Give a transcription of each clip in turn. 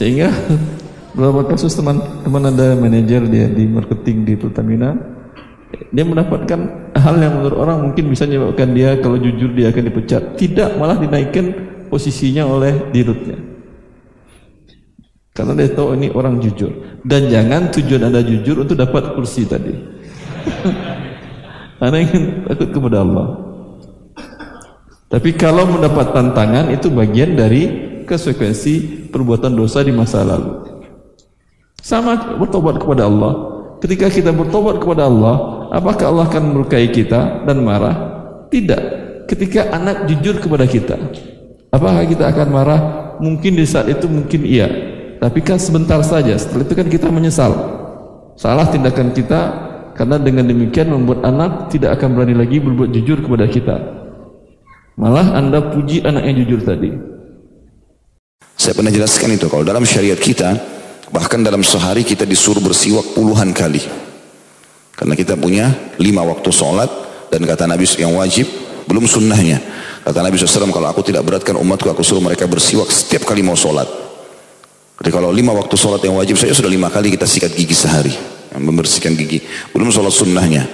Sehingga beberapa kasus teman-teman ada manajer dia di marketing di Pertamina, dia mendapatkan hal yang menurut orang mungkin bisa menyebabkan dia kalau jujur dia akan dipecat, tidak, malah dinaikkan posisinya oleh dirutnya karena dia tahu ini orang jujur. Dan jangan tujuan Anda jujur untuk dapat kursi tadi. Anda ingin takut kepada Allah, tapi kalau mendapat tantangan itu bagian dari konsekuensi perbuatan dosa di masa lalu. Sama bertobat kepada Allah. Ketika kita bertobat kepada Allah, apakah Allah akan melukai kita dan marah? Tidak. Ketika anak jujur kepada kita, apakah kita akan marah? Mungkin di saat itu mungkin iya, tapi kan sebentar saja. Setelah itu kan kita menyesal salah tindakan kita, karena dengan demikian membuat anak tidak akan berani lagi berbuat jujur kepada kita. Malah Anda puji anak yang jujur tadi. Saya pernah jelaskan itu, kalau dalam syariat kita, bahkan dalam sehari kita disuruh bersiwak puluhan kali. Karena kita punya 5 waktu sholat, dan kata Nabi yang wajib, belum sunnahnya. Kata Nabi SAW, kalau aku tidak beratkan umatku, aku suruh mereka bersiwak setiap kali mau sholat. Jadi kalau 5 waktu sholat yang wajib, saya sudah 5 kali kita sikat gigi sehari. Membersihkan gigi, belum sholat sunnahnya.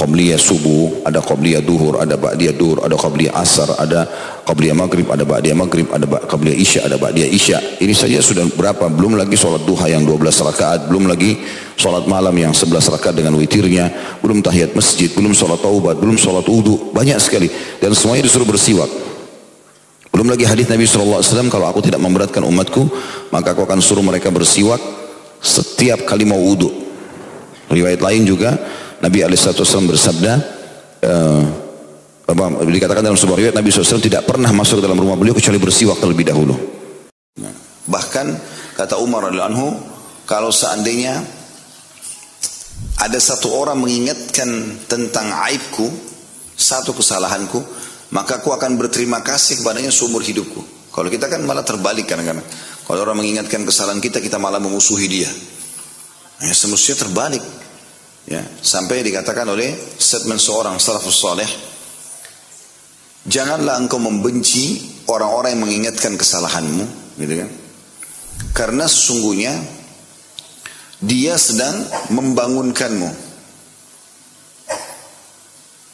Qobliyah subuh, ada qobliyah duhur, ada ba'diyah duhur, ada qobliyah asar, ada qobliyah maghrib, ada ba'diyah maghrib, ada qobliyah isya, ada ba'diyah isya. Ini saja sudah berapa, belum lagi sholat duha yang 12 rakaat, belum lagi sholat malam yang 11 rakaat dengan witirnya, belum tahiyat masjid, belum sholat taubat, belum sholat wudu, banyak sekali. Dan semuanya disuruh bersiwak. Belum lagi hadis Nabi SAW, kalau aku tidak memberatkan umatku, maka aku akan suruh mereka bersiwak setiap kali mau wudu. Riwayat lain juga, Nabi SAW bersabda, dikatakan dalam sebuah riwayat, Nabi SAW tidak pernah masuk dalam rumah beliau kecuali bersiwak terlebih dahulu. Bahkan kata Umar radhiyallahu anhu, kalau seandainya ada satu orang mengingatkan tentang aibku, satu kesalahanku, maka aku akan berterima kasih kepadanya seumur hidupku. Kalau kita kan malah terbalik kadang-kadang. Kalau orang mengingatkan kesalahan kita, kita malah memusuhi dia. Ya, semestinya terbalik. Ya, sampai dikatakan oleh statement seorang salafus saleh, janganlah engkau membenci orang-orang yang mengingatkan kesalahanmu, gitu kan? Karena sesungguhnya dia sedang membangunkanmu.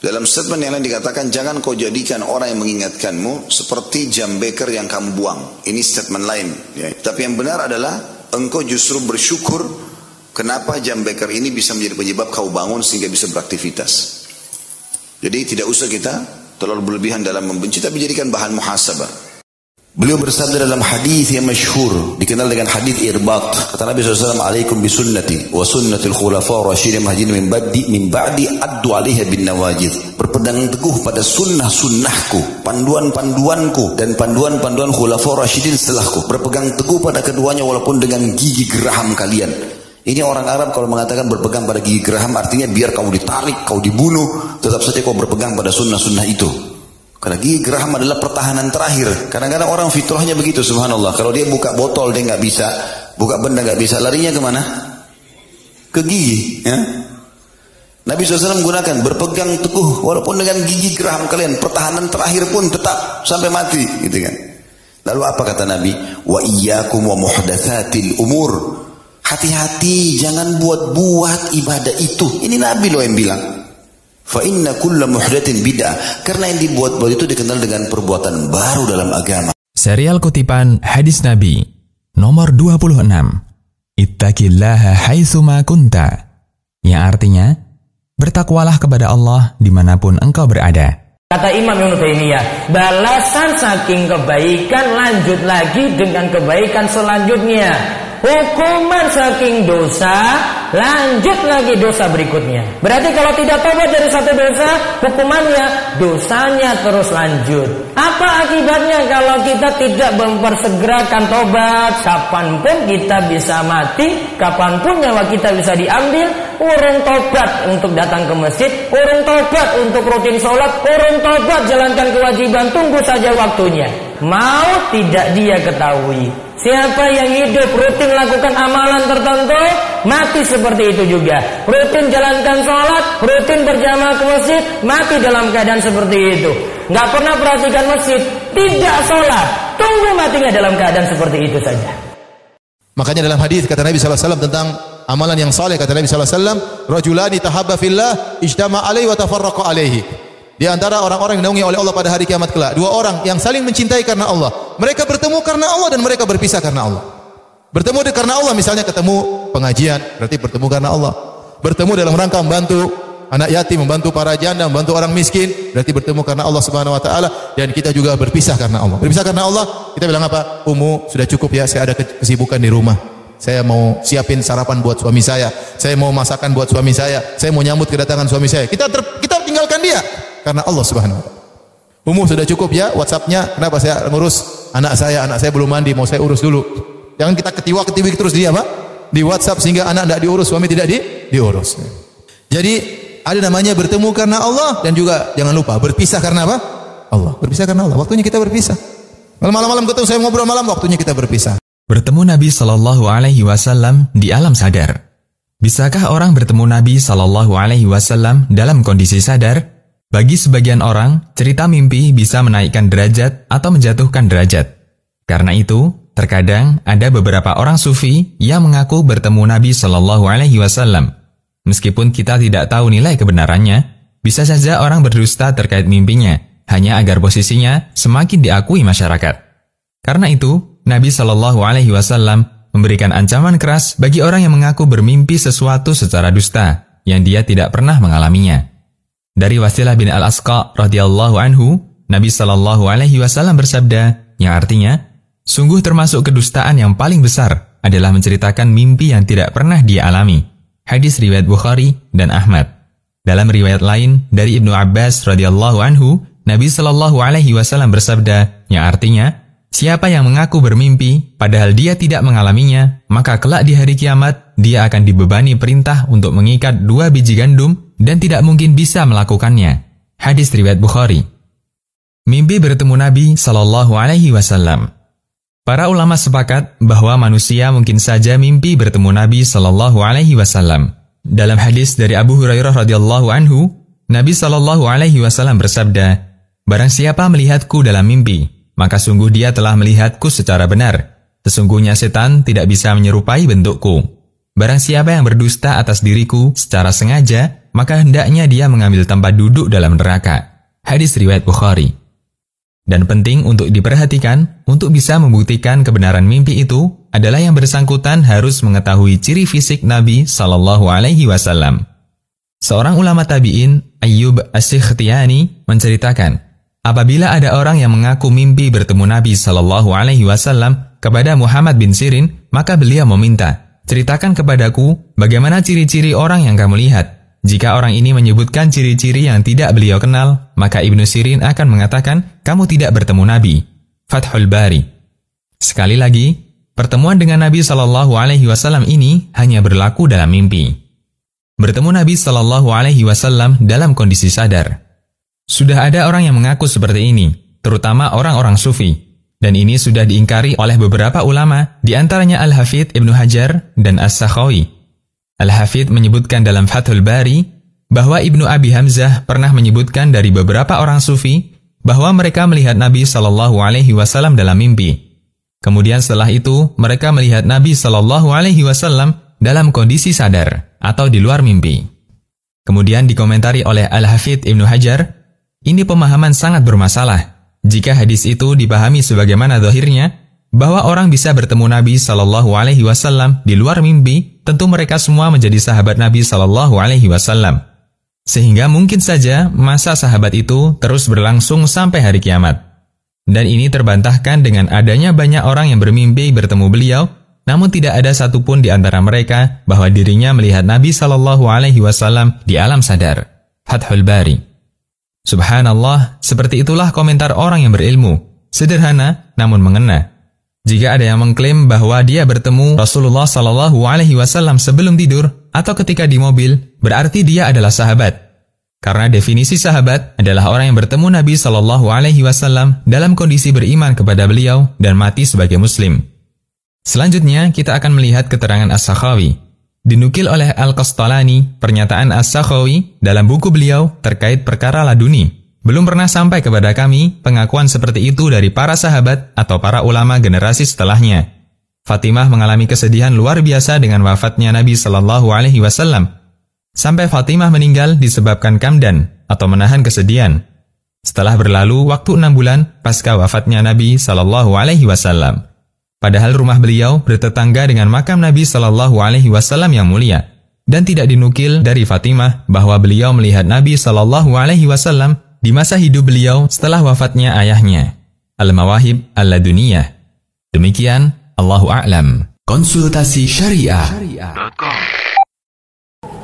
Dalam statement yang lain dikatakan, jangan kau jadikan orang yang mengingatkanmu seperti jam beker yang kamu buang. Ini statement lain. Ya. Tapi yang benar adalah engkau justru bersyukur. Kenapa jam beker ini bisa menjadi penyebab kau bangun sehingga bisa beraktivitas. Jadi tidak usah kita terlalu berlebihan dalam membenci, tapi jadikan bahan muhasabah. Beliau bersabda dalam hadis yang masyhur, dikenal dengan hadis irbat. Kata Nabi SAW, alaikum bisunnati wa sunnatil khulafa rasyidin mahdin min ba'di addu alaiha bin nawajid. Berpegang teguh pada sunnah-sunnahku, panduan-panduanku, dan panduan-panduan khulafa rasyidin setelahku. Berpegang teguh pada keduanya walaupun dengan gigi geraham kalian. Ini orang Arab kalau mengatakan berpegang pada gigi geraham, artinya biar kau ditarik, kau dibunuh, tetap saja kau berpegang pada sunnah-sunnah itu. Karena gigi geraham adalah pertahanan terakhir. Kadang-kadang orang fitrahnya begitu, subhanallah. Kalau dia buka botol dia nggak bisa, buka benda nggak bisa, larinya kemana? Ke gigi. Ya? Nabi SAW menggunakan berpegang teguh walaupun dengan gigi geraham kalian, pertahanan terakhir pun tetap sampai mati, gitu kan? Lalu apa kata Nabi? Wa iyyakum wa muhdatsatil umur. Hati-hati, jangan buat-buat ibadah itu. Ini Nabi loh yang bilang. Fa inna kulla muhdatsin bid'ah. Karena yang dibuat-buat itu dikenal dengan perbuatan baru dalam agama. Serial kutipan hadis Nabi nomor 26. Ittaqillaha haitsuma kunta. Yang artinya, bertakwalah kepada Allah dimanapun engkau berada. Kata Imam Ibnu Taimiyah, balasan saking kebaikan lanjut lagi dengan kebaikan selanjutnya. Hukuman saking dosa, lanjut lagi dosa berikutnya. Berarti kalau tidak tobat dari satu dosa, hukumannya, dosanya terus lanjut. Apa akibatnya kalau kita tidak mempersegerakan tobat? Kapanpun kita bisa mati, kapanpun nyawa kita bisa diambil. Urung tobat untuk datang ke masjid, urung tobat untuk rutin sholat, urung tobat jalankan kewajiban, tunggu saja waktunya. Mau tidak dia ketahui. Siapa yang hidup rutin lakukan amalan tertentu, mati seperti itu juga. Rutin jalankan sholat, rutin berjamaah ke masjid, mati dalam keadaan seperti itu. Nggak pernah perhatikan masjid, tidak sholat, tunggu matinya dalam keadaan seperti itu saja. Makanya dalam hadis kata Nabi Sallallahu Alaihi Wasallam tentang amalan yang saleh, kata Nabi Sallallahu Alaihi Wasallam, rajulani tahabba fillah ijtama alaihi wa tafarraqa alaihi. Di antara orang-orang yang dinaungi oleh Allah pada hari kiamat kelak, dua orang yang saling mencintai karena Allah. Mereka bertemu karena Allah dan mereka berpisah karena Allah. Bertemu karena Allah, misalnya ketemu pengajian, berarti bertemu karena Allah. Bertemu dalam rangka membantu anak yatim, membantu para janda, membantu orang miskin, berarti bertemu karena Allah Subhanahu wa taala. Dan kita juga berpisah karena Allah. Berpisah karena Allah, kita bilang apa? Ummu, sudah cukup ya, saya ada kesibukan di rumah. Saya mau siapin sarapan buat suami saya mau masakan buat suami saya mau nyambut kedatangan suami saya. Kita tinggalkan dia karena Allah Subhanahu wa taala. Ummu, sudah cukup ya WhatsApp-nya, kenapa saya ngurus anak saya belum mandi, mau saya urus dulu. Jangan kita ketiwa-ketiwi terus dia, Pak, di WhatsApp sehingga anak tidak diurus, suami tidak diurus. Jadi ada namanya bertemu karena Allah, dan juga jangan lupa berpisah karena apa? Allah. Berpisah karena Allah. Waktunya kita berpisah. Malam-malam ketemu, saya ngobrol malam, waktunya kita berpisah. Bertemu Nabi Sallallahu Alaihi Wasallam di alam sadar. Bisakah orang bertemu Nabi Sallallahu Alaihi Wasallam dalam kondisi sadar? Bagi sebagian orang, cerita mimpi bisa menaikkan derajat atau menjatuhkan derajat. Karena itu, terkadang ada beberapa orang sufi yang mengaku bertemu Nabi Sallallahu Alaihi Wasallam. Meskipun kita tidak tahu nilai kebenarannya, bisa saja orang berdusta terkait mimpinya, hanya agar posisinya semakin diakui masyarakat. Karena itu, Nabi Shallallahu Alaihi Wasallam memberikan ancaman keras bagi orang yang mengaku bermimpi sesuatu secara dusta, yang dia tidak pernah mengalaminya. Dari Wasilah bin Al-Asqa' radhiyallahu anhu, Nabi Shallallahu Alaihi Wasallam bersabda, yang artinya, sungguh termasuk kedustaan yang paling besar adalah menceritakan mimpi yang tidak pernah dia alami. Hadis riwayat Bukhari dan Ahmad. Dalam riwayat lain dari Ibnu Abbas radhiyallahu anhu, Nabi Shallallahu Alaihi Wasallam bersabda, yang artinya, siapa yang mengaku bermimpi padahal dia tidak mengalaminya, maka kelak di hari kiamat dia akan dibebani perintah untuk mengikat 2 biji gandum dan tidak mungkin bisa melakukannya. Hadis riwayat Bukhari. Mimpi bertemu Nabi Shallallahu Alaihi Wasallam. Para ulama sepakat bahwa manusia mungkin saja mimpi bertemu Nabi Sallallahu Alaihi Wasallam. Dalam hadis dari Abu Hurairah radhiyallahu anhu, Nabi Sallallahu Alaihi Wasallam bersabda, barang siapa melihatku dalam mimpi, maka sungguh dia telah melihatku secara benar. Sesungguhnya setan tidak bisa menyerupai bentukku. Barang siapa yang berdusta atas diriku secara sengaja, maka hendaknya dia mengambil tempat duduk dalam neraka. Hadis riwayat Bukhari. Dan penting untuk diperhatikan, untuk bisa membuktikan kebenaran mimpi itu adalah yang bersangkutan harus mengetahui ciri fisik Nabi Sallallahu Alaihi Wasallam. Seorang ulama tabi'in, Ayyub As-Sikhtiani, menceritakan, apabila ada orang yang mengaku mimpi bertemu Nabi Sallallahu Alaihi Wasallam kepada Muhammad bin Sirin, maka beliau meminta, ceritakan kepadaku bagaimana ciri-ciri orang yang kamu lihat. Jika orang ini menyebutkan ciri-ciri yang tidak beliau kenal, maka Ibnu Sirin akan mengatakan, kamu tidak bertemu Nabi. Fathul Bari. Sekali lagi, pertemuan dengan Nabi Sallallahu Alaihi Wasallam ini hanya berlaku dalam mimpi. Bertemu Nabi Sallallahu Alaihi Wasallam dalam kondisi sadar. Sudah ada orang yang mengaku seperti ini, terutama orang-orang sufi. Dan ini sudah diingkari oleh beberapa ulama, diantaranya Al Hafidh Ibn Hajar dan As-Sakhawi. Al Hafidh menyebutkan dalam Fathul Bari bahwa Ibnu Abi Hamzah pernah menyebutkan dari beberapa orang sufi bahwa mereka melihat Nabi Sallallahu Alaihi Wasallam dalam mimpi. Kemudian setelah itu mereka melihat Nabi Sallallahu Alaihi Wasallam dalam kondisi sadar atau di luar mimpi. Kemudian dikomentari oleh Al Hafidh Ibnu Hajar, ini pemahaman sangat bermasalah. Jika hadis itu dipahami sebagaimana zahirnya, bahwa orang bisa bertemu Nabi Sallallahu Alaihi Wasallam di luar mimpi, tentu mereka semua menjadi sahabat Nabi Sallallahu Alaihi Wasallam. Sehingga mungkin saja masa sahabat itu terus berlangsung sampai hari kiamat. Dan ini terbantahkan dengan adanya banyak orang yang bermimpi bertemu beliau, namun tidak ada satupun di antara mereka bahwa dirinya melihat Nabi Sallallahu Alaihi Wasallam di alam sadar. Fathul Bari. Subhanallah, seperti itulah komentar orang yang berilmu. Sederhana, namun mengena. Jika ada yang mengklaim bahwa dia bertemu Rasulullah Sallallahu Alaihi Wasallam sebelum tidur atau ketika di mobil, berarti dia adalah sahabat. Karena definisi sahabat adalah orang yang bertemu Nabi Sallallahu Alaihi Wasallam dalam kondisi beriman kepada beliau dan mati sebagai muslim. Selanjutnya, kita akan melihat keterangan As-Sakhawi. Dinukil oleh Al-Qastalani, pernyataan As-Sakhawi dalam buku beliau terkait perkara laduni. Belum pernah sampai kepada kami pengakuan seperti itu dari para sahabat atau para ulama generasi setelahnya. Fatimah mengalami kesedihan luar biasa dengan wafatnya Nabi Sallallahu Alaihi Wasallam. Sampai Fatimah meninggal disebabkan kamdan atau menahan kesedihan. Setelah berlalu waktu 6 bulan pasca wafatnya Nabi Sallallahu Alaihi Wasallam. Padahal rumah beliau bertetangga dengan makam Nabi Sallallahu Alaihi Wasallam yang mulia. Dan tidak dinukil dari Fatimah bahwa beliau melihat Nabi Sallallahu Alaihi Wasallam di masa hidup beliau setelah wafatnya ayahnya. Al-Mawahib Al-Laduniyah. Demikian, Allahu A'lam. Konsultasi syariah.com.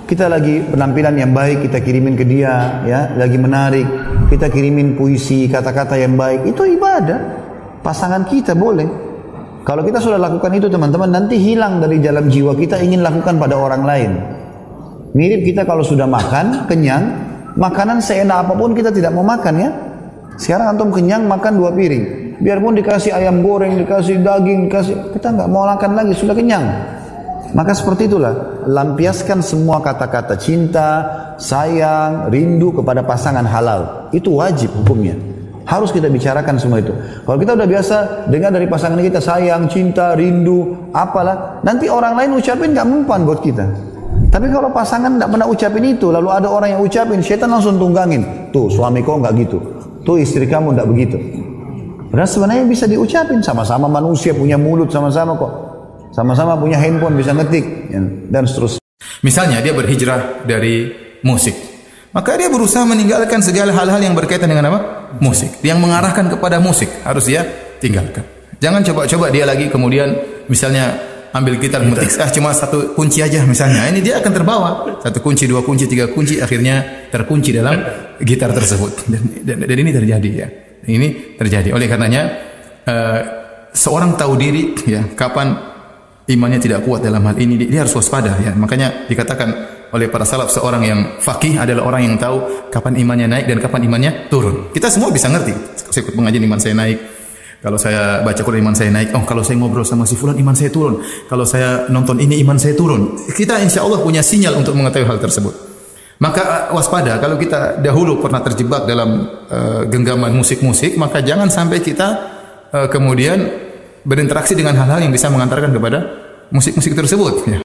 Kita lagi penampilan yang baik, kita kirimin ke dia, ya, lagi menarik, kita kirimin puisi, kata-kata yang baik, itu ibadah. Pasangan kita boleh. Kalau kita sudah lakukan itu, teman-teman, nanti hilang dari dalam jiwa kita ingin lakukan pada orang lain. Mirip kita kalau sudah makan, kenyang, makanan seenak apapun kita tidak mau makan, ya. Sekarang antum kenyang makan 2 piring, biarpun dikasih ayam goreng, dikasih daging, dikasih, kita nggak mau makan lagi, sudah kenyang. Maka seperti itulah, lampiaskan semua kata-kata cinta, sayang, rindu kepada pasangan halal. Itu wajib hukumnya. Harus kita bicarakan semua itu. Kalau kita udah biasa dengar dari pasangan kita, sayang, cinta, rindu, apalah. Nanti orang lain ucapin gak mempan buat kita. Tapi kalau pasangan gak pernah ucapin itu, lalu ada orang yang ucapin, setan langsung tunggangin. Tuh suami kau gak gitu, tuh istri kamu gak begitu. Padahal sebenarnya bisa diucapin, sama-sama manusia punya mulut, sama-sama kok. Sama-sama punya handphone, bisa ngetik, dan seterusnya. Misalnya dia berhijrah dari musik, maka dia berusaha meninggalkan segala hal-hal yang berkaitan dengan apa? Musik. Yang mengarahkan kepada musik harus dia tinggalkan. Jangan coba-coba dia lagi kemudian misalnya ambil gitar, metik, cuma 1 kunci aja misalnya. Ini dia akan terbawa 1 kunci, 2 kunci, 3 kunci, akhirnya terkunci dalam gitar tersebut. Dan ini terjadi, ya. Ini terjadi. Oleh karenanya seorang tahu diri, ya, kapan imannya tidak kuat dalam hal ini, dia harus waspada, ya. Makanya dikatakan oleh para salaf, seorang yang faqih adalah orang yang tahu kapan imannya naik dan kapan imannya turun. Kita semua bisa ngerti. Saya ikut pengajian iman saya naik, kalau saya baca Quran iman saya naik, oh kalau saya ngobrol sama si fulan iman saya turun, kalau saya nonton ini iman saya turun. Kita insya Allah punya sinyal untuk mengetahui hal tersebut. Maka waspada. Kalau kita dahulu pernah terjebak dalam genggaman musik-musik, maka jangan sampai kita kemudian berinteraksi dengan hal-hal yang bisa mengantarkan kepada musik-musik tersebut, ya.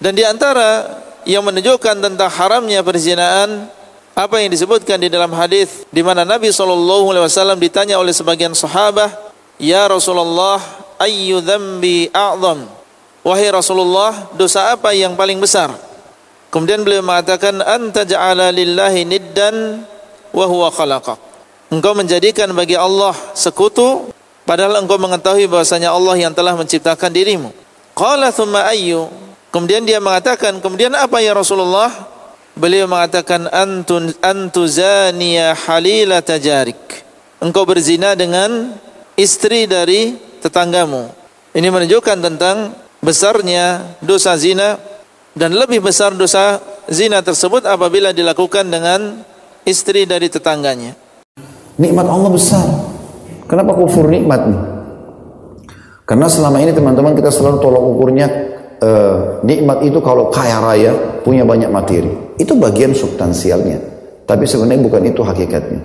Dan di antara yang menunjukkan tentang haramnya perzinaan, apa yang disebutkan di dalam hadis di mana Nabi SAW ditanya oleh sebagian sahabat, "Ya Rasulullah, ayyu dzambi a'dzam?" Wahai Rasulullah, dosa apa yang paling besar? Kemudian beliau mengatakan, "Anta ja'ala lillahi niddan wa huwa khalaqak." Engkau menjadikan bagi Allah sekutu, padahal engkau mengetahui bahwasanya Allah yang telah menciptakan dirimu. Qala thumma ayyu? Kemudian dia mengatakan, kemudian apa ya Rasulullah? Beliau mengatakan, antuzaniya halilata jarik. Engkau berzina dengan istri dari tetanggamu. Ini menunjukkan tentang besarnya dosa zina, dan lebih besar dosa zina tersebut apabila dilakukan dengan istri dari tetangganya. Nikmat Allah besar. Kenapa kufur nikmat nih? Karena selama ini teman-teman kita selalu tolak ukurnya nikmat itu kalau kaya raya, punya banyak materi. Itu bagian substansialnya. Tapi sebenarnya bukan itu hakikatnya.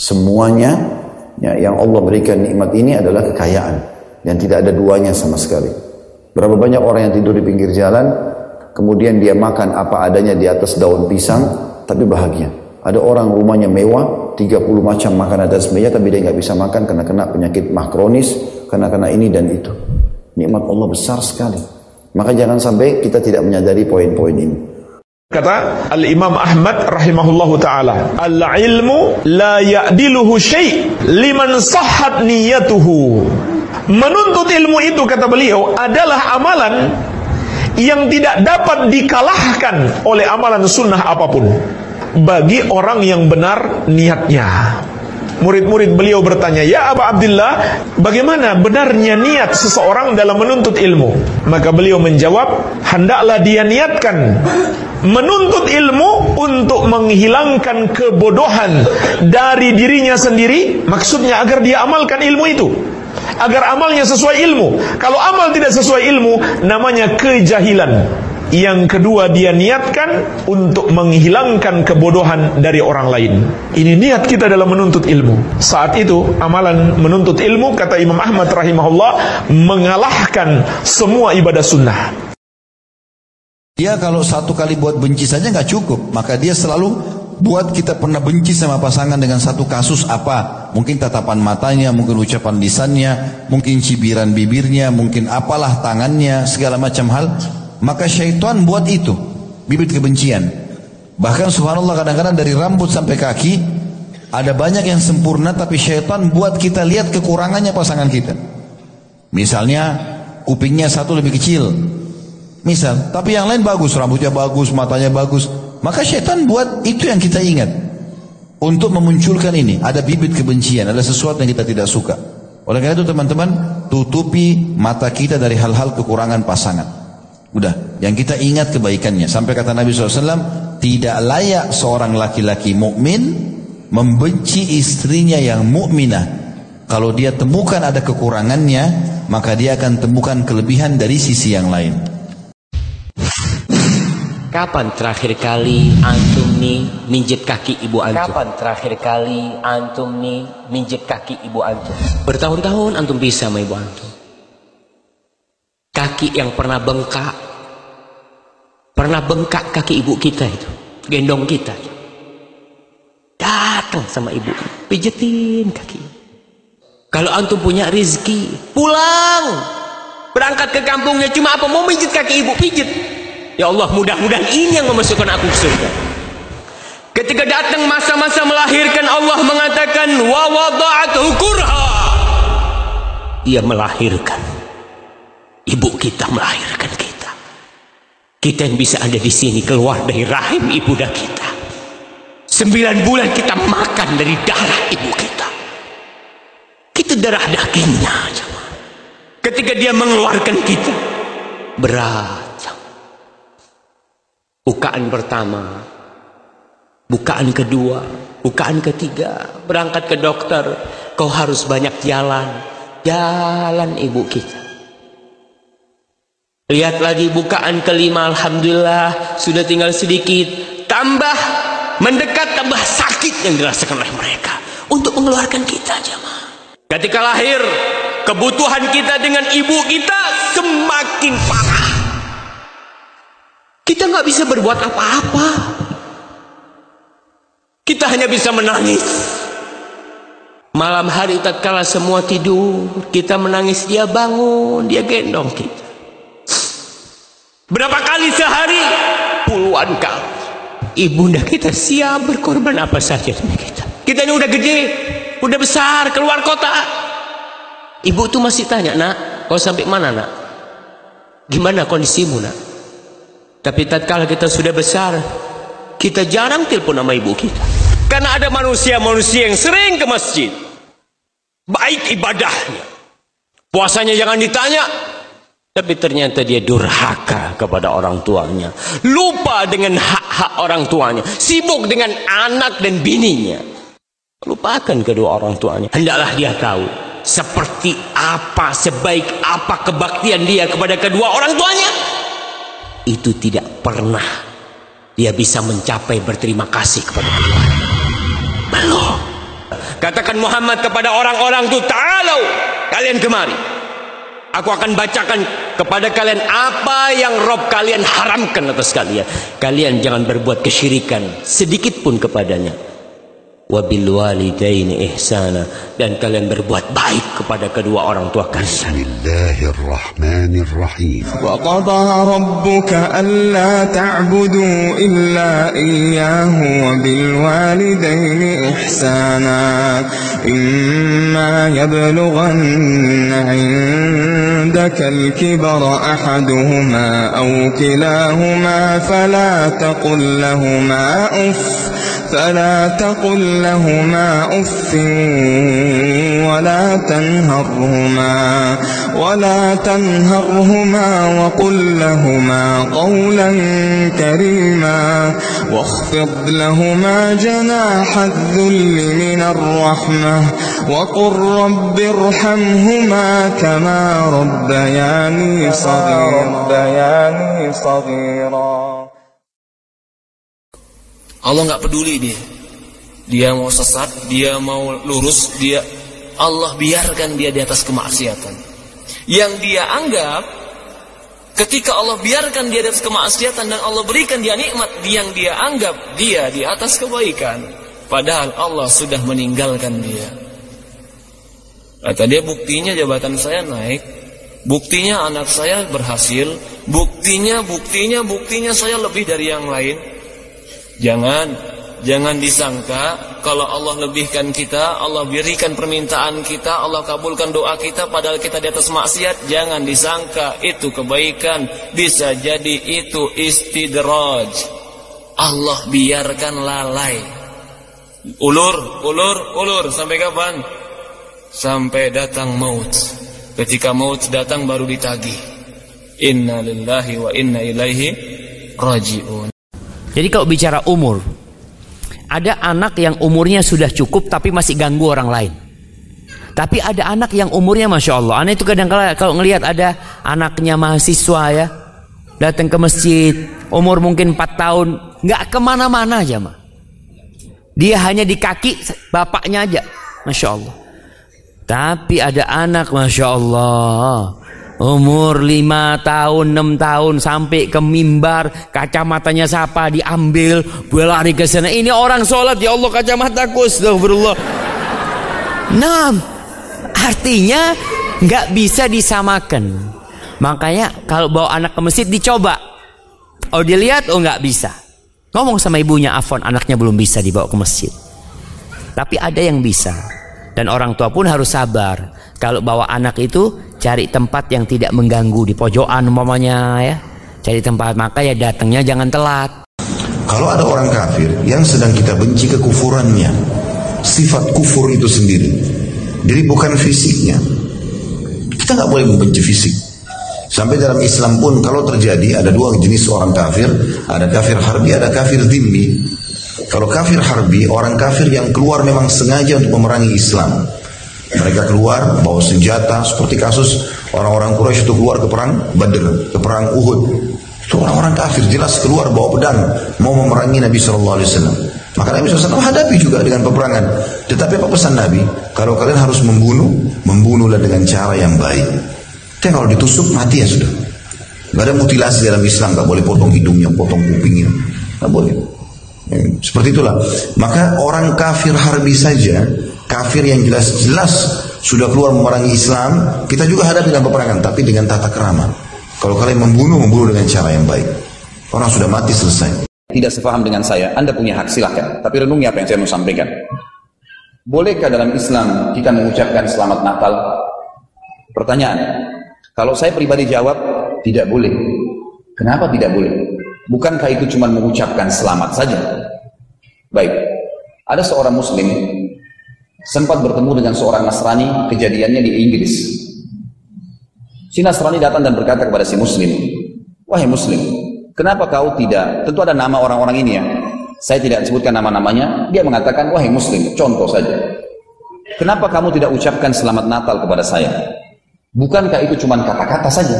Semuanya, ya, yang Allah berikan nikmat ini adalah kekayaan yang tidak ada duanya sama sekali. Berapa banyak orang yang tidur di pinggir jalan, kemudian dia makan apa adanya di atas daun pisang, tapi bahagia. Ada orang rumahnya mewah, 30 macam makanan atas meja, tapi dia nggak bisa makan karena kena penyakit mah kronis, karena ini dan itu. Nikmat Allah besar sekali. Maka jangan sampai kita tidak menyadari poin-poin ini. Kata Al-Imam Ahmad rahimahullahu ta'ala, "Al-ilmu la ya'diluhu syai' liman sahhat niyatuhu." Menuntut ilmu itu, kata beliau, adalah amalan yang tidak dapat dikalahkan oleh amalan sunnah apapun bagi orang yang benar niatnya. Murid-murid beliau bertanya, "Ya Aba Abdullah, bagaimana benarnya niat seseorang dalam menuntut ilmu?" Maka beliau menjawab, "Hendaklah dia niatkan menuntut ilmu untuk menghilangkan kebodohan dari dirinya sendiri." Maksudnya agar dia amalkan ilmu itu, agar amalnya sesuai ilmu. Kalau amal tidak sesuai ilmu, namanya kejahilan. Yang kedua, dia niatkan untuk menghilangkan kebodohan dari orang lain. Ini niat kita dalam menuntut ilmu. Saat itu, amalan menuntut ilmu, kata Imam Ahmad rahimahullah, mengalahkan semua ibadah sunnah. Dia kalau satu kali buat benci saja nggak cukup, maka dia selalu buat kita pernah benci sama pasangan dengan satu kasus apa. Mungkin tatapan matanya, mungkin ucapan lisannya, mungkin cibiran bibirnya, mungkin apalah tangannya, segala macam hal. Maka syaitan buat itu, bibit kebencian. Bahkan subhanallah, kadang-kadang dari rambut sampai kaki, ada banyak yang sempurna, tapi syaitan buat kita lihat kekurangannya pasangan kita. Misalnya, kupingnya satu lebih kecil, misal, tapi yang lain bagus, rambutnya bagus, matanya bagus. Maka syaitan buat itu yang kita ingat, untuk memunculkan ini. Ada bibit kebencian, ada sesuatu yang kita tidak suka. Oleh karena itu teman-teman, tutupi mata kita dari hal-hal kekurangan pasangan. Udah, yang kita ingat kebaikannya. Sampai kata Nabi SAW, tidak layak seorang laki-laki mukmin membenci istrinya yang mukminah. Kalau dia temukan ada kekurangannya, maka dia akan temukan kelebihan dari sisi yang lain. Kapan terakhir kali antum nih minjit kaki ibu antum? Kapan terakhir kali antum nih minjit kaki ibu antum? Bertahun-tahun antum bisa sama ibu antum. Kaki yang pernah bengkak, pernah bengkak kaki ibu kita itu, gendong kita, datang sama ibu, pijetin kaki. Kalau antum punya rezeki, pulang, berangkat ke kampungnya, cuma apa, mau pijet kaki ibu, pijet. Ya Allah, mudah-mudahan ini yang memasukkan aku ke surga. Ketika datang masa-masa melahirkan, Allah mengatakan wa wada'athu kurha, ia melahirkan. Ibu kita melahirkan kita. Kita yang bisa ada di sini keluar dari rahim ibunda kita. 9 bulan kita makan dari darah ibu kita. Kita darah dagingnya. Ketika dia mengeluarkan kita, berat. Bukaan pertama, bukaan kedua, bukaan ketiga, berangkat ke dokter. Kau harus banyak jalan. Jalan ibu kita. Lihat lagi bukaan kelima, alhamdulillah sudah tinggal sedikit. Tambah mendekat, tambah sakit yang dirasakan oleh mereka untuk mengeluarkan kita jemaah. Ketika lahir, kebutuhan kita dengan ibu kita semakin parah. Kita nggak bisa berbuat apa-apa. Kita hanya bisa menangis. Malam hari tatkala semua tidur, kita menangis, dia bangun, dia gendong kita. Berapa kali sehari? Puluhan kali. Ibunda kita siap berkorban apa saja demi kita. Kita ini udah gede, udah besar, keluar kota. Ibu tuh masih tanya, nak, kau sampai mana nak? Gimana kondisimu nak? Tapi tatkala kita sudah besar, kita jarang telepon sama ibu kita. Karena ada manusia-manusia yang sering ke masjid. Baik ibadahnya. Puasanya jangan ditanya. Tapi ternyata dia durhaka kepada orang tuanya. Lupa dengan hak-hak orang tuanya. Sibuk dengan anak dan bininya. Lupakan kedua orang tuanya. Hendaklah dia tahu seperti apa, sebaik apa kebaktian dia kepada kedua orang tuanya. Itu tidak pernah dia bisa mencapai berterima kasih kepada Allah. Belum. Katakan Muhammad kepada orang-orang itu, ta'alau, kalian kemari. Aku akan bacakan kepada kalian apa yang Rob kalian haramkan atas kalian. Kalian jangan berbuat kesyirikan sedikit pun kepadanya. Wabil walidaini ihsana, dan kalian berbuat baik kepada kedua orang tua kalian. Bismillahirrahmanirrahim. Wa qada rabbuka alla ta'budu illa iyyahu wa bil walidaini ihsana. Imma yablughanna 'indaka al-kibara ahaduhuma aw kilahuma fala taqul lahumā uff. فلا تقل لهما أف ولا تنهرهما ولا تنهرهما وقل لهما قولا كريما واخفض لهما جناح الذل من الرحمة وقل رب ارحمهما كما ربياني صغيرا. Allah nggak peduli dia. Dia mau sesat, dia mau lurus, dia Allah biarkan dia di atas kemaksiatan. Yang dia anggap ketika Allah biarkan dia di atas kemaksiatan dan Allah berikan dia nikmat, yang dia anggap dia di atas kebaikan, padahal Allah sudah meninggalkan dia. Kata dia, buktinya jabatan saya naik, buktinya anak saya berhasil, buktinya saya lebih dari yang lain. Jangan disangka kalau Allah lebihkan kita, Allah berikan permintaan kita, Allah kabulkan doa kita padahal kita di atas maksiat. Jangan disangka itu kebaikan, bisa jadi itu istidraj. Allah biarkan lalai. Ulur sampai kapan? Sampai datang maut. Ketika maut datang baru ditagih. Inna lillahi wa inna ilaihi raji'un. Jadi kalau bicara umur, ada anak yang umurnya sudah cukup tapi masih ganggu orang lain. Tapi ada anak yang umurnya Masya Allah. Anak itu kadang-kadang kalau ngelihat ada anaknya mahasiswa ya, datang ke masjid, umur mungkin 4 tahun, nggak kemana-mana aja mah. Dia hanya di kaki bapaknya aja, Masya Allah. Tapi ada anak Masya Allah, umur 5 tahun, 6 tahun sampai ke mimbar, kacamatanya siapa diambil, berlari ke sana. Ini orang sholat, ya Allah kacamataku, astagfirullah. Nah, artinya nggak bisa disamakan. Makanya kalau bawa anak ke masjid dicoba. Oh dilihat, oh nggak bisa. Ngomong sama ibunya, afwan anaknya belum bisa dibawa ke masjid. Tapi ada yang bisa. Dan orang tua pun harus sabar. Kalau bawa anak itu cari tempat yang tidak mengganggu, di pojokan umpamanya ya. Cari tempat, maka ya datangnya jangan telat. Kalau ada orang kafir yang sedang kita benci kekufurannya, sifat kufur itu sendiri. Jadi bukan fisiknya. Kita nggak boleh membenci fisik. Sampai dalam Islam pun kalau terjadi ada dua jenis orang kafir, ada kafir harbi, ada kafir dhimmi. Kalau kafir harbi, orang kafir yang keluar memang sengaja untuk memerangi Islam. Mereka keluar bawa senjata, seperti kasus orang-orang Quraisy itu keluar ke perang Badr, ke perang Uhud. Itu orang-orang kafir jelas keluar bawa pedang mau memerangi Nabi Sallallahu Alaihi Wasallam. Maka Nabi SAW hadapi juga dengan peperangan. Tetapi apa pesan Nabi? Kalau kalian harus membunuh, membunuhlah dengan cara yang baik. Tapi kalau ditusuk mati ya sudah. Gak ada mutilasi dalam Islam, gak boleh potong hidungnya, potong kupingnya, gak boleh. Seperti itulah. Maka orang kafir harbi saja, kafir yang jelas-jelas sudah keluar memerangi Islam, kita juga hadapi dalam peperangan, tapi dengan tata kerama. Kalau kalian membunuh dengan cara yang baik. Orang sudah mati selesai. Tidak sepaham dengan saya, Anda punya hak silahkan. Tapi renungi apa yang saya mau sampaikan. Bolehkah dalam Islam kita mengucapkan selamat Natal? Pertanyaan. Kalau saya pribadi jawab, tidak boleh. Kenapa tidak boleh? Bukankah itu cuma mengucapkan selamat saja? Baik. Ada seorang Muslim sempat bertemu dengan seorang Nasrani, kejadiannya di Inggris. Si Nasrani datang dan berkata kepada si Muslim, wahai Muslim, kenapa kau tidak, tentu ada nama orang-orang ini ya, saya tidak sebutkan nama-namanya. Dia mengatakan, wahai Muslim, contoh saja, kenapa kamu tidak ucapkan selamat Natal kepada saya? Bukankah itu cuma kata-kata saja?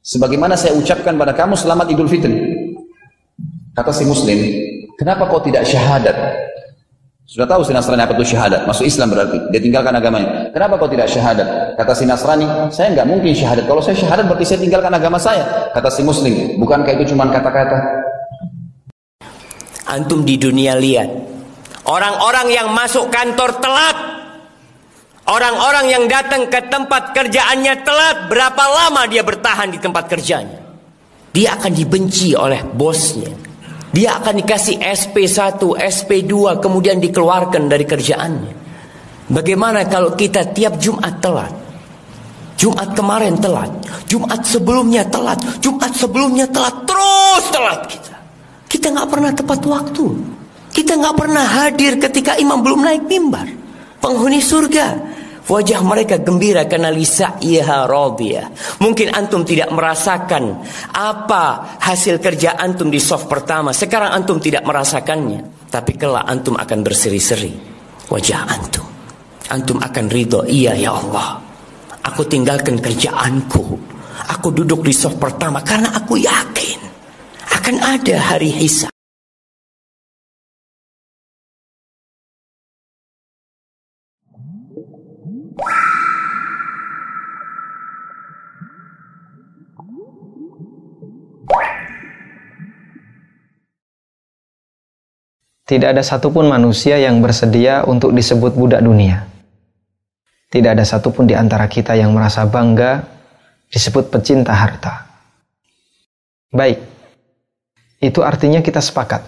Sebagaimana saya ucapkan pada kamu selamat Idul Fitri. Kata si Muslim, kenapa kau tidak syahadat? Sudah tahu si Nasrani apa itu syahadat, masuk Islam berarti, dia tinggalkan agamanya. Kenapa kau tidak syahadat? Kata si Nasrani, saya nggak mungkin syahadat. Kalau saya syahadat berarti saya tinggalkan agama saya. Kata si Muslim, bukankah itu cuma kata-kata? Antum di dunia lihat, orang-orang yang masuk kantor telat, orang-orang yang datang ke tempat kerjaannya telat, berapa lama dia bertahan di tempat kerjanya? Dia akan dibenci oleh bosnya. Dia akan dikasih SP1, SP2, kemudian dikeluarkan dari kerjaannya. Bagaimana kalau kita tiap Jumat telat? Jumat kemarin telat, Jumat sebelumnya telat, Jumat sebelumnya telat, terus telat kita. Kita nggak pernah tepat waktu. Kita nggak pernah hadir ketika imam belum naik mimbar. Penghuni surga, Wajah mereka gembira karena lisaiha radiyah. Mungkin antum tidak merasakan apa hasil kerja antum di soft pertama. Sekarang antum tidak merasakannya, tapi kelak antum akan berseri-seri wajah antum. Antum akan ridho, iya ya Allah, aku tinggalkan kerjaanku, aku duduk di soft pertama karena aku yakin akan ada hari hisab. Tidak ada satupun manusia yang bersedia untuk disebut budak dunia. Tidak ada satupun di antara kita yang merasa bangga disebut pecinta harta. Baik, itu artinya kita sepakat.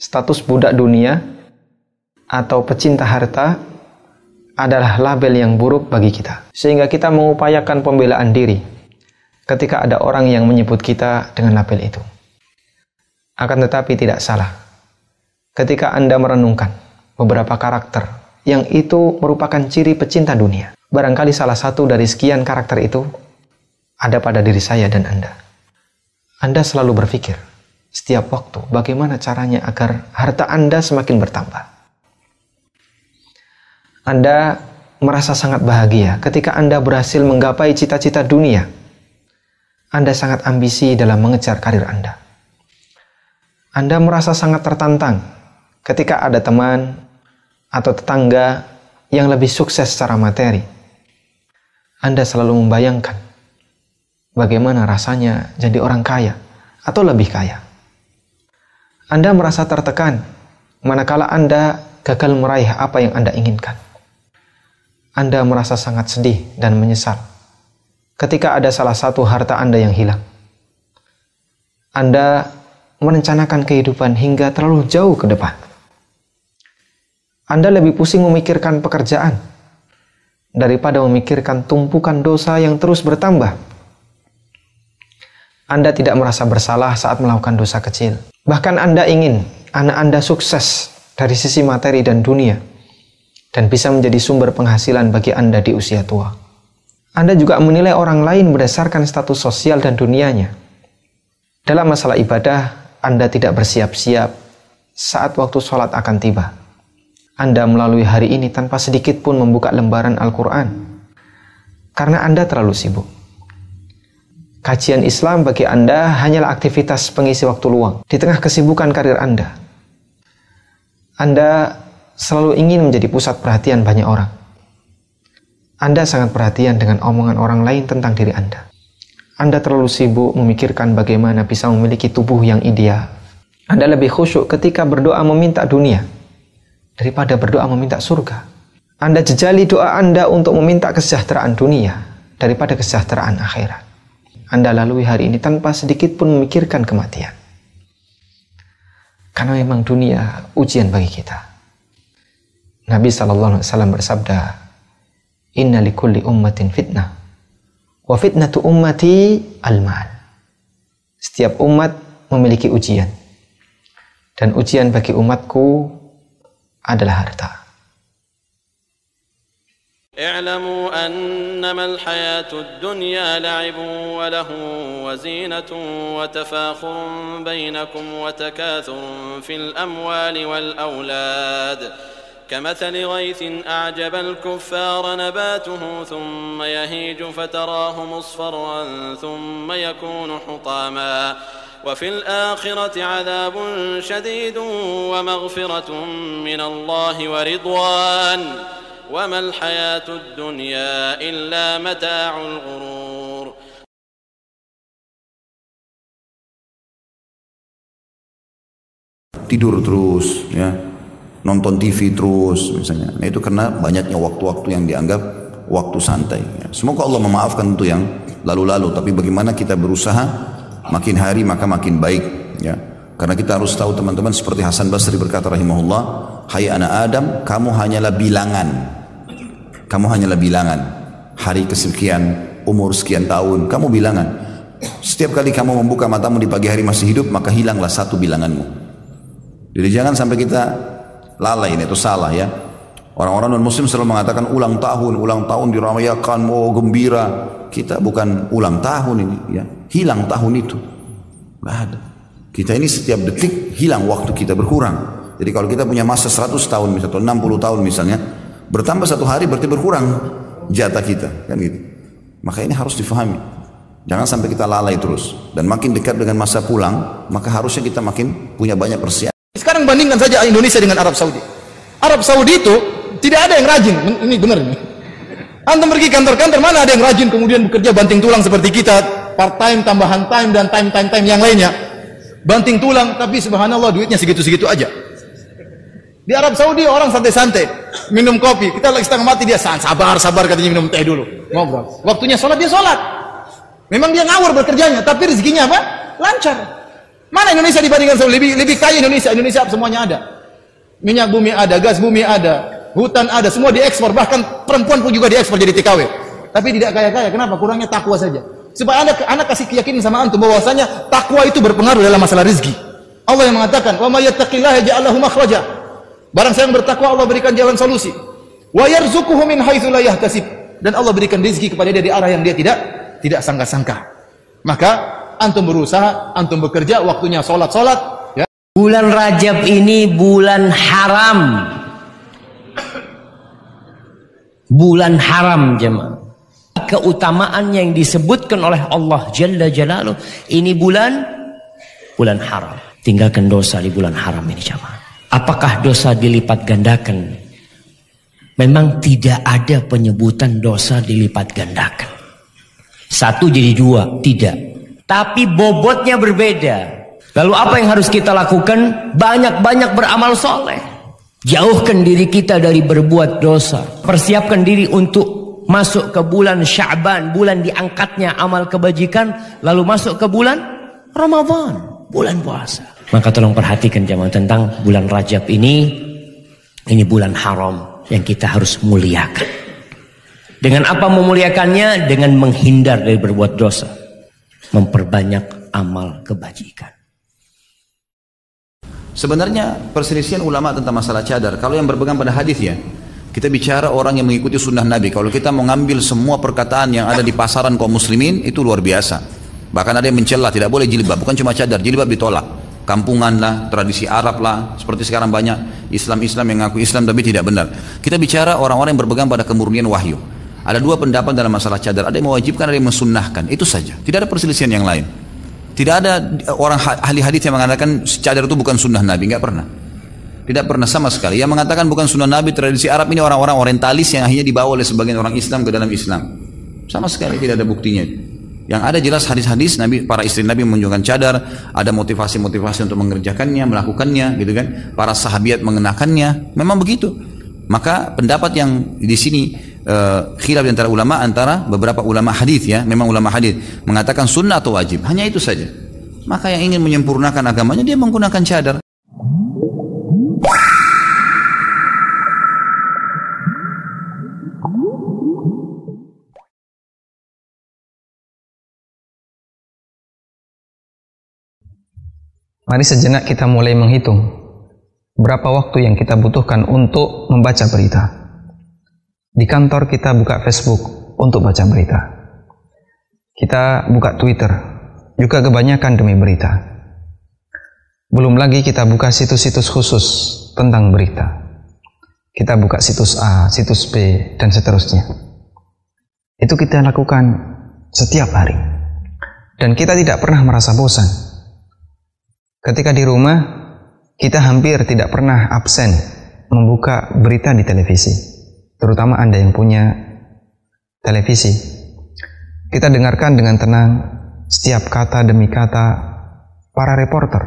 Status budak dunia atau pecinta harta adalah label yang buruk bagi kita. Sehingga kita mengupayakan pembelaan diri ketika ada orang yang menyebut kita dengan label itu. Akan tetapi tidak salah. Ketika Anda merenungkan beberapa karakter yang itu merupakan ciri pecinta dunia, barangkali salah satu dari sekian karakter itu ada pada diri saya dan Anda. Anda selalu berpikir setiap waktu bagaimana caranya agar harta Anda semakin bertambah. Anda merasa sangat bahagia ketika Anda berhasil menggapai cita-cita dunia. Anda sangat ambisi dalam mengejar karir Anda. Anda merasa sangat tertantang ketika ada teman atau tetangga yang lebih sukses secara materi. Anda selalu membayangkan bagaimana rasanya jadi orang kaya atau lebih kaya. Anda merasa tertekan manakala Anda gagal meraih apa yang Anda inginkan. Anda merasa sangat sedih dan menyesal ketika ada salah satu harta Anda yang hilang. Anda merencanakan kehidupan hingga terlalu jauh ke depan. Anda lebih pusing memikirkan pekerjaan daripada memikirkan tumpukan dosa yang terus bertambah. Anda tidak merasa bersalah saat melakukan dosa kecil. Bahkan Anda ingin anak Anda sukses dari sisi materi dan dunia dan bisa menjadi sumber penghasilan bagi Anda di usia tua. Anda juga menilai orang lain berdasarkan status sosial dan dunianya. Dalam masalah ibadah, Anda tidak bersiap-siap saat waktu sholat akan tiba. Anda melalui hari ini tanpa sedikit pun membuka lembaran Al-Quran karena Anda terlalu sibuk. Kajian Islam bagi Anda hanyalah aktivitas pengisi waktu luang di tengah kesibukan karir Anda. Anda selalu ingin menjadi pusat perhatian banyak orang. Anda sangat perhatian dengan omongan orang lain tentang diri Anda. Anda terlalu sibuk memikirkan bagaimana bisa memiliki tubuh yang ideal. Anda lebih khusyuk ketika berdoa meminta dunia daripada berdoa meminta surga. Anda jejali doa Anda untuk meminta kesejahteraan dunia daripada kesejahteraan akhirat. Anda lalui hari ini tanpa sedikit pun memikirkan kematian. Karena memang dunia ujian bagi kita. Nabi SAW bersabda, "Inna likulli ummatin fitnah. Wa fitnatu ummati al-mal." Setiap umat memiliki ujian. Dan ujian bagi umatku adalah harta. I'lamu annama al-hayatud dunya la'ibun wa lahun wa zinatun wa tafakhurun bainakum wa takathurun fil amwali wal awlad. كمثل غيث أعجب الكفار نباته ثم يهيج فتراه مصفرا ثم يكون حطاما وفي الآخرة عذاب شديد ومغفرة من الله ورضوان وما الحياة الدنيا إلا متاع الغرور. Tidur terus ya, nonton TV terus misalnya. Nah itu karena banyaknya waktu-waktu yang dianggap waktu santai. Semoga Allah memaafkan itu yang lalu-lalu. Tapi bagaimana kita berusaha makin hari maka makin baik ya. Karena kita harus tahu teman-teman, seperti Hasan Basri berkata rahimahullah, "Hai anak Adam, kamu hanyalah bilangan. Kamu hanyalah bilangan. Hari kesekian, umur sekian tahun, kamu bilangan. Setiap kali kamu membuka matamu di pagi hari masih hidup, maka hilanglah satu bilanganmu." Jadi jangan sampai kita lalai, itu salah ya. Orang-orang non-muslim selalu mengatakan ulang tahun dirayakan, oh gembira. Kita bukan ulang tahun ini, ya. Hilang tahun itu. Nggak ada. Kita ini setiap detik hilang, waktu kita berkurang. Jadi kalau kita punya masa 100 tahun misalnya, atau 60 tahun misalnya, bertambah satu hari berarti berkurang jatah kita, kan gitu. Maka ini harus difahami. Jangan sampai kita lalai terus. Dan makin dekat dengan masa pulang, maka harusnya kita makin punya banyak persiapan. Sekarang bandingkan saja Indonesia dengan Arab Saudi. Arab Saudi itu tidak ada yang rajin, ini benar ini. Antum pergi kantor-kantor, mana ada yang rajin kemudian bekerja banting tulang seperti kita, part time, tambahan time, dan time yang lainnya, banting tulang, tapi subhanallah duitnya segitu-segitu aja. Di Arab Saudi orang santai-santai, minum kopi, kita lagi setengah mati dia sabar katanya, minum teh dulu, ngobrol, waktunya sholat dia sholat, memang dia ngawur bekerjanya, tapi rezekinya apa? Lancar. Mana Indonesia dibandingkan Saudi? Lebih kaya Indonesia semuanya ada. Minyak bumi ada, gas bumi ada, hutan ada, semua diekspor, bahkan perempuan pun juga diekspor jadi TKW. Tapi tidak kaya-kaya, kenapa? Kurangnya takwa saja. Supaya anak kasih keyakinan sama antum bahwasanya takwa itu berpengaruh dalam masalah rezeki. Allah yang mengatakan, "Wa may yattaqillaha yaj'al lahu makhraja." Barang siapa yang bertakwa, Allah berikan jalan solusi. "Wa yarzuquhu min haitsu la yahtasib." Dan Allah berikan rezeki kepada dia di arah yang dia tidak sangka-sangka. Maka antum berusaha, antum bekerja, waktunya salat. Bulan Rajab ini bulan haram jemaah. Keutamaan yang disebutkan oleh Allah Jalla Jalaluh, ini bulan haram. Tinggalkan dosa di bulan haram ini jemaah. Apakah dosa dilipat gandakan? Memang tidak ada penyebutan dosa dilipat gandakan. Satu jadi dua, tidak. Tapi bobotnya berbeda. Lalu apa yang harus kita lakukan? Banyak-banyak beramal soleh. Jauhkan diri kita dari berbuat dosa. Persiapkan diri untuk masuk ke bulan Sya'ban, bulan diangkatnya amal kebajikan. Lalu masuk ke bulan Ramadan, bulan puasa. Maka tolong perhatikan jemaah tentang bulan Rajab ini. Ini bulan haram yang kita harus muliakan. Dengan apa memuliakannya? Dengan menghindar dari berbuat dosa. Memperbanyak amal kebajikan. Sebenarnya perselisihan ulama tentang masalah cadar. Kalau yang berpegang pada hadis ya, kita bicara orang yang mengikuti sunnah Nabi. Kalau kita mau ngambil semua perkataan yang ada di pasaran kaum muslimin, itu luar biasa. Bahkan ada yang mencela, tidak boleh jilbab. Bukan cuma cadar, jilbab ditolak. Kampungan lah, tradisi Arab lah. Seperti sekarang banyak Islam-Islam yang ngaku Islam tapi tidak benar. Kita bicara orang-orang yang berpegang pada kemurnian wahyu. Ada dua pendapat dalam masalah cadar. Ada yang mewajibkan, ada yang mensunnahkan. Itu saja, tidak ada perselisihan yang lain. Tidak ada orang ahli hadis yang mengatakan cadar itu bukan sunnah Nabi, nggak pernah. Tidak pernah sama sekali. Yang mengatakan bukan sunnah Nabi, tradisi Arab ini orang-orang orientalis yang akhirnya dibawa oleh sebagian orang Islam ke dalam Islam. Sama sekali tidak ada buktinya. Yang ada jelas hadis-hadis Nabi, para istri Nabi menunjukkan cadar, ada motivasi-motivasi untuk mengerjakannya, melakukannya, gitu kan. Para sahabiat mengenakannya, memang begitu. Maka pendapat yang di sini khilaf antara ulama, antara beberapa ulama hadis ya, memang ulama hadis mengatakan sunnah atau wajib, hanya itu saja. Maka yang ingin menyempurnakan agamanya dia menggunakan cadar. Mari sejenak kita mulai menghitung berapa waktu yang kita butuhkan untuk membaca berita. Di kantor kita buka Facebook untuk baca berita. Kita buka Twitter, juga kebanyakan demi berita. Belum lagi kita buka situs-situs khusus tentang berita. Kita buka situs A, situs B, dan seterusnya. Itu kita lakukan setiap hari. Dan kita tidak pernah merasa bosan. Ketika di rumah, kita hampir tidak pernah absen membuka berita di televisi, terutama Anda yang punya televisi. Kita dengarkan dengan tenang setiap kata demi kata para reporter.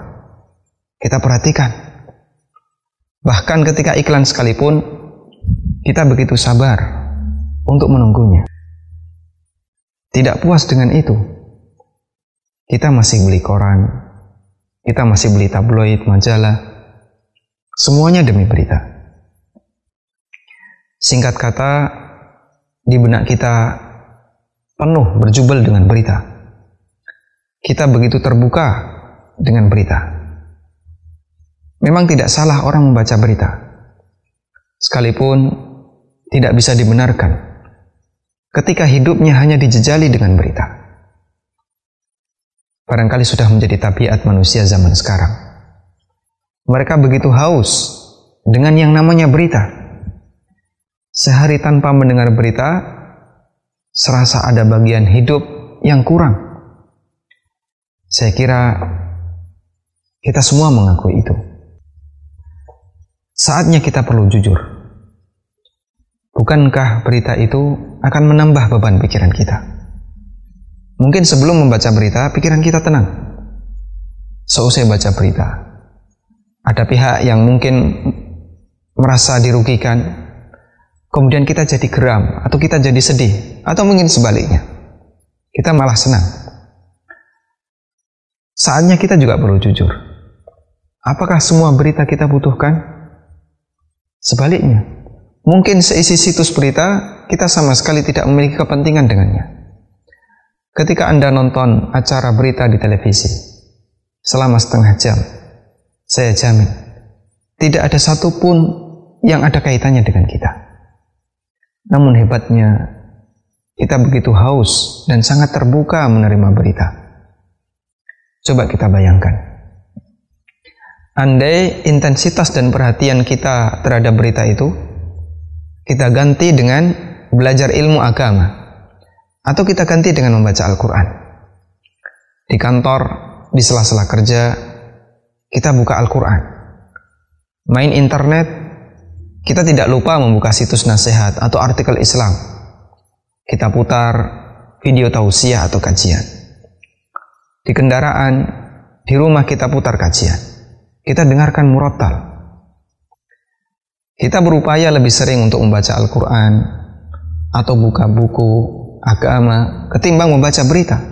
Kita perhatikan. Bahkan ketika iklan sekalipun, kita begitu sabar untuk menunggunya. Tidak puas dengan itu, kita masih beli koran. Kita masih beli tabloid, majalah, semuanya demi berita. Singkat kata, di benak kita penuh berjubel dengan berita. Kita begitu terbuka dengan berita. Memang tidak salah orang membaca berita. sekalipun tidak bisa dibenarkan, ketika hidupnya hanya dijejali dengan berita. Barangkali sudah menjadi tabiat manusia zaman sekarang. Mereka begitu haus dengan yang namanya berita. Sehari tanpa mendengar berita, serasa ada bagian hidup yang kurang. Saya kira kita semua mengakui itu. Saatnya kita perlu jujur. Bukankah berita itu akan menambah beban pikiran kita? Mungkin sebelum membaca berita, pikiran kita tenang. Seusai baca berita, ada pihak yang mungkin merasa dirugikan, kemudian kita jadi geram, atau kita jadi sedih, atau mungkin sebaliknya. Kita malah senang. Saatnya kita juga perlu jujur. Apakah semua berita kita butuhkan? Sebaliknya, mungkin seisi situs berita, kita sama sekali tidak memiliki kepentingan dengannya. Ketika Anda nonton acara berita di televisi selama setengah jam, saya jamin, tidak ada satupun yang ada kaitannya dengan kita. Namun hebatnya, kita begitu haus dan sangat terbuka menerima berita. Coba kita bayangkan. Andai intensitas dan perhatian kita terhadap berita itu kita ganti dengan belajar ilmu agama, atau kita ganti dengan membaca Al-Quran. Di kantor, di sela-sela kerja, kita buka Al-Quran. Main internet, kita tidak lupa membuka situs nasihat atau artikel Islam. Kita putar video tausiah atau kajian. Di kendaraan, di rumah kita putar kajian. Kita dengarkan murattal. Kita berupaya lebih sering untuk membaca Al-Quran atau buka buku agama ketimbang membaca berita.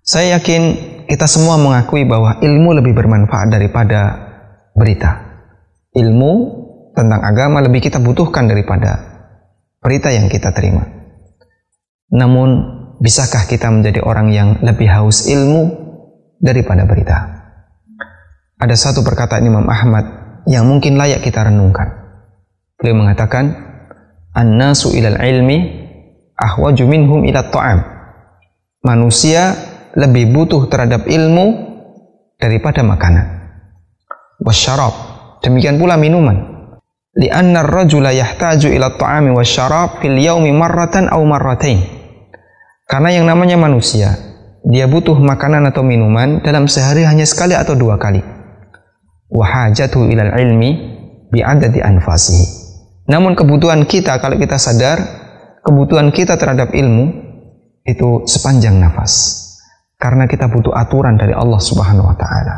Saya yakin kita semua mengakui bahwa ilmu lebih bermanfaat daripada berita. Ilmu tentang agama lebih kita butuhkan daripada berita yang kita terima. Namun, bisakah kita menjadi orang yang lebih haus ilmu daripada berita? Ada satu perkataan Imam Ahmad yang mungkin layak kita renungkan. Beliau mengatakan, "An-nasu ilal ilmi ahwaju minhum ila ta'am." Manusia lebih butuh terhadap ilmu daripada makanan. Wasyarab, demikian pula minuman. "Li'anna ar-rajula yahtaju ila ta'ami wasyarab fil yaumi marratan aw marratain." Karena yang namanya manusia, dia butuh makanan atau minuman dalam sehari hanya sekali atau dua kali. Wahajatuhu ilal ilmi bi'adadi anfasihi. Namun kebutuhan kita, kalau kita sadar, kebutuhan kita terhadap ilmu itu sepanjang nafas, karena kita butuh aturan dari Allah Subhanahu wa Ta'ala.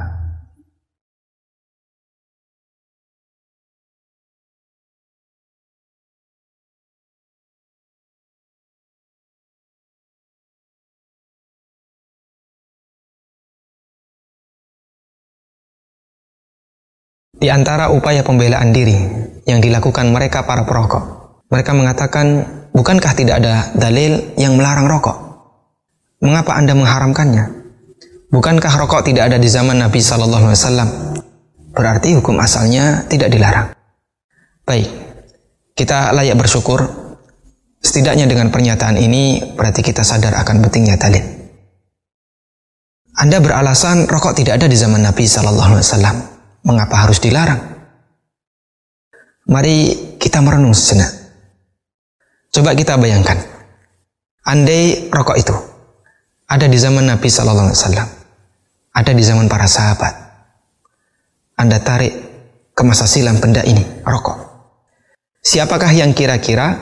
Di antara upaya pembelaan diri yang dilakukan mereka para perokok, mereka mengatakan, bukankah tidak ada dalil yang melarang rokok? Mengapa Anda mengharamkannya? Bukankah rokok tidak ada di zaman Nabi Sallallahu Alaihi Wasallam? Berarti hukum asalnya tidak dilarang. Baik, kita layak bersyukur. Setidaknya dengan pernyataan ini, berarti kita sadar akan pentingnya dalil. Anda beralasan rokok tidak ada di zaman Nabi Sallallahu Alaihi Wasallam. Mengapa harus dilarang? Mari kita merenung sejenak. Coba kita bayangkan, andai rokok itu ada di zaman Nabi Sallallahu Alaihi Wasallam, ada di zaman para sahabat. Anda tarik ke masa silam benda ini, rokok. Siapakah yang kira-kira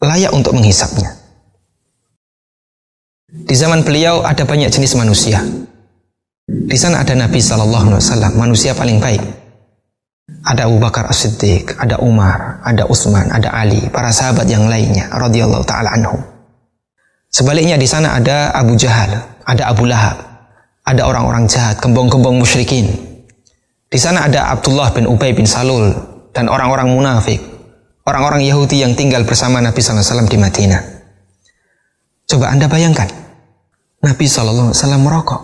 layak untuk menghisapnya? Di zaman beliau ada banyak jenis manusia. Di sana ada Nabi Sallallahu Alaihi Wasallam, manusia paling baik. Ada Abu Bakar As Siddiq, ada Umar, ada Utsman, ada Ali, para sahabat yang lainnya, radhiyallahu taala anhum. Sebaliknya di sana ada Abu Jahal, ada Abu Lahab, ada orang-orang jahat, gembong-gembong musyrikin. Di sana ada Abdullah bin Ubay bin Salul dan orang-orang munafik, orang-orang Yahudi yang tinggal bersama Nabi Sallallahu Alaihi Wasallam di Madinah. Coba Anda bayangkan, Nabi Sallallahu Alaihi Wasallam merokok.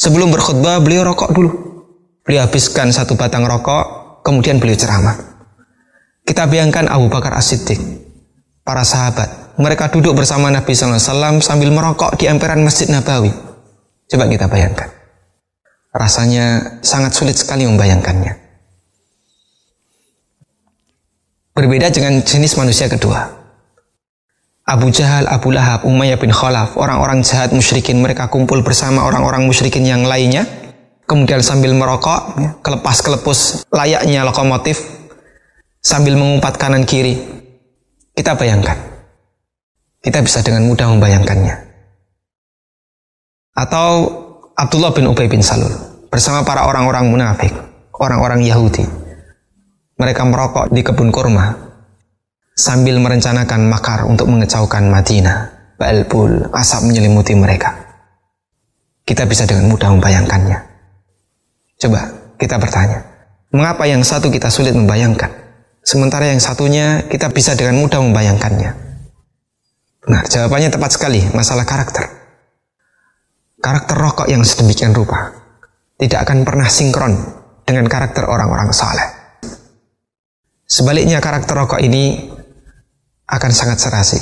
Sebelum berkhutbah, beliau rokok dulu. Beliau habiskan satu batang rokok, kemudian beliau ceramah. Kita bayangkan Abu Bakar As Siddiq, para sahabat, mereka duduk bersama Nabi Sallallahu Alaihi Wasallam sambil merokok di emperan Masjid Nabawi. Coba kita bayangkan. Rasanya sangat sulit sekali membayangkannya. Berbeda dengan jenis manusia kedua. Abu Jahal, Abu Lahab, Umayyah bin Khalaf, orang-orang jahat musyrikin, mereka kumpul bersama orang-orang musyrikin yang lainnya, kemudian sambil merokok, kelepas-kelepus layaknya lokomotif, sambil mengumpat kanan kiri. Kita bayangkan. Kita bisa dengan mudah membayangkannya. Atau Abdullah bin Ubay bin Salul bersama para orang-orang munafik, orang-orang Yahudi. Mereka merokok di kebun kurma sambil merencanakan makar untuk mengecaukan Madinah. Ba'albul, asap menyelimuti mereka. Kita bisa dengan mudah membayangkannya. Coba kita bertanya, mengapa yang satu kita sulit membayangkan, sementara yang satunya kita bisa dengan mudah membayangkannya? Benar, jawabannya tepat sekali, masalah karakter. Karakter rokok yang sedemikian rupa tidak akan pernah sinkron dengan karakter orang-orang saleh. Sebaliknya, karakter rokok ini akan sangat serasi.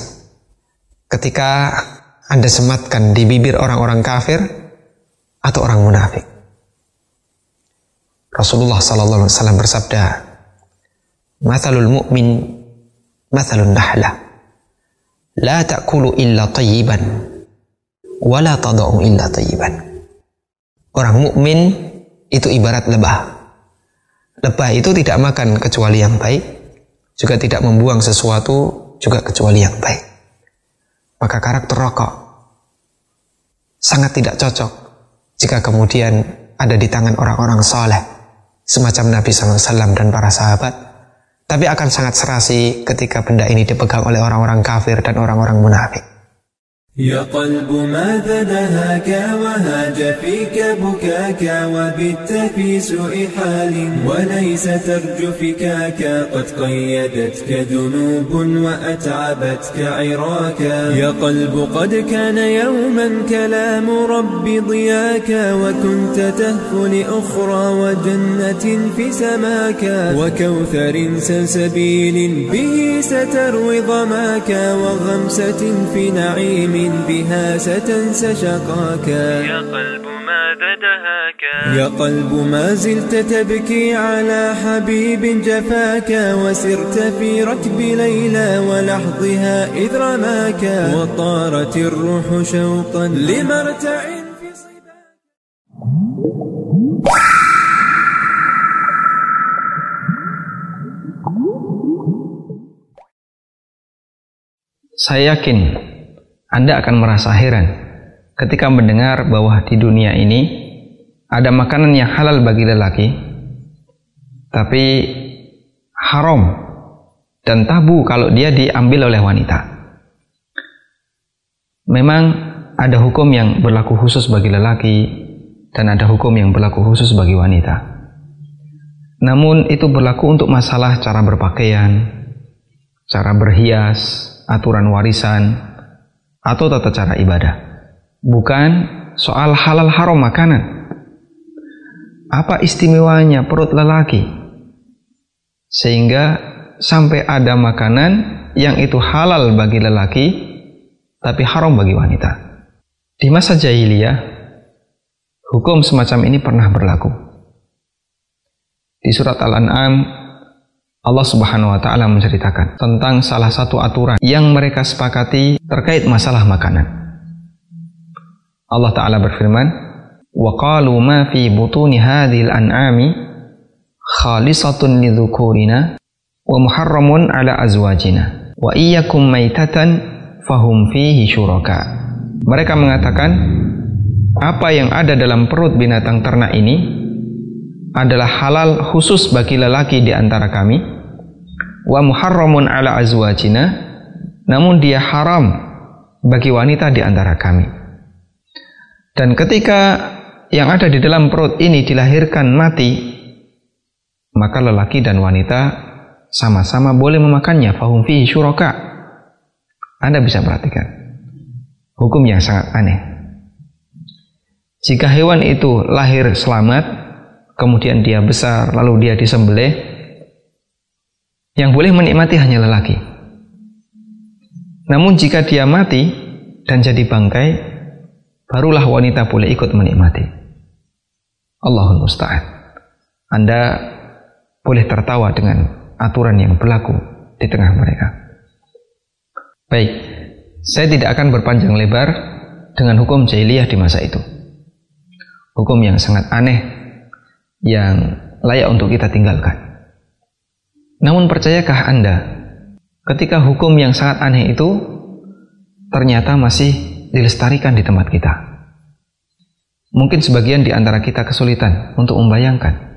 Ketika Anda sematkan di bibir orang-orang kafir atau orang munafik. Rasulullah Sallallahu Alaihi Wasallam bersabda, "Mathalul mu'min, mathalun nahlah, la ta'kulu illa tayyiban, wala tada'u illa tayyiban." Orang mukmin itu ibarat lebah. Lebah itu tidak makan kecuali yang baik, juga tidak membuang sesuatu juga kecuali yang baik. Maka karakter rokok sangat tidak cocok jika kemudian ada di tangan orang-orang soleh semacam Nabi SAW dan para sahabat, tapi akan sangat serasi ketika benda ini dipegang oleh orang-orang kafir dan orang-orang munafik. Ya qalb ma dadahaka wa haja fika bukaka wa bitta fi su'i halin wa laysa tarju fikaka qad qayyadatka dhunubun wa at'abatka iraka ya qalb qad kana yawman kalamu rabbi diyaka wa kunta tahfu li ukhra wa jannatin fi samaka wa kawtharin salsabilin bihi satarwi dhamaka wa ghamsatin fi na'imin بها ستنسى شقاك يا قلب ما ددهاك يا قلب ما زلت تبكي على حبيب جفاك وسرت في ركب ليلى ولحظها إذ رماك وطارت الروح شوقا لمرتع في صباك. Saya yakin Anda akan merasa heran ketika mendengar bahwa di dunia ini ada makanan yang halal bagi lelaki, tapi haram dan tabu kalau dia diambil oleh wanita. Memang ada hukum yang berlaku khusus bagi lelaki dan ada hukum yang berlaku khusus bagi wanita. Namun itu berlaku untuk masalah cara berpakaian, cara berhias, aturan warisan, atau tata cara ibadah, bukan soal halal haram makanan. Apa istimewanya perut lelaki sehingga sampai ada makanan yang itu halal bagi lelaki tapi haram bagi wanita? Di masa jahiliyah, hukum semacam ini pernah berlaku. Di surat Al-An'am, Allah Subhanahu wa Ta'ala menceritakan tentang salah satu aturan yang mereka sepakati terkait masalah makanan. Allah Ta'ala berfirman, وَقَالُوا مَا فِي بُطُونِ هَذِهِ الْأَنْعَامِ خَالِصَةٌ لِذُكُورِنَا وَمُحَرَّمٌ عَلَى أَزْوَاجِنَا وَإِيَّكُمْ مَيْتَةً فَهُمْ فِيهِ شُرَكَاءُ. Mereka mengatakan, apa yang ada dalam perut binatang ternak ini adalah halal khusus bagi lelaki di antara kami, wa muharramun ala azwajina, namun dia haram bagi wanita di antara kami. Dan ketika yang ada di dalam perut ini dilahirkan mati, maka lelaki dan wanita sama-sama boleh memakannya. Fahum fihi syuraka. Anda bisa perhatikan hukum yang sangat aneh. Jika hewan itu lahir selamat, kemudian dia besar lalu dia disembelih, yang boleh menikmati hanya lelaki. Namun jika dia mati dan jadi bangkai, barulah wanita boleh ikut menikmati. Allahul musta'an. Anda boleh tertawa dengan aturan yang berlaku di tengah mereka. Baik, saya tidak akan berpanjang lebar dengan hukum jahiliyah di masa itu. Hukum yang sangat aneh, yang layak untuk kita tinggalkan. Namun percayakah Anda, ketika hukum yang sangat aneh itu ternyata masih dilestarikan di tempat kita? Mungkin sebagian di antara kita kesulitan untuk membayangkan.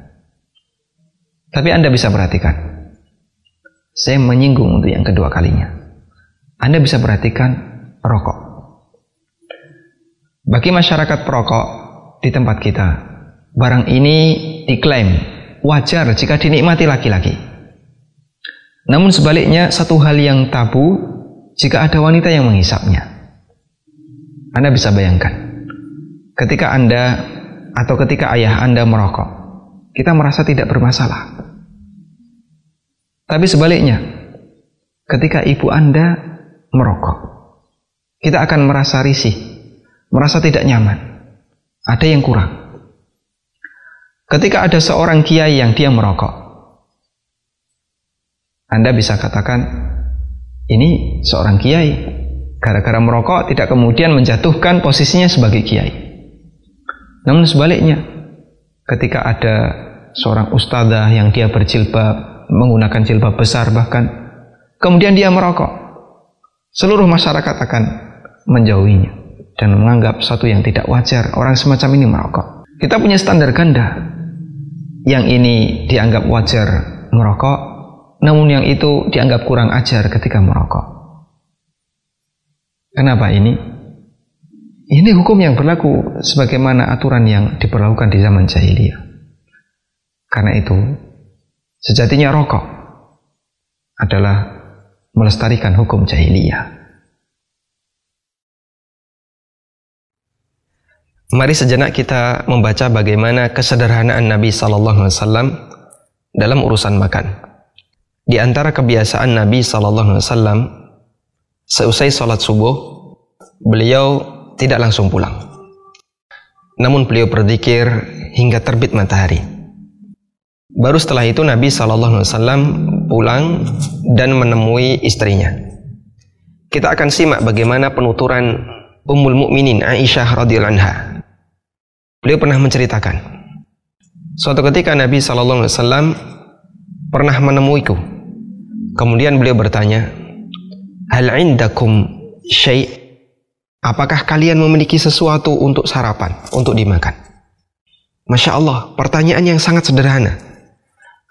Tapi Anda bisa perhatikan. Saya menyinggung untuk yang kedua kalinya. Anda bisa perhatikan perokok. Bagi masyarakat perokok di tempat kita, barang ini diklaim wajar jika dinikmati laki-laki. Namun sebaliknya, satu hal yang tabu jika ada wanita yang menghisapnya. Anda bisa bayangkan, ketika Anda atau ketika ayah Anda merokok, kita merasa tidak bermasalah. Tapi sebaliknya, ketika ibu Anda merokok, kita akan merasa risih, merasa tidak nyaman. Ada yang kurang. Ketika ada seorang kiai yang dia merokok, Anda bisa katakan, ini seorang kiai, gara-gara merokok tidak kemudian menjatuhkan posisinya sebagai kiai. Namun sebaliknya, ketika ada seorang ustadzah yang dia berjilbab, menggunakan jilbab besar bahkan, kemudian dia merokok, seluruh masyarakat akan menjauhinya dan menganggap satu yang tidak wajar orang semacam ini merokok. Kita punya standar ganda. Yang ini dianggap wajar merokok, namun yang itu dianggap kurang ajar ketika merokok. Kenapa ini? Ini hukum yang berlaku sebagaimana aturan yang diperlakukan di zaman jahiliyah. Karena itu, sejatinya rokok adalah melestarikan hukum jahiliyah. Mari sejenak kita membaca bagaimana kesederhanaan Nabi Sallallahu Alaihi Wasallam dalam urusan makan. Di antara kebiasaan Nabi Sallallahu Alaihi Wasallam, seusai sholat subuh, beliau tidak langsung pulang. Namun beliau berzikir hingga terbit matahari. Baru setelah itu Nabi Sallallahu Alaihi Wasallam pulang dan menemui istrinya. Kita akan simak bagaimana penuturan Ummul Mukminin Aisyah radhiyallahu anha. Beliau pernah menceritakan, suatu ketika Nabi Sallallahu Alaihi Wasallam pernah menemuiku. Kemudian beliau bertanya, hal indakum syai', apakah kalian memiliki sesuatu untuk sarapan, untuk dimakan? Masya Allah, pertanyaan yang sangat sederhana.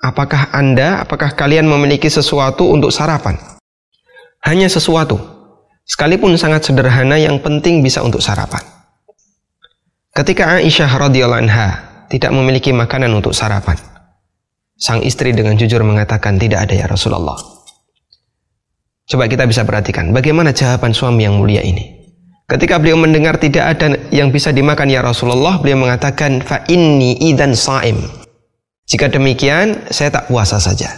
Apakah Anda, apakah kalian memiliki sesuatu untuk sarapan? Hanya sesuatu, sekalipun sangat sederhana, yang penting bisa untuk sarapan. Ketika Aisyah radhiyallahu anha tidak memiliki makanan untuk sarapan, sang istri dengan jujur mengatakan, tidak ada ya Rasulullah. Coba kita bisa perhatikan bagaimana jawaban suami yang mulia ini. Ketika beliau mendengar tidak ada yang bisa dimakan ya Rasulullah, beliau mengatakan, fa inni idzan sha'im. Jika demikian, saya tak puasa saja.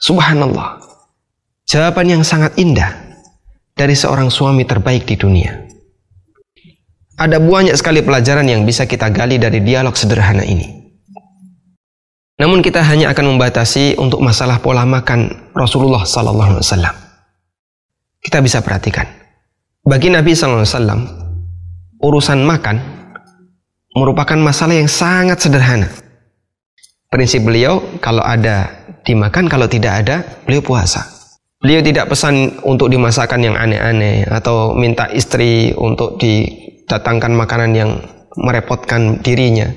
Subhanallah. Jawaban yang sangat indah dari seorang suami terbaik di dunia. Ada banyak sekali pelajaran yang bisa kita gali dari dialog sederhana ini. Namun kita hanya akan membatasi untuk masalah pola makan Rasulullah Sallallahu Alaihi Wasallam. Kita bisa perhatikan, bagi Nabi Sallallahu Alaihi Wasallam, urusan makan merupakan masalah yang sangat sederhana. Prinsip beliau, kalau ada dimakan, kalau tidak ada, beliau puasa. Beliau tidak pesan untuk dimasakkan yang aneh-aneh atau minta istri untuk datangkan makanan yang merepotkan dirinya.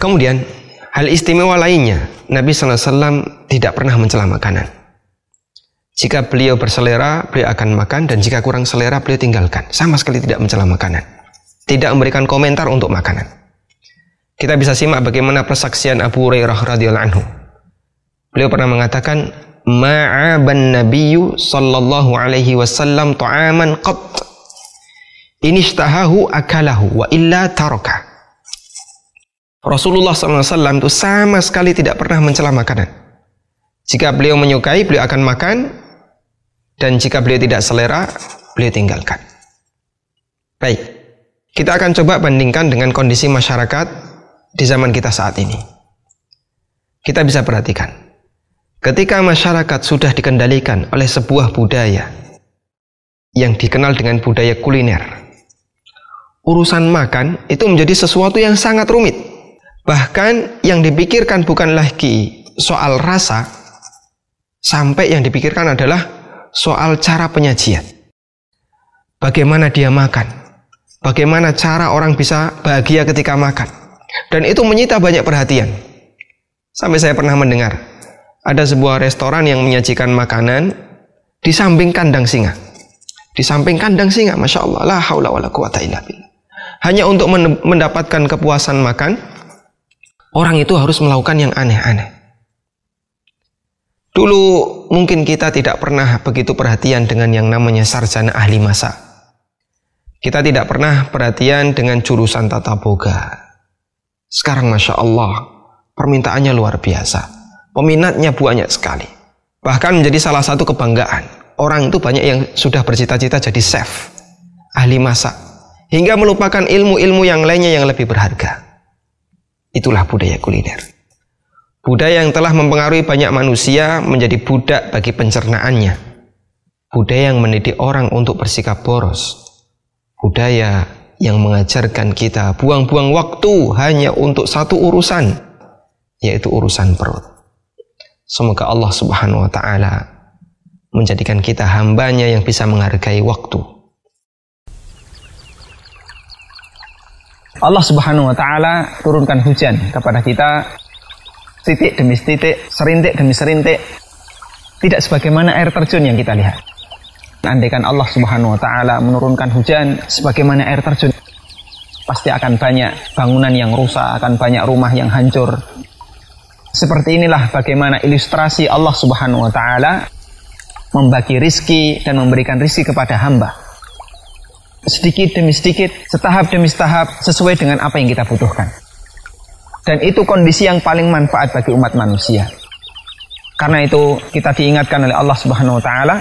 Kemudian, hal istimewa lainnya, Nabi Sallallahu Alaihi Wasallam tidak pernah mencela makanan. Jika beliau berselera, beliau akan makan, dan jika kurang selera, beliau tinggalkan. Sama sekali tidak mencela makanan, tidak memberikan komentar untuk makanan. Kita bisa simak bagaimana persaksian Abu Hurairah radhiyallahu anhu. Beliau pernah mengatakan, ma'aban Nabiyyu Sallallahu Alaihi Wasallam ta'aman qat. Inishtahahu akalahu wa illa taraka. Rasulullah SAW itu sama sekali tidak pernah mencela makanan. Jika beliau menyukai, beliau akan makan, dan jika beliau tidak selera, beliau tinggalkan. Baik, kita akan coba bandingkan dengan kondisi masyarakat di zaman kita saat ini. Kita bisa perhatikan, ketika masyarakat sudah dikendalikan oleh sebuah budaya yang dikenal dengan budaya kuliner, urusan makan itu menjadi sesuatu yang sangat rumit. Bahkan yang dipikirkan bukan lagi soal rasa, sampai yang dipikirkan adalah soal cara penyajian. Bagaimana dia makan, bagaimana cara orang bisa bahagia ketika makan. Dan itu menyita banyak perhatian. Sampai saya pernah mendengar ada sebuah restoran yang menyajikan makanan di samping kandang singa. Di samping kandang singa, Masya Allah, la haula wala quwata illa billah. Hanya untuk mendapatkan kepuasan makan, orang itu harus melakukan yang aneh-aneh. Dulu mungkin kita tidak pernah begitu perhatian dengan yang namanya sarjana ahli masak. Kita tidak pernah perhatian dengan jurusan tata boga. Sekarang Masya Allah, permintaannya luar biasa. Peminatnya banyak sekali. Bahkan menjadi salah satu kebanggaan. Orang itu banyak yang sudah bercita-cita jadi chef, ahli masak, hingga melupakan ilmu-ilmu yang lainnya yang lebih berharga. Itulah budaya kuliner. Budaya yang telah mempengaruhi banyak manusia menjadi budak bagi pencernaannya. Budaya yang mendidik orang untuk bersikap boros. Budaya yang mengajarkan kita buang-buang waktu hanya untuk satu urusan, yaitu urusan perut. Semoga Allah Subhanahu wa Ta'ala menjadikan kita hambanya yang bisa menghargai waktu. Allah Subhanahu wa Ta'ala turunkan hujan kepada kita titik demi titik, serintik demi serintik, tidak sebagaimana air terjun yang kita lihat. Andaikan Allah Subhanahu wa Ta'ala menurunkan hujan sebagaimana air terjun, pasti akan banyak bangunan yang rusak, akan banyak rumah yang hancur. Seperti inilah bagaimana ilustrasi Allah Subhanahu wa Ta'ala membagi rizki dan memberikan rizki kepada hamba. Sedikit demi sedikit, setahap demi setahap, sesuai dengan apa yang kita butuhkan. Dan itu kondisi yang paling manfaat bagi umat manusia. Karena itu kita diingatkan oleh Allah Subhanahu wa Ta'ala,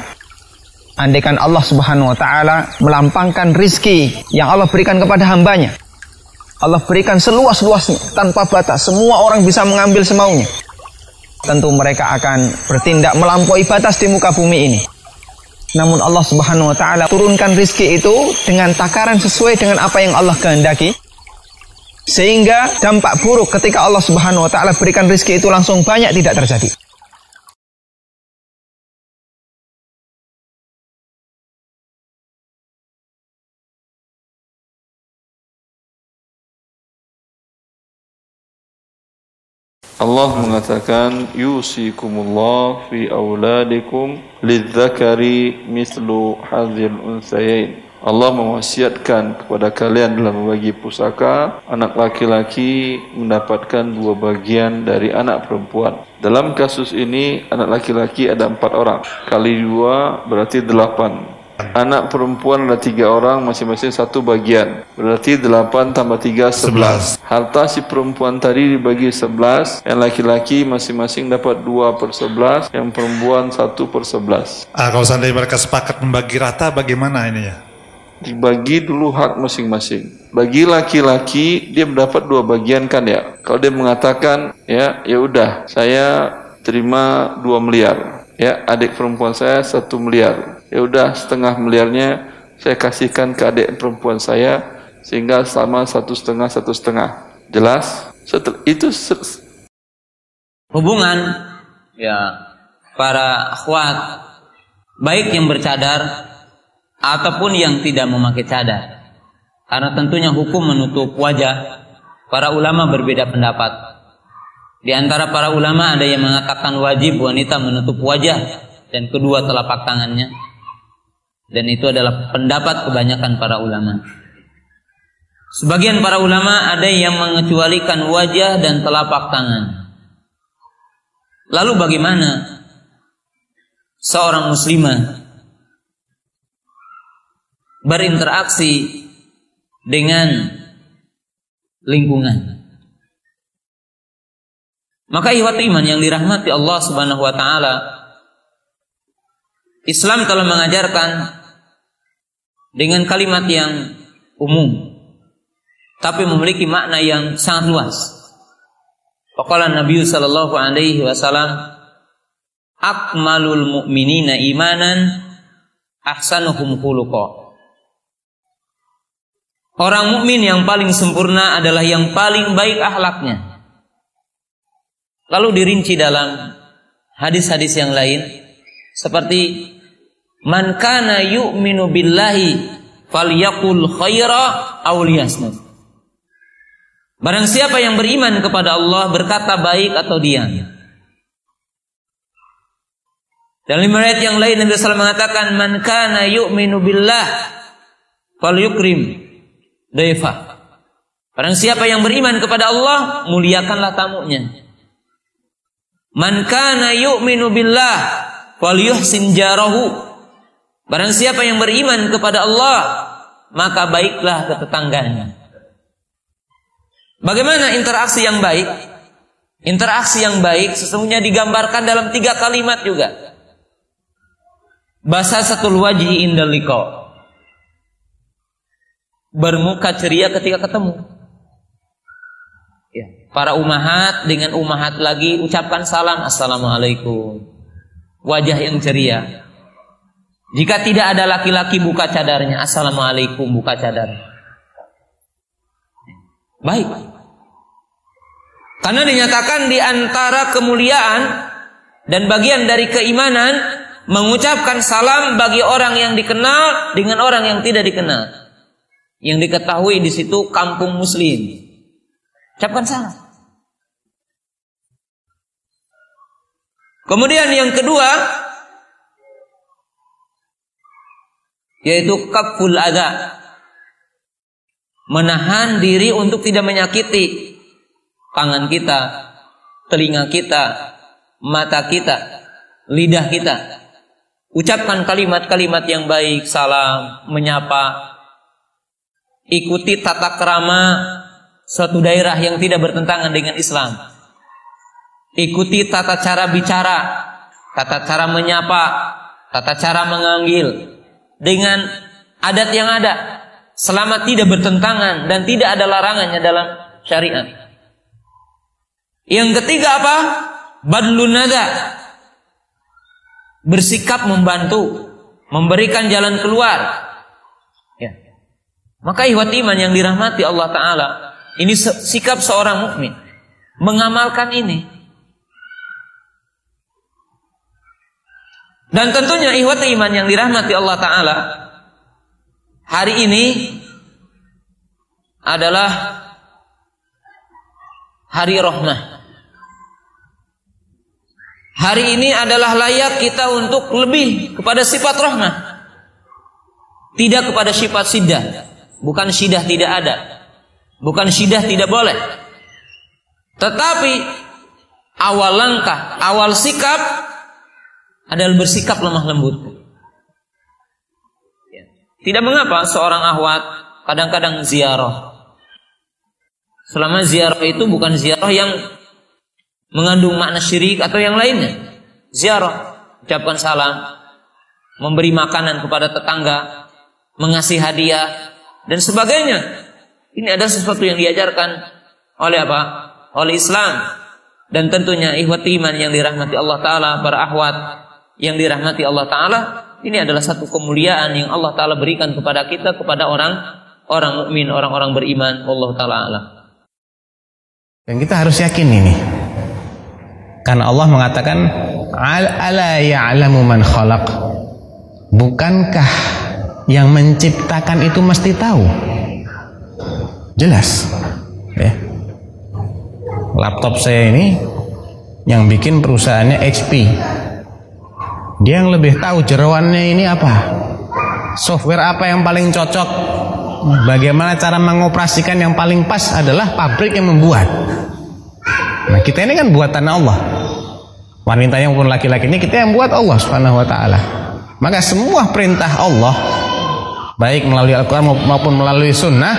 andaikan Allah Subhanahu wa Ta'ala melampangkan rizki yang Allah berikan kepada hambanya, Allah berikan seluas-luasnya, tanpa batas, semua orang bisa mengambil semaunya, tentu mereka akan bertindak melampaui batas di muka bumi ini. Namun Allah Subhanahu wa Ta'ala turunkan rizki itu dengan takaran sesuai dengan apa yang Allah kehendaki, sehingga dampak buruk ketika Allah Subhanahu wa Ta'ala berikan rizki itu langsung banyak tidak terjadi. Allah mengatakan, yusikumullah fi auladikum lidzakari mislu hadzil unsayain. Allah mewasiatkan kepada kalian dalam membagi pusaka, anak laki-laki mendapatkan dua bagian dari anak perempuan. Dalam kasus ini anak laki-laki ada 4 orang, kali 2 berarti 8. Anak perempuan ada 3 orang, masing-masing 1 bagian. Berarti 8 tambah 3, 11. Harta si perempuan tadi dibagi 11. Yang laki-laki masing-masing dapat 2/11. Yang perempuan 1/11. Kalau seandainya mereka sepakat membagi rata, bagaimana ini ya? Dibagi dulu hak masing-masing. Bagi laki-laki, dia mendapat 2 bagian kan ya. Kalau dia mengatakan, ya udah, saya terima 2 miliar. Ya, adik perempuan saya 1 miliar. Ya udah, 0,5 miliarnya saya kasihkan ke adik perempuan saya, sehingga sama 1,5-1,5. Jelas? Itu hubungan ya para akhwat, baik yang bercadar ataupun yang tidak memakai cadar. Karena tentunya hukum menutup wajah, para ulama berbeda pendapat. Di antara para ulama ada yang mengatakan wajib wanita menutup wajah dan kedua telapak tangannya. Dan itu adalah pendapat kebanyakan para ulama. Sebagian para ulama ada yang mengecualikan wajah dan telapak tangan. Lalu bagaimana seorang muslimah berinteraksi dengan lingkungan? Maka ikhwat iman yang dirahmati Allah Subhanahu wa taala, Islam telah mengajarkan dengan kalimat yang umum tapi memiliki makna yang sangat luas. Faqala Nabi Sallallahu Alaihi Wasallam, akmalul mu'minina imanan ahsanuhum khuluqa. Orang mukmin yang paling sempurna adalah yang paling baik akhlaknya. Lalu dirinci dalam hadis-hadis yang lain seperti man kana yu'minu billahi falyaqul khaira aw liyasmut. Barang siapa yang beriman kepada Allah berkata baik atau diam. Dalam riwayat yang lain Nabi SAW mengatakan man kana yu'minu billah falyukrim dayfah. Barang siapa yang beriman kepada Allah muliakanlah tamunya. Man kana yu'minu billah falyuhsin jarahu. Barang siapa yang beriman kepada Allah maka baiklah ke tetangganya. Bagaimana interaksi yang baik? Interaksi yang baik sesungguhnya digambarkan dalam 3 kalimat juga. Basasatul wajhi indal liqa. Bermuka ceria ketika ketemu. Para umahat dengan umahat lagi ucapkan salam, assalamualaikum. Wajah yang ceria. Jika tidak ada laki-laki buka cadarnya, assalamualaikum, buka cadar. Baik. Karena dinyatakan di antara kemuliaan dan bagian dari keimanan mengucapkan salam bagi orang yang dikenal dengan orang yang tidak dikenal. Yang diketahui di situ kampung muslim. Ucapkan salam. Kemudian yang kedua yaitu kaful adza, menahan diri untuk tidak menyakiti tangan kita, telinga kita, mata kita, lidah kita. Ucapkan kalimat-kalimat yang baik, salam, menyapa, ikuti tata krama suatu daerah yang tidak bertentangan dengan Islam. Ikuti tata cara bicara, tata cara menyapa, tata cara menganggil dengan adat yang ada selama tidak bertentangan dan tidak ada larangannya dalam syariat. Yang ketiga apa? Badlun nada. Bersikap membantu, memberikan jalan keluar. Ya. Maka ihwat iman yang dirahmati Allah taala, ini sikap seorang mukmin mengamalkan ini. Dan tentunya ikhwat iman yang dirahmati Allah Ta'ala, hari ini adalah hari rahmah. Hari ini adalah layak kita untuk lebih kepada sifat rahmah, tidak kepada sifat syiddah. Bukan syiddah tidak ada, bukan syiddah tidak boleh, tetapi awal langkah, awal sikap adalah bersikap lemah lembut. Tidak mengapa seorang ahwat kadang-kadang ziarah, selama ziarah itu bukan ziarah yang mengandung makna syirik atau yang lainnya. Ziarah, ucapkan salam, memberi makanan kepada tetangga, mengasih hadiah dan sebagainya. Ini adalah sesuatu yang diajarkan oleh apa? Oleh Islam. Dan tentunya ikhwati iman yang dirahmati Allah Ta'ala, para ahwat yang dirahmati Allah Ta'ala, ini adalah satu kemuliaan yang Allah Ta'ala berikan kepada kita, kepada orang mukmin, orang-orang beriman. Allah Ta'ala alam. Dan kita harus yakin ini, karena Allah mengatakan ala ya'lamu man khalaq. Bukankah yang menciptakan itu mesti tahu? Jelas ya. Laptop saya ini yang bikin perusahaannya HP. Dia yang lebih tahu jeroannya ini apa, software apa yang paling cocok, bagaimana cara mengoperasikan yang paling pas adalah pabrik yang membuat. Nah kita ini kan buatan Allah, wanita yang pun laki-lakinya kita yang buat Allah Subhanahu wa ta'ala. Maka semua perintah Allah baik melalui Al-Quran maupun melalui Sunnah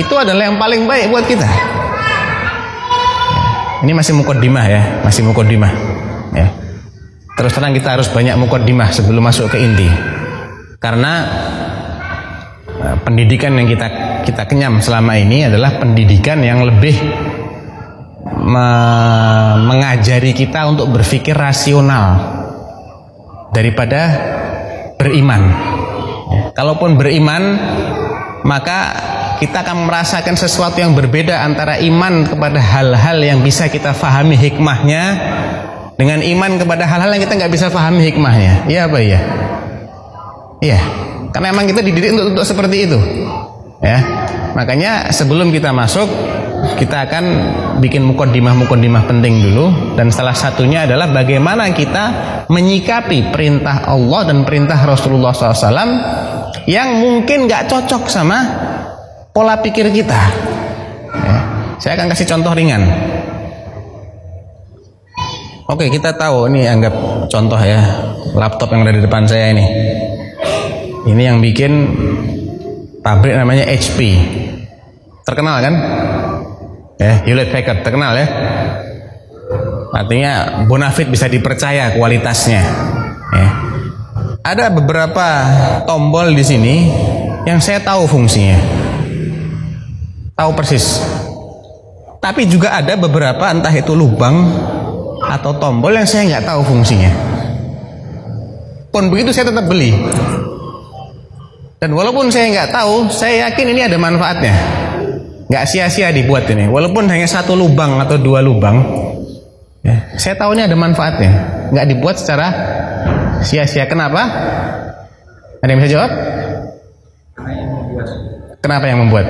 itu adalah yang paling baik buat kita. Ini masih mukaddimah ya, masih mukaddimah ya. Terus terang kita harus banyak mukaddimah sebelum masuk ke inti. Karena pendidikan yang kita kenyam selama ini adalah pendidikan yang lebih mengajari kita untuk berpikir rasional daripada beriman. Kalaupun beriman, maka kita akan merasakan sesuatu yang berbeda antara iman kepada hal-hal yang bisa kita fahami hikmahnya dengan iman kepada hal-hal yang kita nggak bisa fahami hikmahnya. Iya apa iya? Iya, karena emang kita dididik untuk seperti itu ya. Makanya sebelum kita masuk, kita akan bikin mukaddimah-mukaddimah penting dulu. Dan salah satunya adalah bagaimana kita menyikapi perintah Allah dan perintah Rasulullah SAW yang mungkin gak cocok sama pola pikir kita ya. Saya akan kasih contoh ringan. Oke, kita tahu, ini anggap contoh ya. Laptop yang ada di depan saya ini, ini yang bikin pabrik namanya HP. Terkenal kan? Ya, Hewlett Packard terkenal ya. Artinya bonafit bisa dipercaya kualitasnya. Ya. Ada beberapa tombol di sini yang saya tahu fungsinya. Tahu persis. Tapi juga ada beberapa, entah itu lubang atau tombol, yang saya nggak tahu fungsinya. Pun begitu saya tetap beli. Dan walaupun saya nggak tahu, saya yakin ini ada manfaatnya. Nggak sia-sia dibuat ini. Walaupun hanya satu lubang atau dua lubang, ya, saya tahunya ada manfaatnya. Nggak dibuat secara sia-sia. Kenapa? Ada yang bisa jawab? Kenapa yang membuat?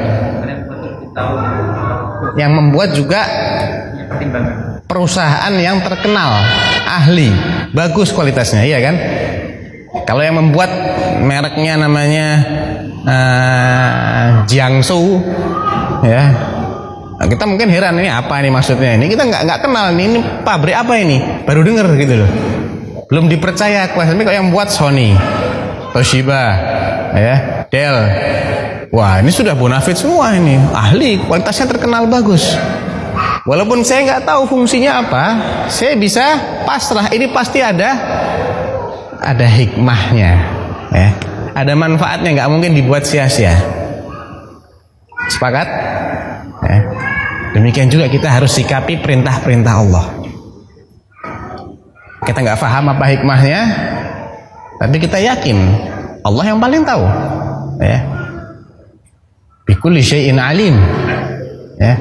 Yang membuat juga perusahaan yang terkenal, ahli, bagus kualitasnya, iya kan? Kalau yang membuat mereknya namanya Jiangsu, ya, nah, kita mungkin heran ini apa ini maksudnya. Ini kita nggak kenal ini pabrik apa ini, baru dengar gitu loh, belum dipercaya. Tapi kalau yang buat Sony, Toshiba, ya, Dell, wah ini sudah bonafit semua ini, ahli, kualitasnya terkenal bagus. Walaupun saya nggak tahu fungsinya apa, saya bisa pasrah ini pasti ada hikmahnya ya. Ada manfaatnya, nggak mungkin dibuat sia-sia. Sepakat? Ya. Demikian juga kita harus sikapi perintah-perintah Allah. Kita nggak paham apa hikmahnya, tapi kita yakin Allah yang paling tahu ya. Bikulli syai'in alim ya.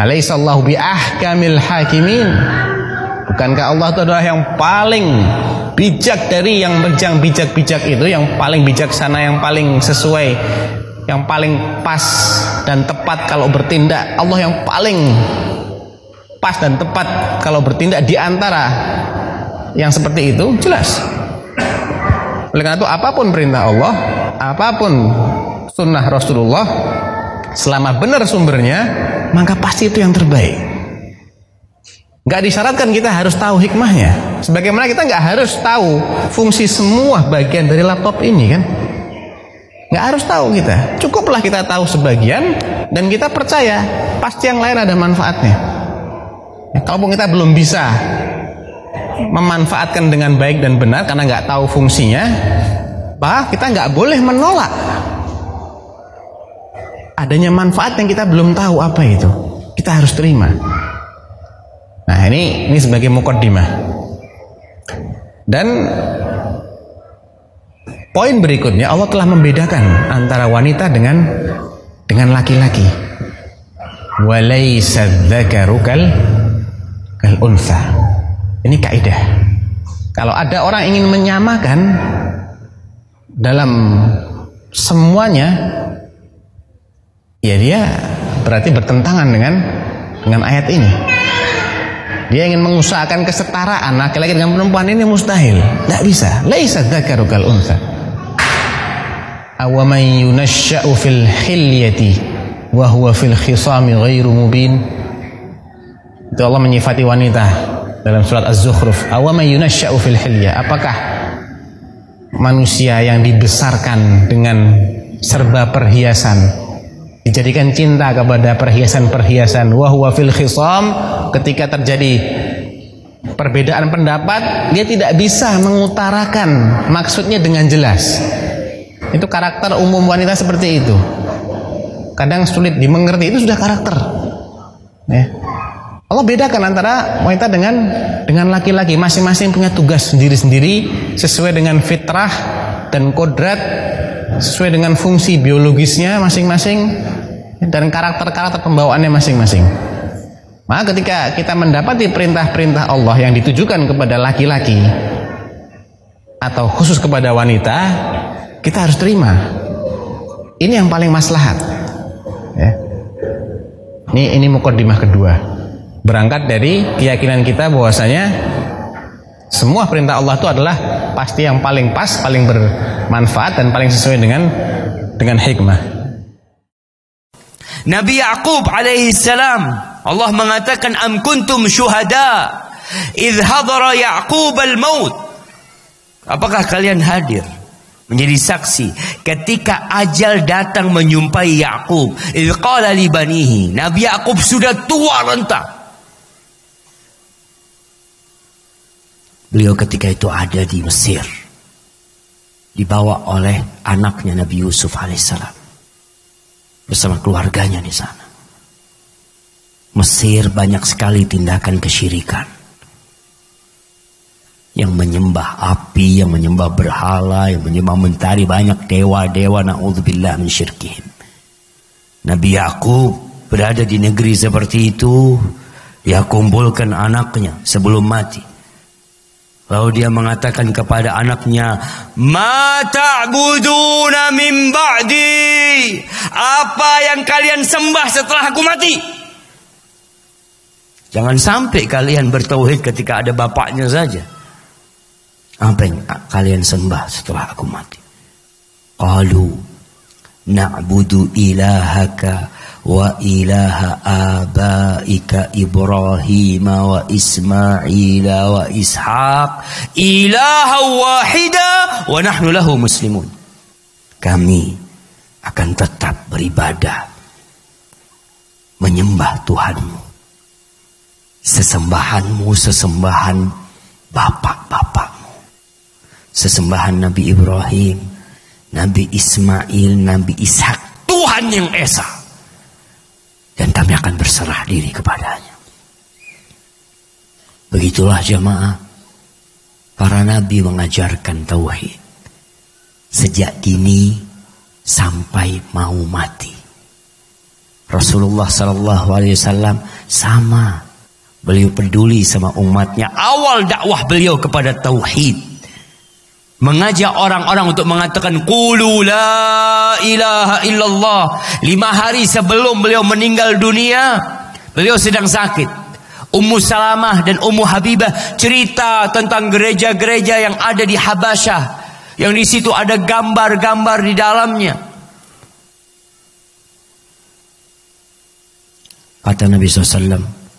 Alaihissallahu biahkamil hakimin. Bukankah Allah itu adalah yang paling bijak dari yang bijak-bijak itu, yang paling bijaksana, yang paling sesuai, yang paling pas dan tepat kalau bertindak. Allah yang paling pas dan tepat kalau bertindak di antara yang seperti itu, jelas. Oleh karena itu, apapun perintah Allah, apapun sunnah Rasulullah, selama benar sumbernya, maka pasti itu yang terbaik. Nggak disyaratkan kita harus tahu hikmahnya. Sebagaimana kita nggak harus tahu fungsi semua bagian dari laptop ini kan. Nggak harus tahu kita. Cukuplah kita tahu sebagian dan kita percaya pasti yang lain ada manfaatnya. Ya, kalaupun kita belum bisa memanfaatkan dengan baik dan benar karena nggak tahu fungsinya, bah, kita nggak boleh menolak adanya manfaat yang kita belum tahu apa itu. Kita harus terima. Nah ini sebagai mukaddimah. Dan poin berikutnya, Allah telah membedakan antara wanita dengan laki-laki. Walaysa dzakaru kal unsa. Ini kaidah. Kalau ada orang ingin menyamakan dalam semuanya, ya dia berarti bertentangan dengan ayat ini. Dia ingin mengusahakan kesetaraan laki-laki dengan perempuan, ini mustahil, tidak bisa. Laisa dzakaru kal unsa. Aw man yunashsha'u fil hilyati wa huwa fil khisami ghairu mubin. Itu Allah menyifati wanita dalam surat Az-Zukhruf. Aw man yunashsha'u fil hilyah. Apakah manusia yang dibesarkan dengan serba perhiasan Dijadikan cinta kepada perhiasan-perhiasan. Wa huwa fil khisam, ketika terjadi perbedaan pendapat, dia tidak bisa mengutarakan maksudnya dengan jelas. Itu karakter umum wanita seperti itu. Kadang sulit dimengerti, itu sudah karakter. Ya. Allah bedakan antara wanita dengan laki-laki, masing-masing punya tugas sendiri-sendiri sesuai dengan fitrah dan kodrat, sesuai dengan fungsi biologisnya masing-masing dan karakter-karakter pembawaannya masing-masing. Maka ketika kita mendapati perintah-perintah Allah yang ditujukan kepada laki-laki atau khusus kepada wanita, kita harus terima. Ini yang paling maslahat. Ya. Ini mukaddimah kedua. Berangkat dari keyakinan kita bahwasanya semua perintah Allah itu adalah pasti yang paling pas, paling bermanfaat dan paling sesuai dengan hikmah. Nabi Yaqub alaihi salam, Allah mengatakan am kuntum syuhada idh hadara Yaqub al-maut. Apakah kalian hadir menjadi saksi ketika ajal datang menyumpai Yaqub? Idh qala li banihi, Nabi Yaqub sudah tua renta. Beliau ketika itu ada di Mesir, dibawa oleh anaknya Nabi Yusuf alaihissalam bersama keluarganya di sana. Mesir banyak sekali tindakan kesyirikan, yang menyembah api, yang menyembah berhala, yang menyembah mentari, banyak dewa-dewa. Na'udzubillah min syirkihim. Nabi Yaqub berada di negeri seperti itu, dia kumpulkan anaknya sebelum mati. Lalu dia mengatakan kepada anaknya, "Ma ta'buduna min ba'di?" Apa yang kalian sembah setelah aku mati? Jangan sampai kalian bertauhid ketika ada bapaknya saja. Apa yang kalian sembah setelah aku mati? Qalu na'budu ilahaka wa ilaha abaika Ibrahim wa Ismail wa Ishaq ilaha wahida wa nahnu lahu muslimun. Kami akan tetap beribadah menyembah Tuhanmu, sesembahanmu, sesembahan bapak-bapakmu, sesembahan Nabi Ibrahim, Nabi Ismail, Nabi Ishaq, Tuhan yang Esa, dan kami akan berserah diri kepadanya. Begitulah jamaah, para nabi mengajarkan tauhid sejak dini sampai mau mati. Rasulullah Sallallahu Alaihi Wasallam sama, beliau peduli sama umatnya. Awal dakwah beliau kepada tauhid, mengajak orang-orang untuk mengatakan qulu la ilaha illallah. 5 hari sebelum beliau meninggal dunia, beliau sedang sakit. Ummu Salamah dan Ummu Habibah cerita tentang gereja-gereja yang ada di Habasyah, yang di situ ada gambar-gambar di dalamnya. Kata Nabi SAW,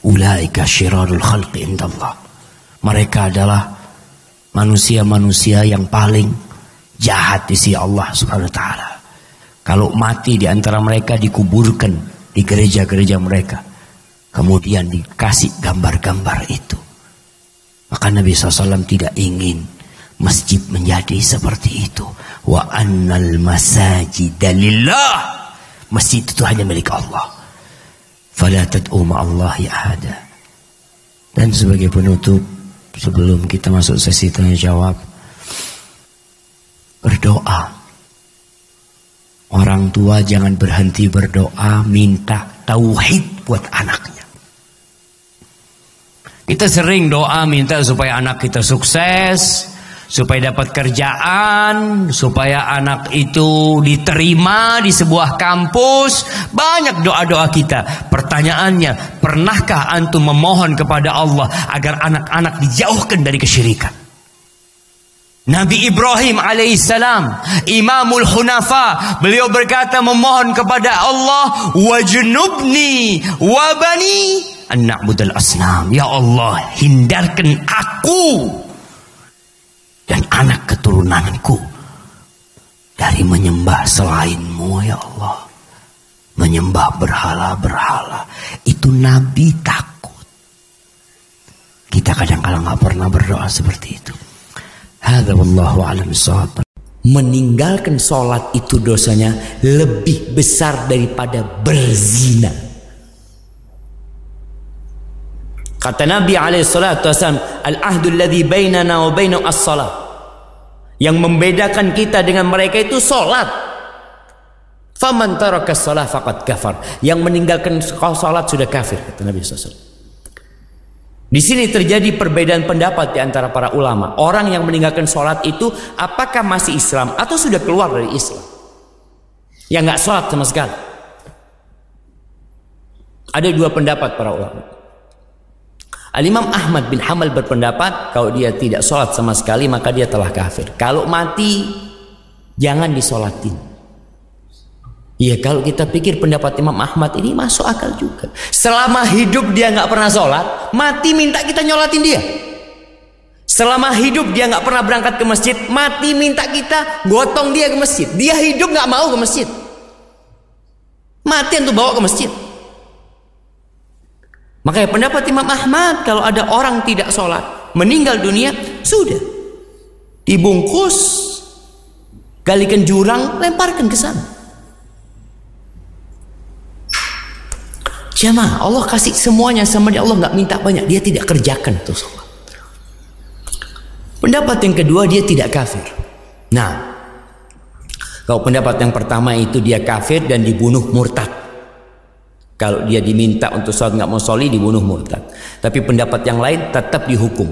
ulaika syirarul khalqi indallah. Mereka adalah manusia-manusia yang paling jahat di sisi Allah Subhanahu wa taala. Kalau mati di antara mereka dikuburkan di gereja-gereja mereka, kemudian dikasih gambar-gambar itu. Maka Nabi SAW tidak ingin masjid menjadi seperti itu. Wa annal masajida lillah. Masjid itu hanya milik Allah. Fala tad'u ma'allahi ahada. Dan sebagai penutup, sebelum kita masuk sesi tanya jawab, berdoa. Orang tua jangan berhenti berdoa, minta tauhid buat anaknya. Kita sering doa minta supaya anak kita sukses, supaya dapat kerjaan, supaya anak itu diterima di sebuah kampus. Banyak doa-doa kita. Pertanyaannya, pernahkah antum memohon kepada Allah agar anak-anak dijauhkan dari kesyirikan? Nabi Ibrahim alaihissalam, Imamul Hunafa, beliau berkata memohon kepada Allah, wajnubni wabani an na'budal asnam. Ya Allah, hindarkan aku dan anak keturunanku dari menyembah selainmu, ya Allah. menyembah berhala-berhala. Itu Nabi takut. Kita kadang-kadang nggak pernah berdoa seperti itu. Hadza wallahu a'lam bissawab. Meninggalkan sholat itu dosanya lebih besar daripada berzina. Kata Nabi SAW, al-ahdu alladhi bainana wa bainu as-salat. Yang membedakan kita dengan mereka itu sholat. Faman taraka as-salat faqad kafar. Yang meninggalkan sholat sudah kafir, kata Nabi SAW. Di sini terjadi perbedaan pendapat di antara para ulama. Orang yang meninggalkan sholat itu apakah masih Islam atau sudah keluar dari Islam? Yang nggak sholat sama sekali. Ada dua pendapat para ulama. Al-Imam Ahmad bin Hanbal berpendapat kalau dia tidak sholat sama sekali maka dia telah kafir. Kalau mati jangan disolatin. Ya kalau kita pikir pendapat Imam Ahmad ini masuk akal juga. Selama hidup dia nggak pernah sholat, mati minta kita nyolatin dia. Selama hidup dia nggak pernah berangkat ke masjid, mati minta kita gotong dia ke masjid. Dia hidup nggak mau ke masjid, mati untuk bawa ke masjid. Makanya pendapat Imam Ahmad kalau ada orang tidak sholat meninggal dunia sudah dibungkus, galikan jurang, lemparkan ke sana. Jamaah, Allah kasih semuanya sama dia. Allah nggak minta banyak, dia tidak kerjakan tuh sholat. Pendapat yang kedua, dia tidak kafir. Nah, kalau pendapat yang pertama itu dia kafir dan dibunuh murtad. Kalau dia diminta untuk sholat nggak mau soli, dibunuh murtad. Tapi pendapat yang lain tetap dihukum.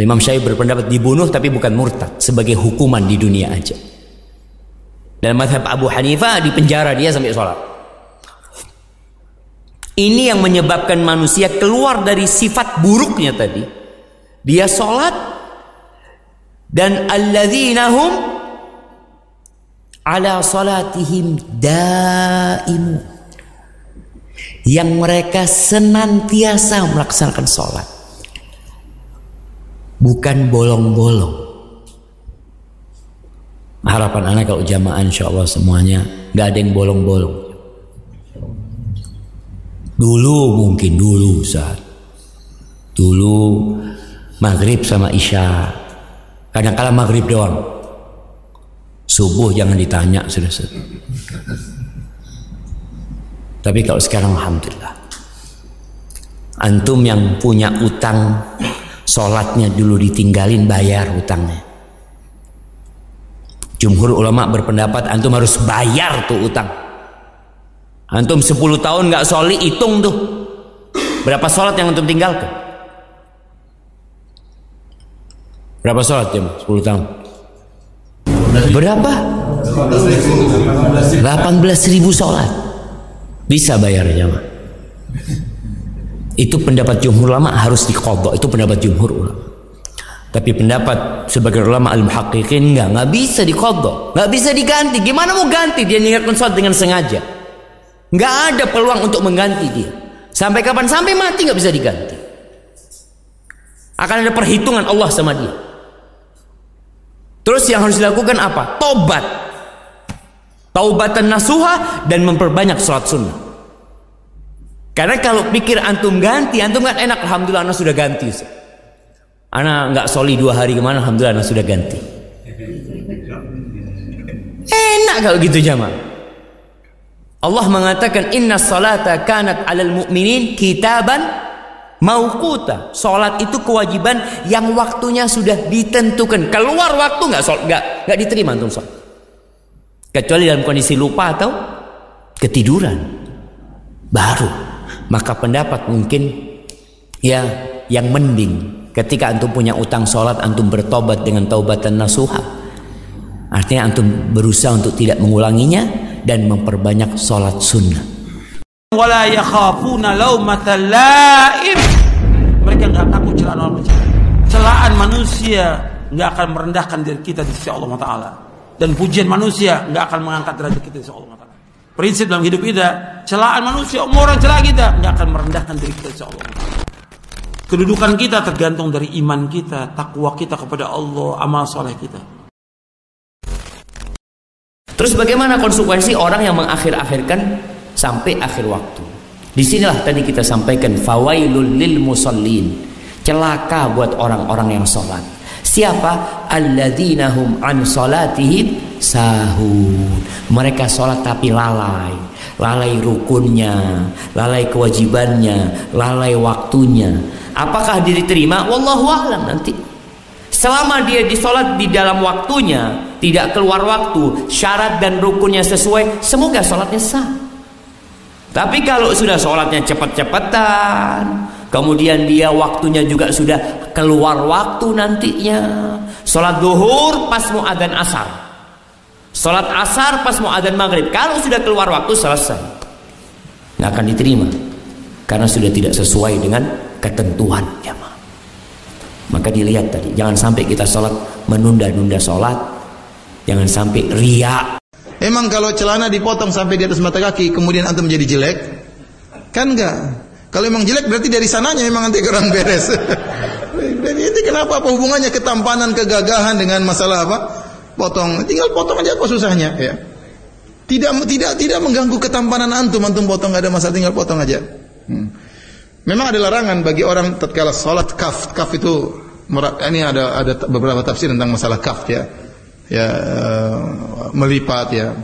Imam Syafi'i berpendapat dibunuh tapi bukan murtad, sebagai hukuman di dunia aja. Dan mazhab Abu Hanifah dipenjara dia sampai sholat. Ini yang menyebabkan manusia keluar dari sifat buruknya tadi. Dia sholat dan alladzinahum ala sholatihim daimu, yang mereka senantiasa melaksanakan sholat, bukan bolong-bolong. Harapan anak kalau jamaah insya Allah semuanya nggak ada yang bolong-bolong. Dulu mungkin dulu saat dulu maghrib sama isya, kadang-kala maghrib doang, subuh jangan ditanya sudah. Tapi kalau sekarang alhamdulillah, antum yang punya utang sholatnya dulu ditinggalin, bayar utangnya. Jumhur ulama berpendapat antum harus bayar tuh utang. Antum 10 tahun gak soli, hitung tuh berapa sholat yang antum tinggalkan. Berapa sholat ya 10 tahun? Berapa? 18.000 sholat. Bisa bayarnya mah. Itu pendapat jumhur ulama, harus diqadha. Itu pendapat jumhur ulama. Tapi pendapat sebagian ulama al-muhaqqiqin gak bisa diqadha, gak bisa diganti. Gimana mau ganti? Dia niatkan sholat dengan sengaja, nggak ada peluang untuk mengganti dia. Sampai kapan? Sampai mati nggak bisa diganti. Akan ada perhitungan Allah sama dia. Terus yang harus dilakukan apa? Taubat, taubatan nasuha, dan memperbanyak sholat sunnah. Karena kalau pikir antum ganti, antum kan enak, alhamdulillah anak sudah ganti. Anak nggak soli 2 hari kemana, alhamdulillah anak sudah ganti. Enak kalau gitu jamaah. Allah mengatakan inna salata kanat alal mu'minin kitaban mauquta. Salat itu kewajiban yang waktunya sudah ditentukan. Keluar waktu enggak diterima antum salat. Kecuali dalam kondisi lupa atau ketiduran. Baru maka pendapat mungkin ya yang mending ketika antum punya utang salat, antum bertobat dengan taubatan nasuha. Artinya antum berusaha untuk tidak mengulanginya dan memperbanyak sholat sunnah. Wala yakhafuna laumatal laim. Mereka nggak takut celaan orang bercela. Celaan manusia nggak akan merendahkan diri kita di sisi Allah Taala, dan pujian manusia nggak akan mengangkat derajat kita di sisi Allah Taala. Prinsip dalam hidup kita, celaan manusia, orang celah kita nggak akan merendahkan diri kita di sisi Allah Taala. Kedudukan kita tergantung dari iman kita, takwa kita kepada Allah, amal soleh kita. Terus bagaimana konsekuensi orang yang mengakhir-akhirkan sampai akhir waktu. Disinilah tadi kita sampaikan fawailul lil musallin, celaka buat orang-orang yang sholat. Siapa? Alladzina hum an sholatihim sahun. Mereka sholat tapi lalai, lalai rukunnya, lalai kewajibannya, lalai waktunya. Apakah diterima? Wallahu a'lam. Nanti selama dia disolat di dalam waktunya, tidak keluar waktu, syarat dan rukunnya sesuai, semoga sholatnya sah. Tapi kalau sudah sholatnya cepat-cepatan, kemudian dia waktunya juga sudah keluar waktu nantinya, sholat duhur pas muadzan asar, sholat asar pas muadzan maghrib, kalau sudah keluar waktu selesai, nggak akan diterima karena sudah tidak sesuai dengan ketentuan jamaah. Maka dilihat tadi, jangan sampai kita sholat menunda-nunda sholat, jangan sampai riya. Emang kalau celana dipotong sampai di atas mata kaki kemudian antum jadi jelek? Kan enggak. Kalau emang jelek berarti dari sananya memang nanti kurang beres. Dan itu kenapa? Apa hubungannya ketampanan, kegagahan dengan masalah apa? Potong. Tinggal potong aja kok susahnya, ya. Tidak mengganggu ketampanan antum, antum potong enggak ada masalah, tinggal potong aja. Memang ada larangan bagi orang tatkala salat kaf. Kaf itu ini ada beberapa tafsir tentang masalah kaf, ya. Ya melipat, ya.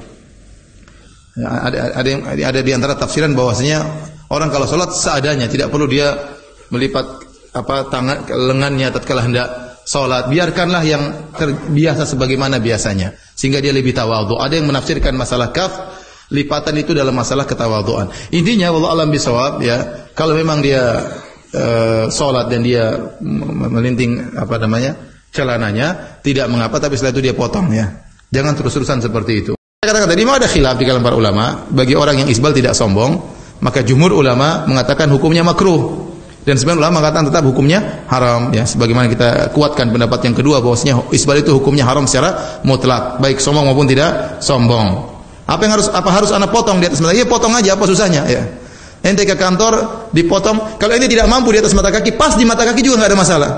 Ada di antara tafsiran bahwasanya orang kalau salat seadanya, tidak perlu dia melipat apa tangan lengannya tatkala hendak salat. Biarkanlah yang terbiasa sebagaimana biasanya sehingga dia lebih tawadhu. Ada yang menafsirkan masalah kaf lipatan itu dalam masalah ketawadhuan. Intinya wallahu alam bisawab, ya. Kalau memang dia salat dan dia melinting apa namanya celananya, tidak mengapa, tapi setelah itu dia potong, ya. Jangan terus-terusan seperti itu. Kata-kata tadi ada khilaf di kalangan para ulama, bagi orang yang isbal tidak sombong, maka jumhur ulama mengatakan hukumnya makruh. Dan sebagian ulama mengatakan tetap hukumnya haram, ya, sebagaimana kita kuatkan pendapat yang kedua bahwasanya isbal itu hukumnya haram secara mutlak, baik sombong maupun tidak sombong. Apa harus anak potong di atas mata kaki? Ya, potong aja, apa susahnya, ya. Ente ke kantor dipotong, kalau ente tidak mampu di atas mata kaki, pas di mata kaki juga nggak ada masalah.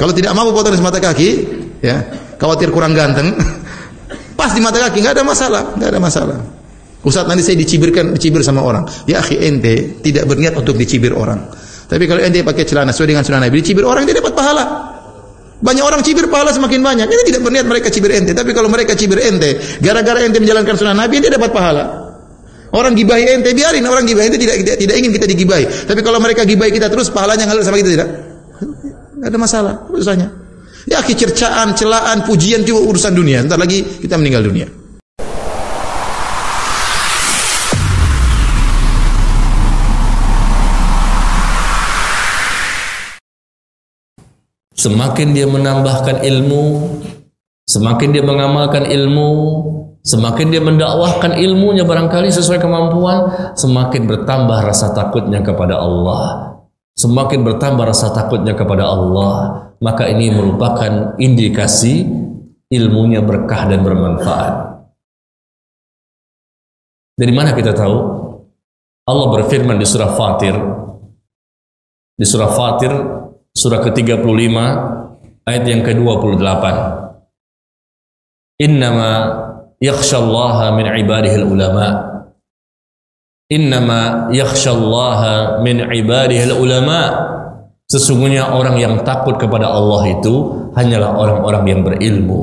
Kalau tidak mampu potong di mata kaki, ya, khawatir kurang ganteng, pas di mata kaki nggak ada masalah, nggak ada masalah. Ustaz, nanti saya dicibir sama orang. Ya akhi, ente tidak berniat untuk dicibir orang. Tapi kalau ente pakai celana sesuai dengan sunnah Nabi, dicibir orang dia dapat pahala. Banyak orang cibir, pahala semakin banyak. Ini tidak berniat mereka cibir ente, tapi kalau mereka cibir ente gara-gara ente menjalankan sunnah Nabi, ente dapat pahala. Orang gibahi ente, biarin orang gibahi ente, tidak ingin kita digibahi. Tapi kalau mereka gibahi kita terus, pahalanya ngalir sama kita, tidak? Enggak ada masalah, urusannya. Ya, cercaan, celaan, pujian itu urusan dunia. Entar lagi kita meninggal dunia. Semakin dia menambahkan ilmu, semakin dia mengamalkan ilmu, semakin dia mendakwahkan ilmunya barangkali sesuai kemampuan, semakin bertambah rasa takutnya kepada Allah. Semakin bertambah rasa takutnya kepada Allah, maka ini merupakan indikasi ilmunya berkah dan bermanfaat. Dari mana kita tahu? Allah berfirman di surah Fatir. Di surah Fatir, surah ke-35 ayat yang ke-28. Innama yakhshallaha min ibadihil ulama. Innama yakhshallaha min ibadihil ulama. Sesungguhnya orang yang takut kepada Allah itu hanyalah orang-orang yang berilmu,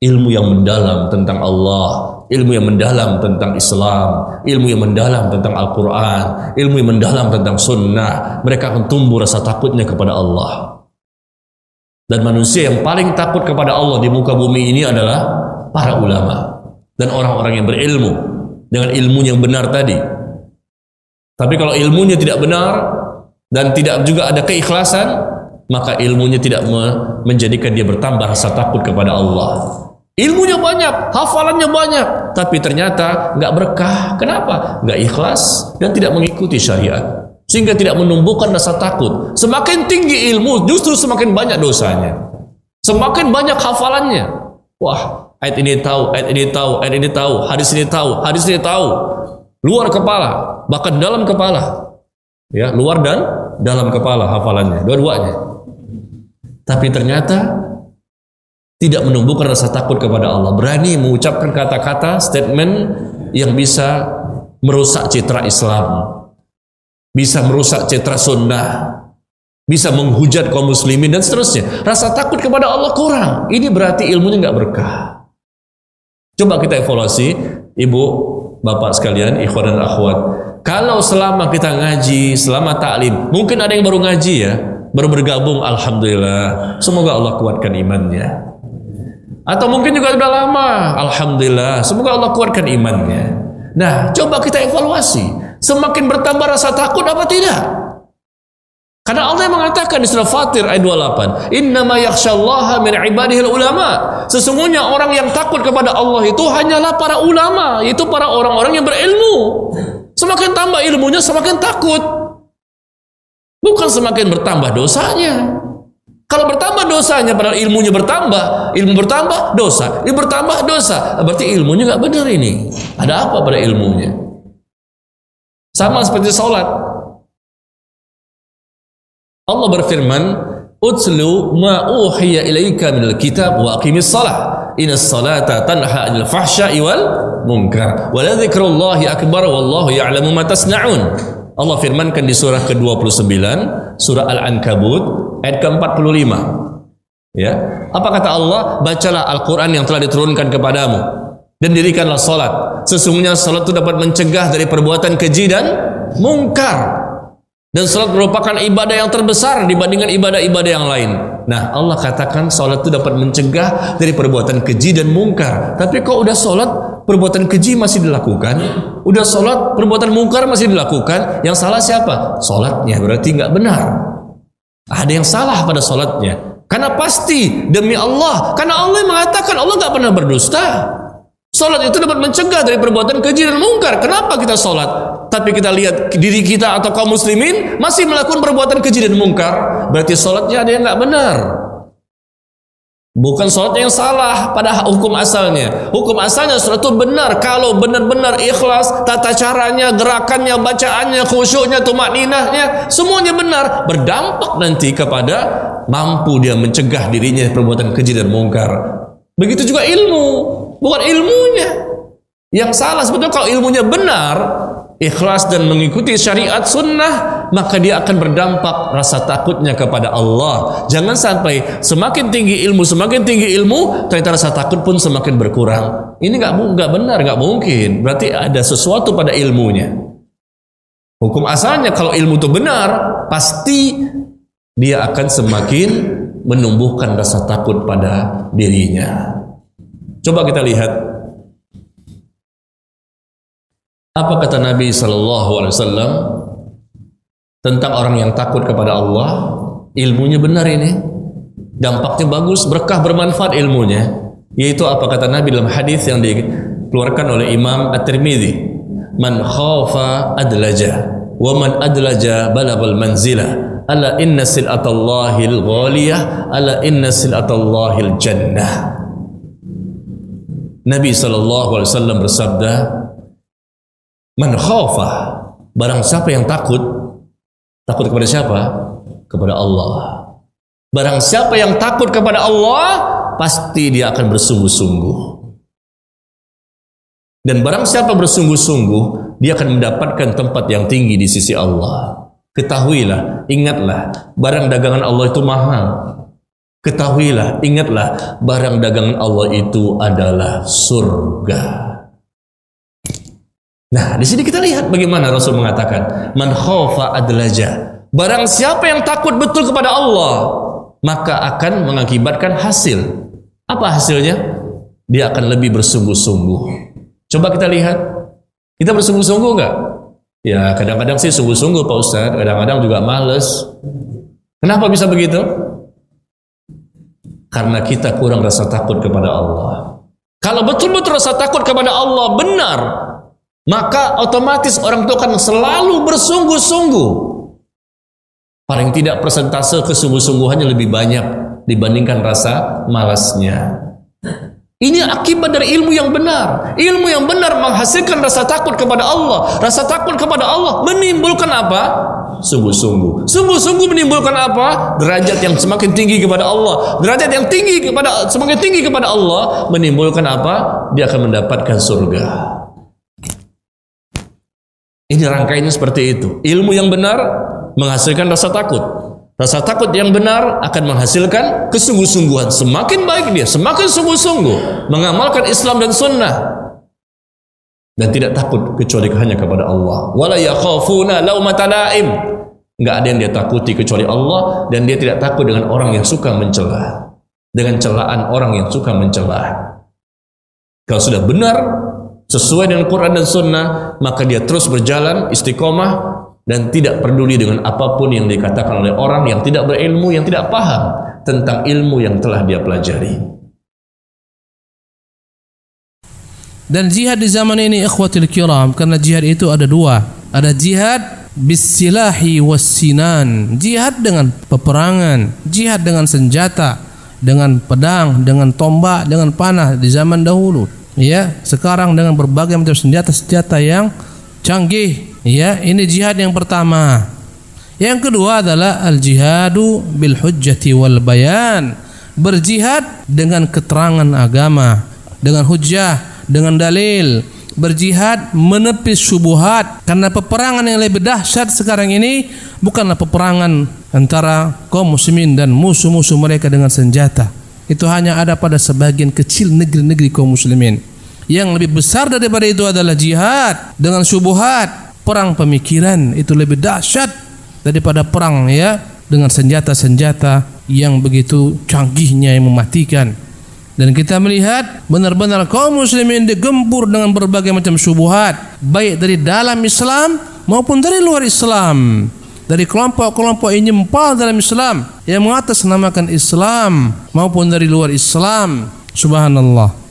ilmu yang mendalam tentang Allah, ilmu yang mendalam tentang Islam, ilmu yang mendalam tentang Al-Quran, ilmu yang mendalam tentang Sunnah. Mereka akan tumbuh rasa takutnya kepada Allah. Dan manusia yang paling takut kepada Allah di muka bumi ini adalah para ulama dan orang-orang yang berilmu dengan ilmu yang benar tadi. Tapi kalau ilmunya tidak benar dan tidak juga ada keikhlasan, maka ilmunya tidak menjadikan dia bertambah rasa takut kepada Allah. Ilmunya banyak, hafalannya banyak, tapi ternyata nggak berkah. Kenapa? Nggak ikhlas dan tidak mengikuti syariat, sehingga tidak menumbuhkan rasa takut. Semakin tinggi ilmu, justru semakin banyak dosanya, semakin banyak hafalannya. Wah, ayat ini tahu, ayat ini tahu, ayat ini tahu, hadis ini tahu, hadis ini tahu. Luar kepala, bahkan dalam kepala, ya, luar dan dalam kepala hafalannya, dua-duanya. Tapi ternyata tidak menumbuhkan rasa takut kepada Allah. Berani mengucapkan kata-kata, statement yang bisa merusak citra Islam, bisa merusak citra sunnah, bisa menghujat kaum muslimin dan seterusnya. Rasa takut kepada Allah kurang. Ini berarti ilmunya nggak berkah. Coba kita evaluasi, ibu, bapak sekalian, ikhwan dan akhwat. Kalau selama kita ngaji, selama taklim, mungkin ada yang baru ngaji ya, baru bergabung, alhamdulillah, semoga Allah kuatkan imannya. Atau mungkin juga sudah lama, alhamdulillah, semoga Allah kuatkan imannya. Nah, coba kita evaluasi, semakin bertambah rasa takut apa tidak? Karena Allah mengatakan di surah Fatir ayat 28, innama yakhsyallaha min ibadihil ulama. Sesungguhnya orang yang takut kepada Allah itu hanyalah para ulama, yaitu para orang-orang yang berilmu. Semakin tambah ilmunya, semakin takut. Bukan semakin bertambah dosanya. Kalau bertambah dosanya, padahal ilmunya bertambah, ilmu bertambah, dosa, ini bertambah, dosa, berarti ilmunya nggak benar ini. Ada apa pada ilmunya? Sama seperti sholat. Allah berfirman, "Utslu ma uhiya ilaika minal kitab wa aqimis shalah. Innas salata tanha 'anil fahsya'i wal munkar. Wa dzikrullahi akbar wallahu ya'lamu ma tasna'un." Allah firmankan di surah ke-29, surah Al-Ankabut, ayat ke-45. Ya. Apa kata Allah? Bacalah Al-Quran yang telah diturunkan kepadamu, dan dirikanlah salat. Sesungguhnya salat itu dapat mencegah dari perbuatan keji dan mungkar. Dan salat merupakan ibadah yang terbesar dibandingkan ibadah-ibadah yang lain. Nah, Allah katakan salat itu dapat mencegah dari perbuatan keji dan mungkar. Tapi kok udah salat, perbuatan keji masih dilakukan, udah sholat perbuatan mungkar masih dilakukan, yang salah siapa? Sholatnya, berarti nggak benar. Ada yang salah pada sholatnya, karena pasti demi Allah, karena Allah mengatakan Allah nggak pernah berdusta. Sholat itu dapat mencegah dari perbuatan keji dan mungkar. Kenapa kita sholat? Tapi kita lihat diri kita atau kaum muslimin masih melakukan perbuatan keji dan mungkar, berarti sholatnya ada yang nggak benar. Bukan sholatnya yang salah pada hukum asalnya. Hukum asalnya sholat itu benar kalau benar-benar ikhlas, tata caranya, gerakannya, bacaannya, khusyuknya, tumakninahnya, semuanya benar. Berdampak nanti kepada mampu dia mencegah dirinya perbuatan keji dan mungkar. Begitu juga ilmu, bukan ilmunya yang salah. Sebetulnya kalau ilmunya benar, ikhlas dan mengikuti syariat sunnah, maka dia akan berdampak rasa takutnya kepada Allah. Jangan sampai semakin tinggi ilmu, ternyata rasa takut pun semakin berkurang. Ini nggak benar, nggak mungkin. Berarti ada sesuatu pada ilmunya. Hukum asalnya kalau ilmu itu benar, pasti dia akan semakin menumbuhkan rasa takut pada dirinya. Coba kita lihat. Apa kata Nabi Sallallahu Alaihi Wasallam tentang orang yang takut kepada Allah? Ilmunya benar ini, dampaknya bagus, berkah, bermanfaat ilmunya. Yaitu apa kata Nabi dalam hadis yang dikeluarkan oleh Imam At-Tirmidzi? Man khafa adlaja, wa man adlaja balagal manzilah. Ala inna sil'atallahil ghaliyah, ala inna sil'atallahil jannah. Nabi Sallallahu Alaihi Wasallam bersabda, man khawfah, barang siapa yang takut, takut kepada siapa? Kepada Allah. Barang siapa yang takut kepada Allah, pasti dia akan bersungguh-sungguh. Dan barang siapa bersungguh-sungguh, dia akan mendapatkan tempat yang tinggi di sisi Allah. Ketahuilah, ingatlah, barang dagangan Allah itu mahal. Ketahuilah, ingatlah, barang dagangan Allah itu adalah surga. Nah, di sini kita lihat bagaimana Rasul mengatakan, man khawfa adlaja. Barang siapa yang takut betul kepada Allah, maka akan mengakibatkan hasil. Apa hasilnya? Dia akan lebih bersungguh-sungguh. Coba kita lihat. Kita bersungguh-sungguh enggak? Ya, kadang-kadang sih sungguh-sungguh Pak Ustaz, kadang-kadang juga males. Kenapa bisa begitu? Karena kita kurang rasa takut kepada Allah. Kalau betul-betul rasa takut kepada Allah benar, maka otomatis orang itu akan selalu bersungguh-sungguh. Paling tidak persentase kesungguh-sungguhannya lebih banyak dibandingkan rasa malasnya. Ini akibat dari ilmu yang benar. Ilmu yang benar menghasilkan rasa takut kepada Allah. Rasa takut kepada Allah menimbulkan apa? Sungguh-sungguh. Sungguh-sungguh menimbulkan apa? Derajat yang semakin tinggi kepada Allah. Derajat yang tinggi kepada semakin tinggi kepada Allah menimbulkan apa? Dia akan mendapatkan surga. Ini rangkaiannya seperti itu. Ilmu yang benar menghasilkan rasa takut. Rasa takut yang benar akan menghasilkan kesungguh-sungguhan. Semakin baik dia, semakin sungguh-sungguh mengamalkan Islam dan Sunnah, dan tidak takut kecuali hanya kepada Allah. Wala yakhafuna laumata laim. Enggak ada yang dia takuti kecuali Allah, dan dia tidak takut dengan orang yang suka mencela, dengan celaan orang yang suka mencela. Kalau sudah benar sesuai dengan Quran dan Sunnah, maka dia terus berjalan istiqomah dan tidak peduli dengan apapun yang dikatakan oleh orang yang tidak berilmu, yang tidak paham tentang ilmu yang telah dia pelajari. Dan jihad di zaman ini, ikhwatil kiram, karena jihad itu ada dua. Ada jihad bisilahi wassinan, jihad dengan peperangan, jihad dengan senjata, dengan pedang, dengan tombak, dengan panah di zaman dahulu. Ya, sekarang dengan berbagai macam senjata-senjata yang canggih. Ya, ini jihad yang pertama. Yang kedua adalah al-jihadu bil hujjati wal bayan. Berjihad dengan keterangan agama, dengan hujjah, dengan dalil. Berjihad menepis syubhat. Karena peperangan yang lebih dahsyat sekarang ini bukanlah peperangan antara kaum muslimin dan musuh-musuh mereka dengan senjata. Itu hanya ada pada sebagian kecil negeri-negeri kaum muslimin. Yang lebih besar daripada itu adalah jihad dengan syubhat, perang pemikiran. Itu lebih dahsyat daripada perang ya dengan senjata-senjata yang begitu canggihnya yang mematikan. Dan kita melihat benar-benar kaum muslimin digempur dengan berbagai macam syubhat, baik dari dalam Islam maupun dari luar Islam, dari kelompok-kelompok penyempal dalam Islam yang mengatasnamakan Islam maupun dari luar Islam. Subhanallah.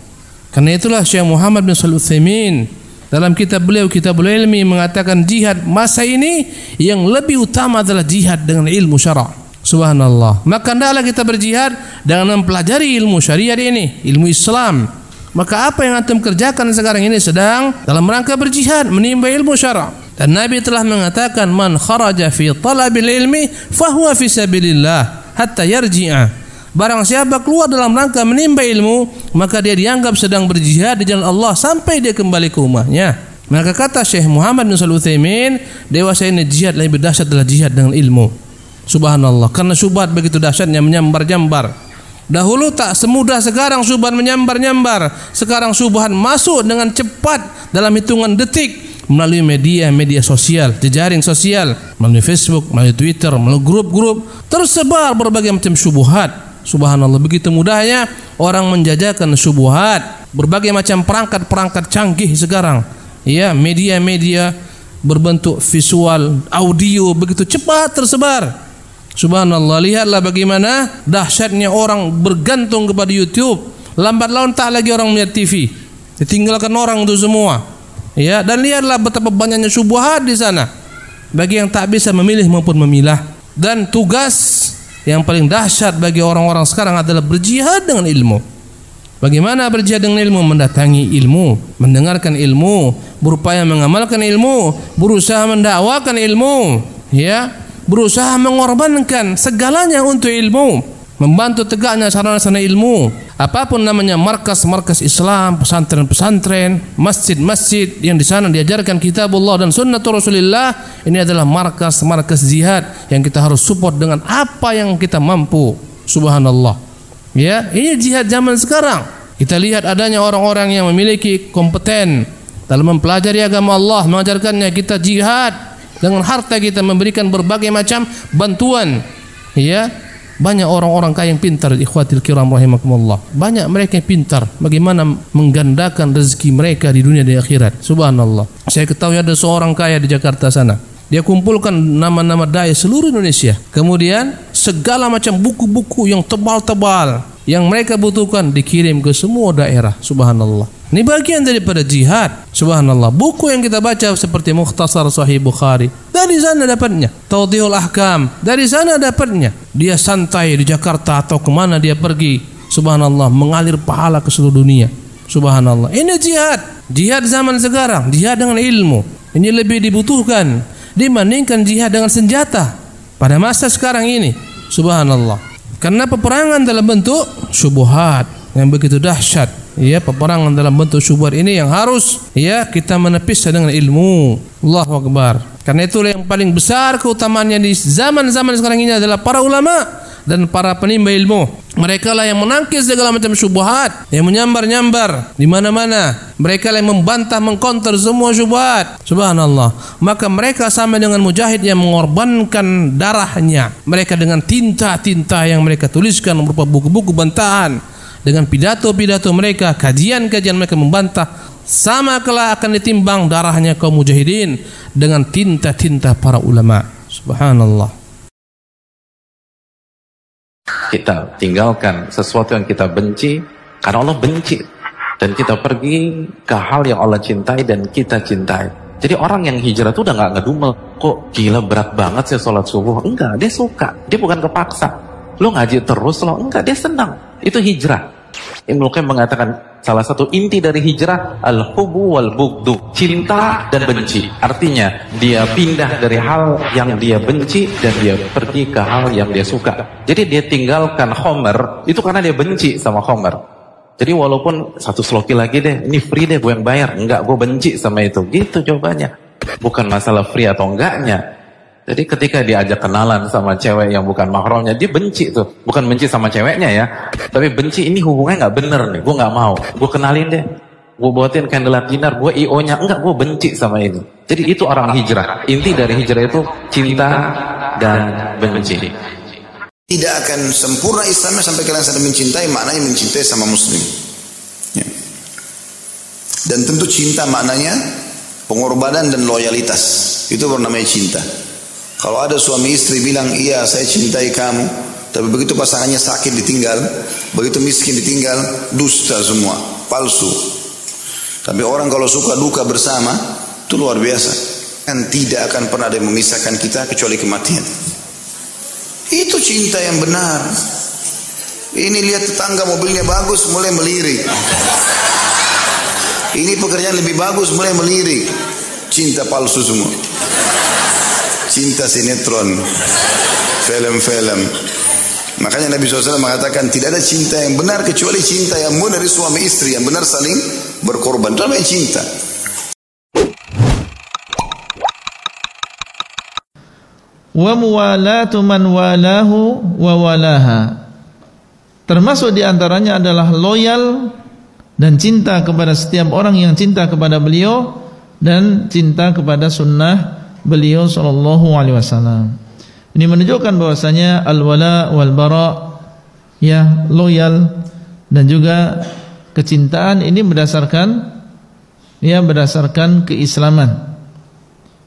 Karena itulah Syekh Muhammad bin Shalih Al-Utsaimin dalam kitab beliau Kitabul Ilmi mengatakan jihad masa ini yang lebih utama adalah jihad dengan ilmu syara'. Subhanallah. Maka hendaklah kita berjihad dengan mempelajari ilmu syariat ini, ilmu Islam. Maka apa yang antum kerjakan sekarang ini sedang dalam rangka berjihad menimba ilmu syara'. Dan Nabi telah mengatakan, man kharaja fi talabil ilmi fahuwa fi sabilillah hatta yarji'a. Barang siapa keluar dalam rangka menimba ilmu, maka dia dianggap sedang berjihad di jalan Allah sampai dia kembali ke rumahnya. Maka kata Syekh Muhammad bin Shalih Al-Utsaimin, dewasa ini jihad lebih dahsyat adalah jihad dengan ilmu. Subhanallah. Karena syubhat begitu dahsyatnya menyambar-jambar. Dahulu tak semudah sekarang syubhat menyambar-nyambar. Sekarang syubhat masuk dengan cepat dalam hitungan detik, melalui media sosial, jejaring sosial, melalui Facebook, melalui Twitter, melalui grup-grup, tersebar berbagai macam syubhat. Subhanallah, begitu mudahnya orang menjajakan syubhat, berbagai macam perangkat-perangkat canggih sekarang. Ya, media-media berbentuk visual, audio begitu cepat tersebar. Subhanallah, lihatlah bagaimana dahsyatnya orang bergantung kepada YouTube. Lambat laun tak lagi orang melihat TV. Ditinggalkan orang itu semua. Ya, dan lihatlah betapa banyaknya syubhat di sana bagi yang tak bisa memilih maupun memilah. Dan tugas yang paling dahsyat bagi orang-orang sekarang adalah berjihad dengan ilmu. Bagaimana berjihad dengan ilmu? Mendatangi ilmu, mendengarkan ilmu, berupaya mengamalkan ilmu, berusaha mendakwakan ilmu, ya, berusaha mengorbankan segalanya untuk ilmu, membantu tegaknya sarana-sarana ilmu, apapun namanya markas-markas Islam, pesantren-pesantren, masjid-masjid yang di sana diajarkan kitabullah dan sunnah Rasulullah. Ini adalah markas-markas jihad yang kita harus support dengan apa yang kita mampu. Subhanallah. Ya, ini jihad zaman sekarang. Kita lihat adanya orang-orang yang memiliki kompeten dalam mempelajari agama Allah, mengajarkannya. Kita jihad dengan harta kita, memberikan berbagai macam bantuan. Ya. Banyak orang-orang kaya yang pintar, ikhwatil kiram rahimakumullah. Banyak mereka yang pintar bagaimana menggandakan rezeki mereka di dunia dan akhirat. Subhanallah. Saya ketahui ada seorang kaya di Jakarta sana. Dia kumpulkan nama-nama dai seluruh Indonesia. Kemudian segala macam buku-buku yang tebal-tebal yang mereka butuhkan dikirim ke semua daerah. Subhanallah. Ini bagian daripada jihad. Subhanallah. Buku yang kita baca seperti Mukhtasar Sahih Bukhari, dari sana dapatnya. Tawdihul Ahkam, dari sana dapatnya. Dia santai di Jakarta atau kemana dia pergi, subhanallah, mengalir pahala ke seluruh dunia. Subhanallah. Ini jihad. Jihad zaman sekarang. Jihad dengan ilmu. Ini lebih dibutuhkan dibandingkan jihad dengan senjata pada masa sekarang ini. Subhanallah. Karena peperangan dalam bentuk syubhat, yang begitu dahsyat, ya, peperangan dalam bentuk syubhat ini yang harus, ya, kita menepisnya dengan ilmu. Allahu Akbar. Karena itulah yang paling besar keutamaannya di zaman-zaman sekarang ini adalah para ulama dan para penimba ilmu. Mereka lah yang menangkis segala macam syubhat, yang menyambar-nyambar di mana-mana. Mereka lah yang membantah, mengkonter semua syubhat. Subhanallah. Maka mereka sama dengan mujahid yang mengorbankan darahnya. Mereka dengan tinta-tinta yang mereka tuliskan berupa buku-buku bantahan, dengan pidato-pidato mereka, kajian-kajian mereka membantah, sama kelak akan ditimbang darahnya kaum mujahidin dengan tinta-tinta para ulama. Subhanallah. Kita tinggalkan sesuatu yang kita benci karena Allah benci, dan kita pergi ke hal yang Allah cintai dan kita cintai. Jadi orang yang hijrah itu udah gak ngedumel, kok gila berat banget sih sholat subuh. Enggak, dia suka, dia bukan kepaksa. Lo ngaji terus lo, enggak, dia senang. Itu hijrah. Ibnu Qayyim mengatakan salah satu inti dari hijrah al-hubu wal bughdu, cinta dan benci. Artinya dia pindah dari hal yang dia benci dan dia pergi ke hal yang dia suka. Jadi dia tinggalkan khamr itu karena dia benci sama khamr. Jadi walaupun satu sloki lagi deh, ini free deh gue yang bayar, enggak, gue benci sama itu. Gitu jawabannya. Bukan masalah free atau enggaknya. Jadi ketika diajak kenalan sama cewek yang bukan mahramnya, dia benci tuh. Bukan benci sama ceweknya ya, tapi benci, ini hubungannya gak bener nih, gue gak mau. Gue kenalin deh, gue buatin candlelight dinner, gue IO-nya, enggak, gue benci sama ini. Jadi itu orang hijrah. Inti dari hijrah itu cinta dan benci. Tidak akan sempurna Islamnya sampai kalian saling mencintai, maknanya mencintai sama muslim. Ya. Dan tentu cinta maknanya pengorbanan dan loyalitas. Itu bernamanya cinta. Kalau ada suami istri bilang, iya saya cintai kamu, tapi begitu pasangannya sakit ditinggal, begitu miskin ditinggal, dusta semua, palsu. Tapi orang kalau suka duka bersama, itu luar biasa. Kan tidak akan pernah ada yang memisahkan kita kecuali kematian. Itu cinta yang benar. Ini lihat tetangga mobilnya bagus, mulai melirik. Ini pekerjaan lebih bagus, mulai melirik. Cinta palsu semua. Cinta sinetron, film-film. Makanya Nabi SAW mengatakan tidak ada cinta yang benar kecuali cinta yang murni dari suami istri yang benar saling berkorban. Itu namanya cinta. Wa muwalatu man walahu wa walaha. Termasuk diantaranya adalah loyal dan cinta kepada setiap orang yang cinta kepada beliau dan cinta kepada sunnah beliau sallallahu alaihi wasallam. Ini menunjukkan bahwasanya al-wala wal bara, ya, loyal dan juga kecintaan ini berdasarkan, ya, berdasarkan keislaman.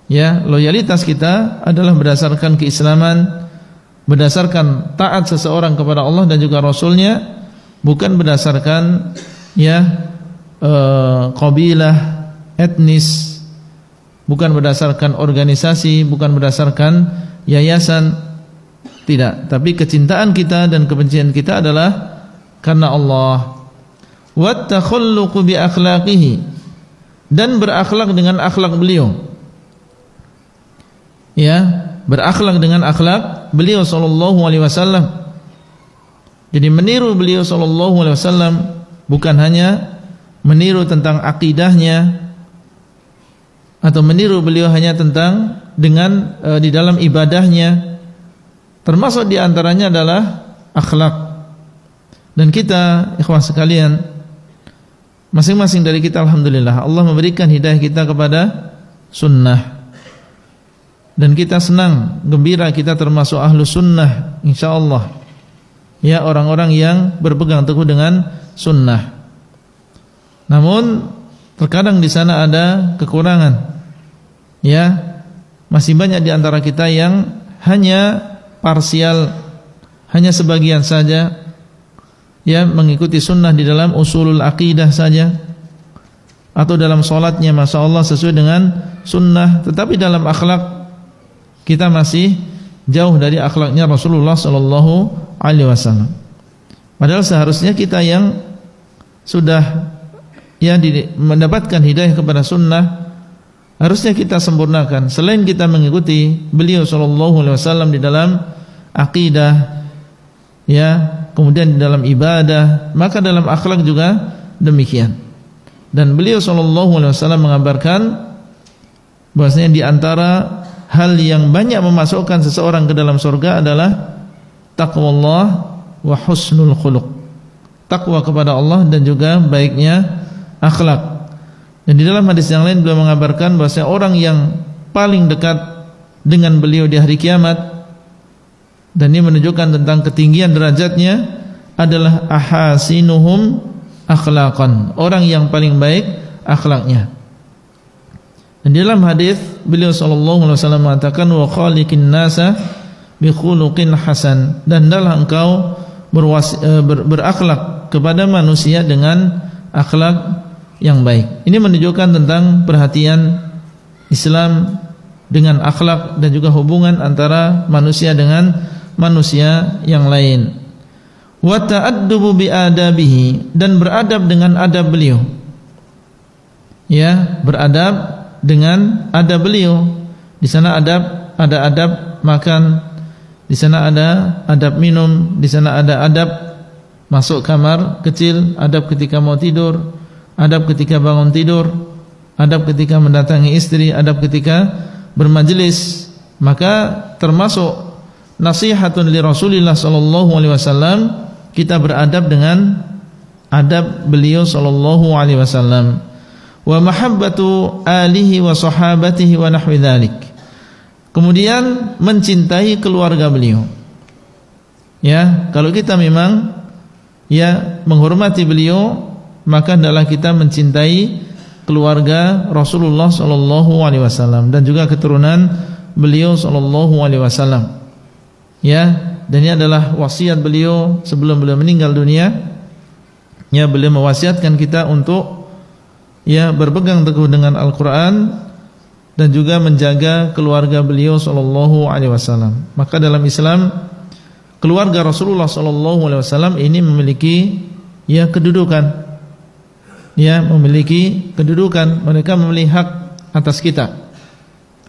Ya, loyalitas kita adalah berdasarkan keislaman, berdasarkan taat seseorang kepada Allah dan juga Rasulnya, bukan berdasarkan, ya, qabilah, etnis, bukan berdasarkan organisasi, bukan berdasarkan yayasan, tidak. Tapi kecintaan kita dan kebencian kita adalah karena Allah. Wattakhalluqu bi akhlaqihi, dan berakhlak dengan akhlak beliau. Ya, berakhlak dengan akhlak beliau sallallahu alaihi wasallam. Jadi meniru beliau sallallahu alaihi wasallam, bukan hanya meniru tentang akidahnya, atau meniru beliau hanya tentang dengan di dalam ibadahnya. Termasuk diantaranya adalah akhlak. Dan kita, ikhwan sekalian, masing-masing dari kita alhamdulillah Allah memberikan hidayah kita kepada sunnah, dan kita senang, gembira, kita termasuk ahlu sunnah insyaAllah. Ya, orang-orang yang berpegang teguh dengan sunnah. Namun terkadang di sana ada kekurangan, ya, masih banyak di antara kita yang hanya parsial, hanya sebagian saja, ya, mengikuti sunnah di dalam usulul aqidah saja, atau dalam sholatnya masya Allah sesuai dengan sunnah, tetapi dalam akhlak kita masih jauh dari akhlaknya Rasulullah Shallallahu Alaihi Wasallam. Padahal seharusnya kita yang sudah, ya, mendapatkan hidayah kepada sunnah, harusnya kita sempurnakan. Selain kita mengikuti beliau sallallahu alaihi wasallam di dalam akidah, ya, kemudian dalam ibadah, maka dalam akhlak juga demikian. Dan beliau SAW mengabarkan bahwasanya di antara hal yang banyak memasukkan seseorang ke dalam surga adalah taqwallah wa husnul khuluq, takwa kepada Allah dan juga baiknya akhlak. Dan di dalam hadis yang lain beliau mengabarkan bahwasanya orang yang paling dekat dengan beliau di hari kiamat, dan ini menunjukkan tentang ketinggian derajatnya, adalah ahasinuhum akhlaqan, orang yang paling baik akhlaknya. Dan di dalam hadis beliau sallallahu alaihi wasallam mengatakan, wa khaliqin nasa bi khuluqin hasan, dan hendaklah engkau berakhlak kepada manusia dengan akhlak yang baik. Ini menunjukkan tentang perhatian Islam dengan akhlak dan juga hubungan antara manusia dengan manusia yang lain. Wa ta'addubu bi adabihi, dan beradab dengan adab beliau. Ya, beradab dengan adab beliau. Di sana adab, ada adab makan, di sana ada adab minum, di sana ada adab masuk kamar kecil, adab ketika mau tidur, adab ketika bangun tidur, adab ketika mendatangi istri, adab ketika bermajelis. Maka termasuk nasihatun li Rasulillah sallallahu alaihi wasallam, kita beradab dengan adab beliau sallallahu alaihi wasallam. Wa mahabbatu alihi wa sahabatihi wa nahwi dzalik, kemudian mencintai keluarga beliau. Ya, kalau kita memang ya menghormati beliau, maka adalah kita mencintai keluarga Rasulullah sallallahu alaihi wasallam dan juga keturunan beliau sallallahu alaihi wasallam. Ya, dan ini adalah wasiat beliau sebelum beliau meninggal dunia. Ya, beliau mewasiatkan kita untuk ya berpegang teguh dengan Al-Qur'an dan juga menjaga keluarga beliau sallallahu alaihi wasallam. Maka dalam Islam keluarga Rasulullah sallallahu alaihi wasallam ini memiliki ya kedudukan. Ya, memiliki kedudukan, mereka memiliki hak atas kita.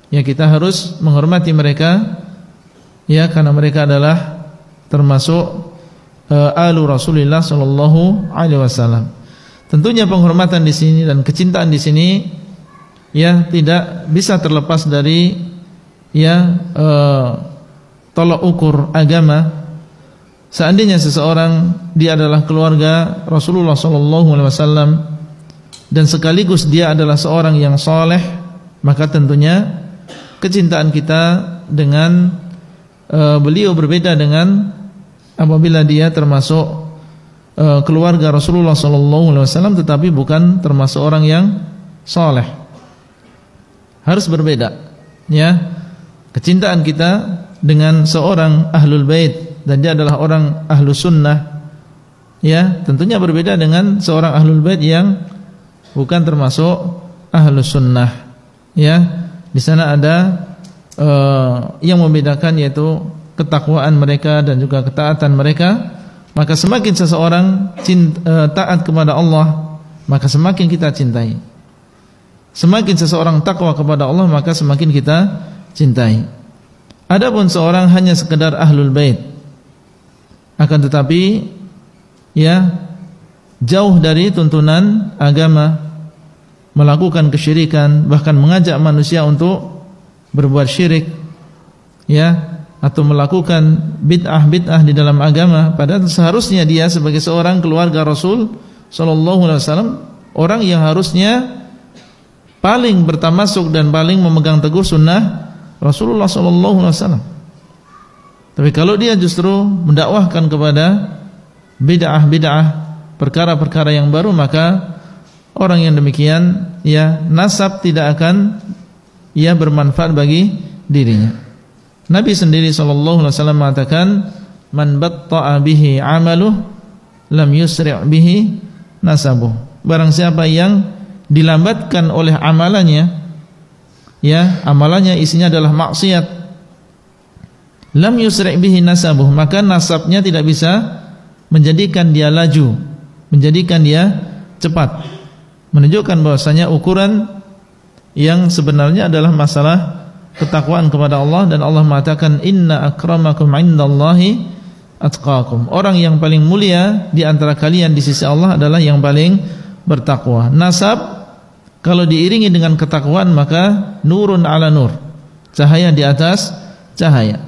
Ya, kita harus menghormati mereka. Ya, karena mereka adalah termasuk alu Rasulullah sallallahu alaihi wasallam. Tentunya penghormatan di sini dan kecintaan di sini ya tidak bisa terlepas dari ya tolok ukur agama. Seandainya seseorang dia adalah keluarga Rasulullah sallallahu alaihi wasallam dan sekaligus dia adalah seorang yang soleh, maka tentunya kecintaan kita dengan beliau berbeda dengan apabila dia termasuk keluarga Rasulullah sallallahu alaihi wasallam tetapi bukan termasuk orang yang soleh. Harus berbeda ya kecintaan kita dengan seorang ahlul bait dan dia adalah orang ahlu sunnah, ya tentunya berbeda dengan seorang ahlul bait yang bukan termasuk ahlu sunnah. Ya, di sana ada yang membedakan, yaitu ketakwaan mereka dan juga ketaatan mereka. Maka semakin seseorang taat kepada Allah, maka semakin kita cintai. Semakin seseorang takwa kepada Allah, maka semakin kita cintai. Adapun seorang hanya sekedar ahlul bait, akan tetapi ya jauh dari tuntunan agama, melakukan kesyirikan, bahkan mengajak manusia untuk berbuat syirik ya, atau melakukan bid'ah-bid'ah di dalam agama, padahal seharusnya dia sebagai seorang keluarga Rasul sallallahu alaihi wasallam, orang yang harusnya paling bertamasuk dan paling memegang teguh sunnah Rasulullah sallallahu alaihi wasallam. Tapi kalau dia justru mendakwahkan kepada bid'ah-bid'ah, perkara-perkara yang baru, maka orang yang demikian ya nasab tidak akan ya bermanfaat bagi dirinya. Nabi sendiri sallallahu alaihi wasallam mengatakan, man batta'a bihi 'amaluhu lam yusri' bihi nasabuh. Barang siapa yang dilambatkan oleh amalannya, ya amalannya isinya adalah maksiat, lam yusri' bihi nasabuh, maka nasabnya tidak bisa menjadikan dia laju, menjadikan dia cepat. Menunjukkan bahwasanya ukuran yang sebenarnya adalah masalah ketakwaan kepada Allah, dan Allah mengatakan, inna akramakum indallahi atqakum. Orang yang paling mulia di antara kalian di sisi Allah adalah yang paling bertakwa. Nasab kalau diiringi dengan ketakwaan maka nurun ala nur, cahaya di atas cahaya.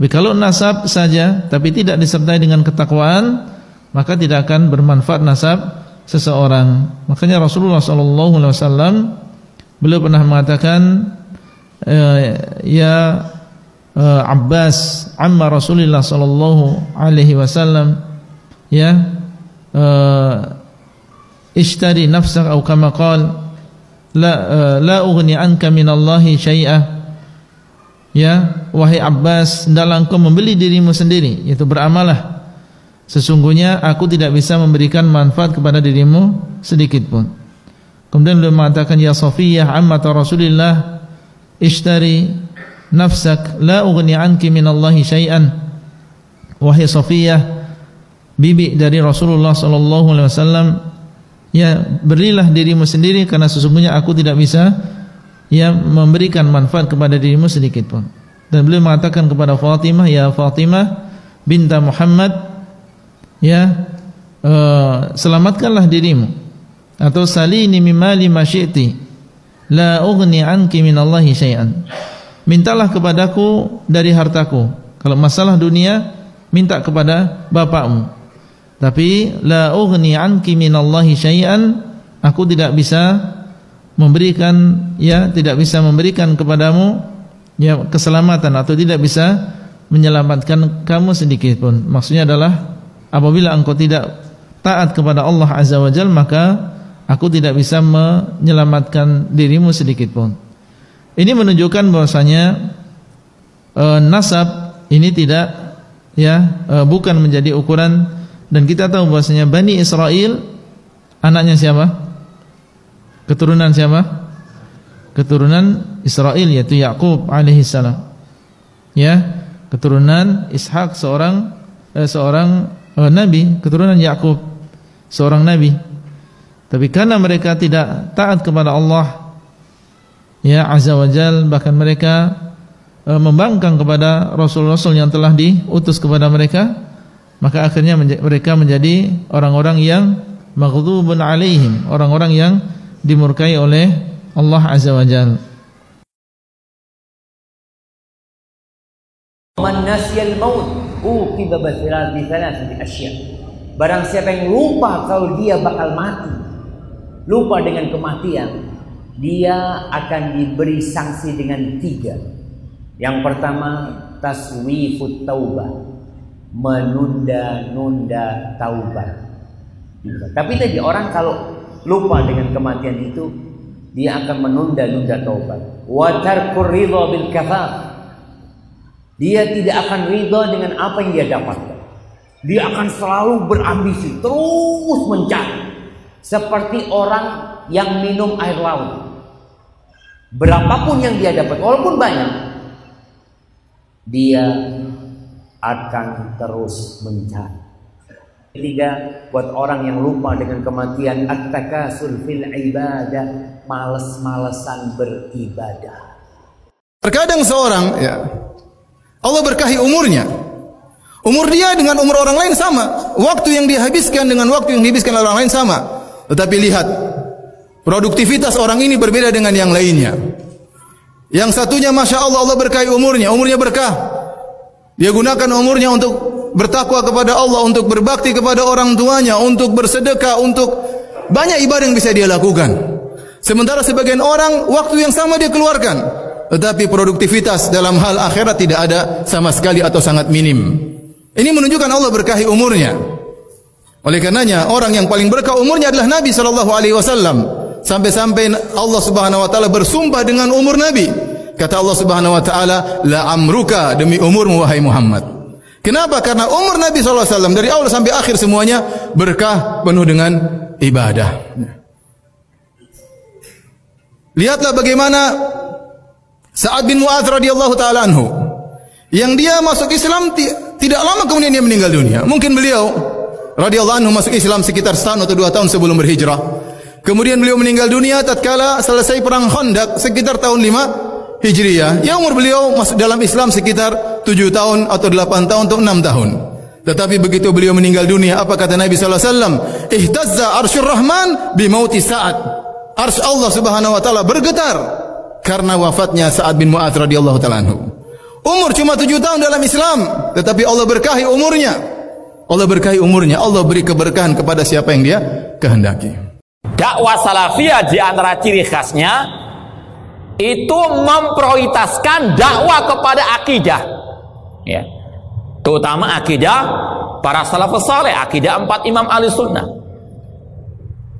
Tapi kalau nasab saja tapi tidak disertai dengan ketakwaan, maka tidak akan bermanfaat nasab seseorang. Makanya Rasulullah SAW beliau pernah mengatakan, ya Abbas amma Rasulullah sallallahu alaihi wasallam, ya ishtari nafsak atau kama qala la ughni anka minallahi syai'a, ya wahai Abbas hendaklah engkau membeli dirimu sendiri, yaitu beramalah, sesungguhnya aku tidak bisa memberikan manfaat kepada dirimu sedikit pun. Kemudian beliau mengatakan, ya Safiyah ammat Rasulillah ishtari nafsak la ughni anki minallahi syai'an, wahai Safiyah bibi dari Rasulullah sallallahu alaihi wasallam, ya berilah dirimu sendiri karena sesungguhnya aku tidak bisa ya memberikan manfaat kepada dirimu sedikit pun. Dan beliau mengatakan kepada Fatimah, ya Fatimah binta Muhammad, ya selamatkanlah dirimu atau salini mimali ma syi'ti la ughni anki minallahi syai'an, mintalah kepadaku dari hartaku. Kalau masalah dunia, minta kepada bapakmu. Tapi la ughni anki minallahi syai'an, aku tidak bisa memberikan, ya tidak bisa memberikan kepadamu ya keselamatan atau tidak bisa menyelamatkan kamu sedikit pun. Maksudnya adalah apabila engkau tidak taat kepada Allah Azza wa Jalla, maka aku tidak bisa menyelamatkan dirimu sedikit pun. Ini menunjukkan bahwasanya nasab ini tidak, ya bukan menjadi ukuran. Dan kita tahu bahwasanya Bani Israel anaknya siapa? Keturunan siapa? Keturunan Israel, yaitu Yaqub alaihissalam. Ya, keturunan Ishak seorang nabi, keturunan Yaqub seorang nabi. Tapi karena mereka tidak taat kepada Allah ya Azza wa Jal, bahkan mereka membangkang kepada Rasul-Rasul yang telah diutus kepada mereka, maka akhirnya mereka menjadi orang-orang yang maghdubun alaihim, orang-orang yang dimurkai oleh Allah Azza wa Jal. Man nasiyal maut uqiba basiran bi thalathati asya. Barang siapa yang lupa kalau dia bakal mati, lupa dengan kematian, dia akan diberi sanksi dengan tiga. Yang pertama, taswifut taubah, menunda-nunda taubat. Tapi tadi orang kalau lupa dengan kematian itu, dia akan menunda-nunda taubat. Wa tarkur ridha bil kafaf, dia tidak akan ridha dengan apa yang dia dapatkan. Dia akan selalu berambisi, terus mencari, seperti orang yang minum air laut. Berapapun yang dia dapat, walaupun banyak, dia akan terus mencari. Ketiga, buat orang yang lupa dengan kematian, at-takasul fil ibadah, malas-malesan beribadah. Terkadang seorang, ya, Allah berkahi umurnya, umur dia dengan umur orang lain sama, waktu yang dihabiskan dengan waktu yang dihabiskan oleh orang lain sama, tetapi lihat produktivitas orang ini berbeda dengan yang lainnya. Yang satunya Masya Allah, Allah berkahi umurnya, umurnya berkah. Dia gunakan umurnya untuk bertakwa kepada Allah, untuk berbakti kepada orang tuanya, untuk bersedekah, untuk banyak ibadah yang bisa dia lakukan. Sementara sebagian orang, waktu yang sama dia keluarkan, tetapi produktivitas dalam hal akhirat tidak ada sama sekali atau sangat minim. Ini menunjukkan Allah berkahi umurnya. Oleh karenanya, orang yang paling berkah umurnya adalah Nabi SAW. Sampai-sampai Allah Subhanahu wa taala bersumpah dengan umur Nabi. Kata Allah Subhanahu wa taala, "La amruka, demi umurmu wahai Muhammad." Kenapa? Karena umur Nabi sallallahu alaihi wasallam dari awal sampai akhir semuanya berkah penuh dengan ibadah. Lihatlah bagaimana Sa'ad bin Mu'adz radhiyallahu taala anhu, yang dia masuk Islam tidak lama kemudian dia meninggal dunia. Mungkin beliau radhiyallahu anhu masuk Islam sekitar setahun atau 2 tahun sebelum berhijrah. Kemudian beliau meninggal dunia tatkala selesai perang Khandaq sekitar tahun 5 Hijriah. Ya umur beliau masuk dalam Islam sekitar 7 tahun atau 8 tahun atau 6 tahun. Tetapi begitu beliau meninggal dunia, apa kata Nabi Sallallahu Alaihi Wasallam? Ihtazza arsyur rahman bimauti Sa'ad. Arsy Allah Subhanahu Wa Taala bergetar karena wafatnya Sa'ad bin Mu'adz radhiyallahu taala anhu. Umur cuma 7 tahun dalam Islam, tetapi Allah berkahi umurnya. Allah berkahi umurnya. Allah beri keberkahan kepada siapa yang dia kehendaki. Dakwah salafiyah di antara ciri khasnya itu memprioritaskan dakwah kepada akidah. Ya. Terutama akidah para salafus saleh, akidah 4 imam ahli sunnah.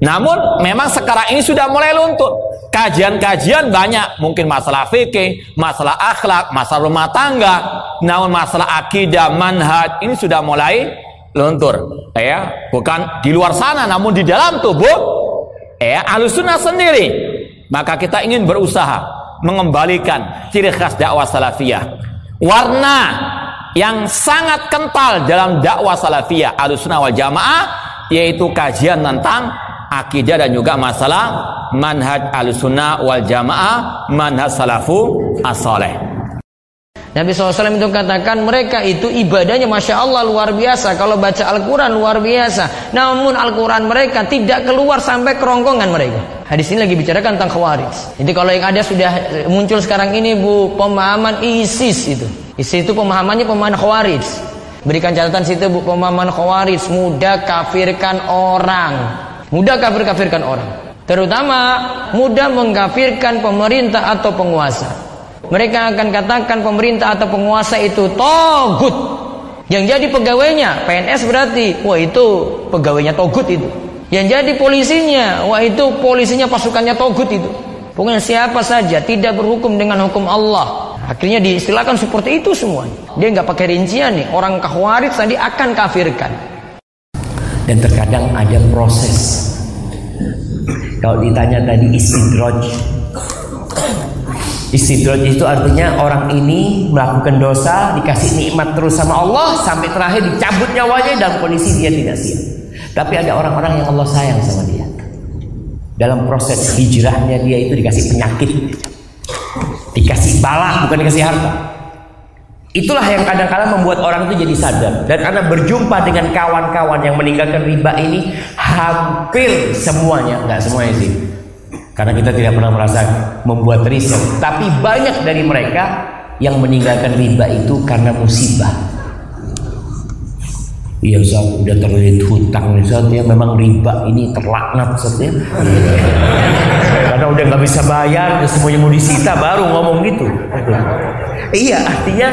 Namun memang sekarang ini sudah mulai luntur. Kajian-kajian banyak, mungkin masalah fikih, masalah akhlak, masalah rumah tangga, namun masalah akidah, manhaj ini sudah mulai luntur. Ya, bukan di luar sana, namun di dalam tubuh ya ahli sunnah sendiri. Maka kita ingin berusaha mengembalikan ciri khas dakwah salafiyah. Warna yang sangat kental dalam dakwah salafiyah Ahlussunnah wal Jamaah yaitu kajian tentang akidah dan juga masalah manhaj Ahlussunnah wal Jamaah, manhaj salafu as-saleh. Nabi SAW itu katakan mereka itu ibadahnya Masya Allah luar biasa, kalau baca Al-Quran luar biasa, namun Al-Quran mereka tidak keluar sampai kerongkongan mereka. Hadis ini lagi bicarakan tentang khawarij. Jadi kalau yang ada sudah muncul sekarang ini bu, pemahaman ISIS itu. ISIS itu pemahamannya pemahaman khawarij. Berikan catatan situ bu, pemahaman khawarij mudah kafirkan orang. Mudah kafirkan orang. Terutama mudah mengkafirkan pemerintah atau penguasa. Mereka akan katakan pemerintah atau penguasa itu togut. Yang jadi pegawainya, PNS berarti, wah itu pegawainya togut itu. Yang jadi polisinya, wah itu polisinya pasukannya togut itu. Pokoknya siapa saja tidak berhukum dengan hukum Allah. Akhirnya diistilahkan seperti itu semua. Dia nggak pakai rincian nih. Orang khawarij tadi akan kafirkan. Dan terkadang ada proses. Kalau ditanya tadi istidraj. Istidraj itu artinya orang ini melakukan dosa, dikasih nikmat terus sama Allah, sampai terakhir dicabut nyawanya dalam kondisi dia tidak siap. Tapi ada orang-orang yang Allah sayang sama dia. Dalam proses hijrahnya dia itu dikasih penyakit, dikasih bala, bukan dikasih harta. Itulah yang kadang-kadang membuat orang itu jadi sadar. Dan karena berjumpa dengan kawan-kawan yang meninggalkan riba ini, hampir semuanya, nggak semuanya sih, karena kita tidak pernah merasa membuat riset, tapi banyak dari mereka yang meninggalkan riba itu karena musibah. Iya Ustaz, udah terlilit hutang Ustaz ya, memang riba ini terlaknat Ustaz ya. Karena udah gak bisa bayar, semuanya mau disita baru ngomong gitu. Iya, artinya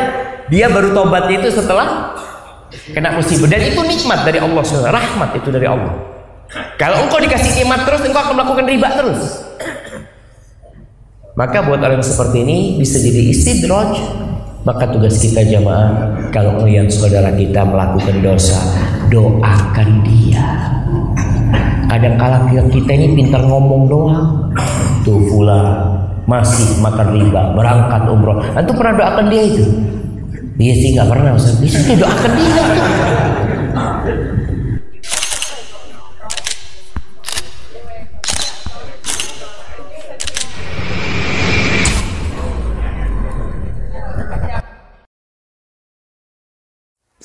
dia baru tobatnya itu setelah kena musibah. Dan itu nikmat dari Allah, rahmat itu dari Allah. Kalau engkau dikasih nikmat terus, engkau akan melakukan riba terus. Maka buat orang seperti ini bisa jadi istidraj. Maka tugas kita jamaah, kalau melihat saudara kita melakukan dosa, doakan dia. Kadang-kala kita ini pintar ngomong doang. Tuh pula masih makan riba, berangkat umroh. Antum pernah doakan dia itu? Dia sih nggak pernah. Bisa doakan dia.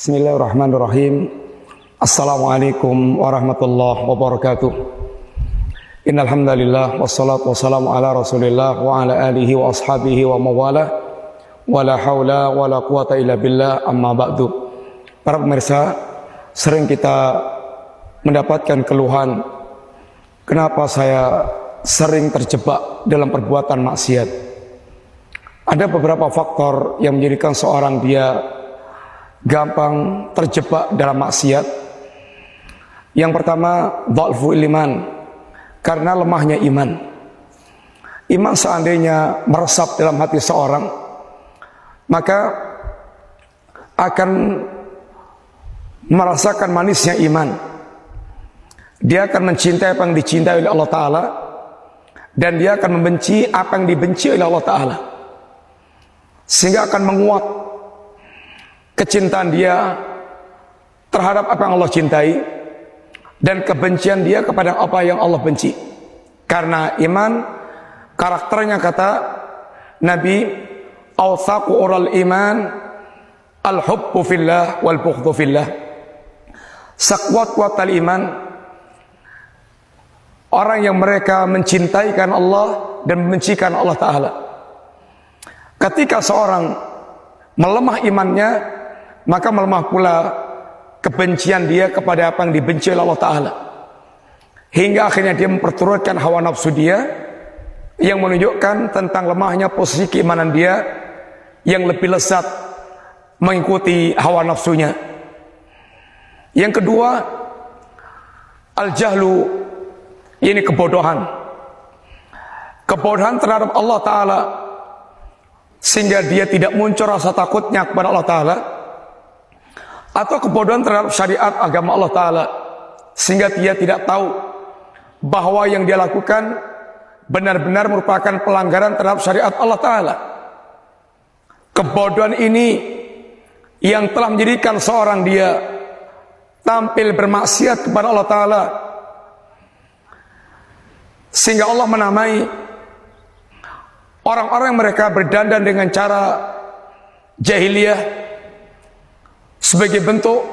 Bismillahirrahmanirrahim. Assalamualaikum warahmatullahi wabarakatuh. Innal hamdalillah wassalatu wassalamu ala Rasulillah wa ala alihi wa ashabihi wa mawala wa la haula wa la quwata illa billah amma ba'du. Para pemirsa, sering kita mendapatkan keluhan, kenapa saya sering terjebak dalam perbuatan maksiat? Ada beberapa faktor yang menjadikan seorang dia gampang terjebak dalam maksiat. Yang pertama, dha'ful iman, karena lemahnya iman. Iman seandainya meresap dalam hati seorang, maka akan merasakan manisnya iman. Dia akan mencintai apa yang dicintai oleh Allah Ta'ala, dan dia akan membenci apa yang dibenci oleh Allah Ta'ala, sehingga akan menguat kecintaan dia terhadap apa yang Allah cintai dan kebencian dia kepada apa yang Allah benci. Karena iman karakternya, kata Nabi, awsaqu ural iman al-hubbu fillah wal bughdhu fillah. Sakwat-kwat al-iman, orang yang mereka mencintaikan Allah dan membencikan Allah Ta'ala. Ketika seorang melemah imannya, maka melemah pula kebencian dia kepada apa yang dibenci oleh Allah Ta'ala, hingga akhirnya dia memperturutkan hawa nafsu dia, yang menunjukkan tentang lemahnya posisi keimanan dia, yang lebih lezat mengikuti hawa nafsunya. Yang kedua, al-jahlu, ini kebodohan. Kebodohan terhadap Allah Ta'ala, sehingga dia tidak muncul rasa takutnya kepada Allah Ta'ala. Atau kebodohan terhadap syariat agama Allah Ta'ala, sehingga dia tidak tahu bahwa yang dia lakukan benar-benar merupakan pelanggaran terhadap syariat Allah Ta'ala. Kebodohan ini yang telah menjadikan seorang dia tampil bermaksiat kepada Allah Ta'ala, sehingga Allah menamai orang-orang yang mereka berdandan dengan cara jahiliyah sebagai bentuk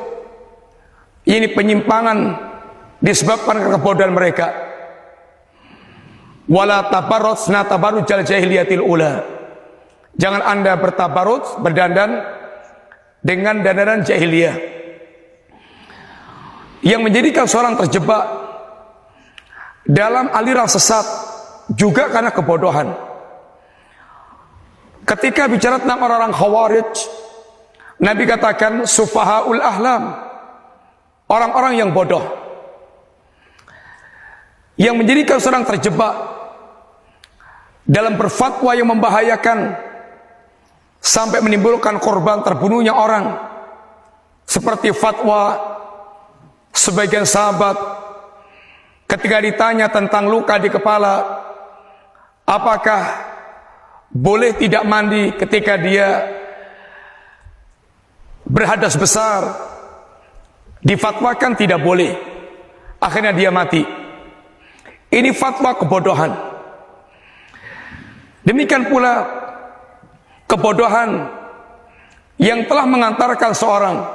ini penyimpangan disebabkan kebodohan mereka. Wala tabarrujna tabarrujal jahiliyatil ula, jangan anda bertabarruj, berdandan dengan dandanan jahiliyah, yang menjadikan seorang terjebak dalam aliran sesat juga karena kebodohan. Ketika bicara tentang orang-orang khawarij, Nabi katakan sufahaul ahlam, orang-orang yang bodoh, yang menjadikan seorang terjebak dalam berfatwa yang membahayakan sampai menimbulkan korban terbunuhnya orang, seperti fatwa sebagian sahabat ketika ditanya tentang luka di kepala, apakah boleh tidak mandi ketika dia berhadas besar, difatwakan tidak boleh, akhirnya dia mati. Ini fatwa kebodohan. Demikian pula kebodohan yang telah mengantarkan seorang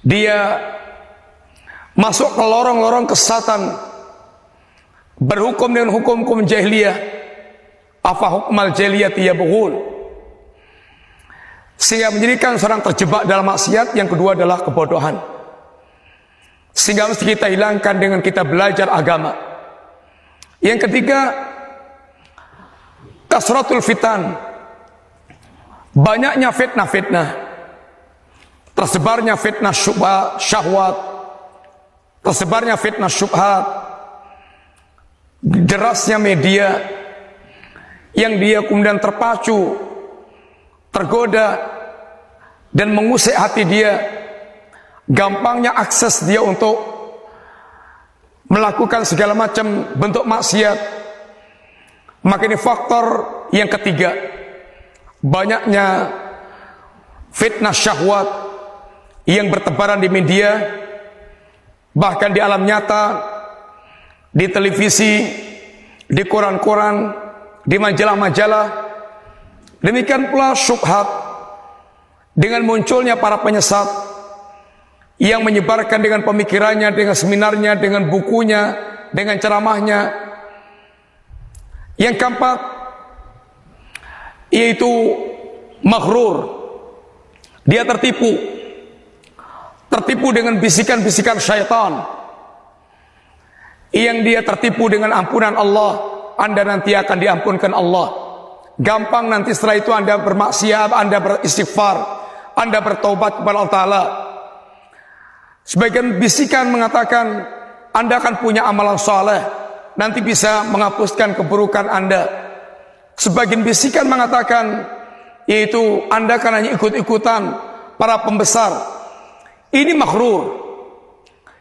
dia masuk ke lorong-lorong kesesatan, berhukum dengan hukum-hukum jahiliyah, afa hukmal jahiliyati yabghun, sehingga menjadikan seorang terjebak dalam maksiat. Yang kedua adalah kebodohan, sehingga mesti kita hilangkan dengan kita belajar agama. Yang ketiga, kasratul fitan, banyaknya fitnah-fitnah, tersebarnya fitnah syahwat, tersebarnya fitnah syubhat, derasnya media yang dia kemudian terpacu, tergoda, dan mengusik hati dia, gampangnya akses dia untuk melakukan segala macam bentuk maksiat. Maka ini faktor yang ketiga, banyaknya fitnah syahwat yang bertebaran di media, bahkan di alam nyata, di televisi, di koran-koran, di majalah-majalah. Demikian pula syubhat, dengan munculnya para penyesat yang menyebarkan dengan pemikirannya, dengan seminarnya, dengan bukunya, dengan ceramahnya. Yang keempat, yaitu maghrur, dia tertipu, tertipu dengan bisikan-bisikan syaitan, yang dia tertipu dengan ampunan Allah, anda nanti akan diampunkan Allah, gampang nanti setelah itu anda bermaksiat, anda beristighfar, anda bertaubat kepada Allah Ta'ala. Sebagian bisikan mengatakan anda akan punya amalan saleh, nanti bisa menghapuskan keburukan anda. Sebagian bisikan mengatakan yaitu anda akan hanya ikut-ikutan para pembesar. Ini maghrur,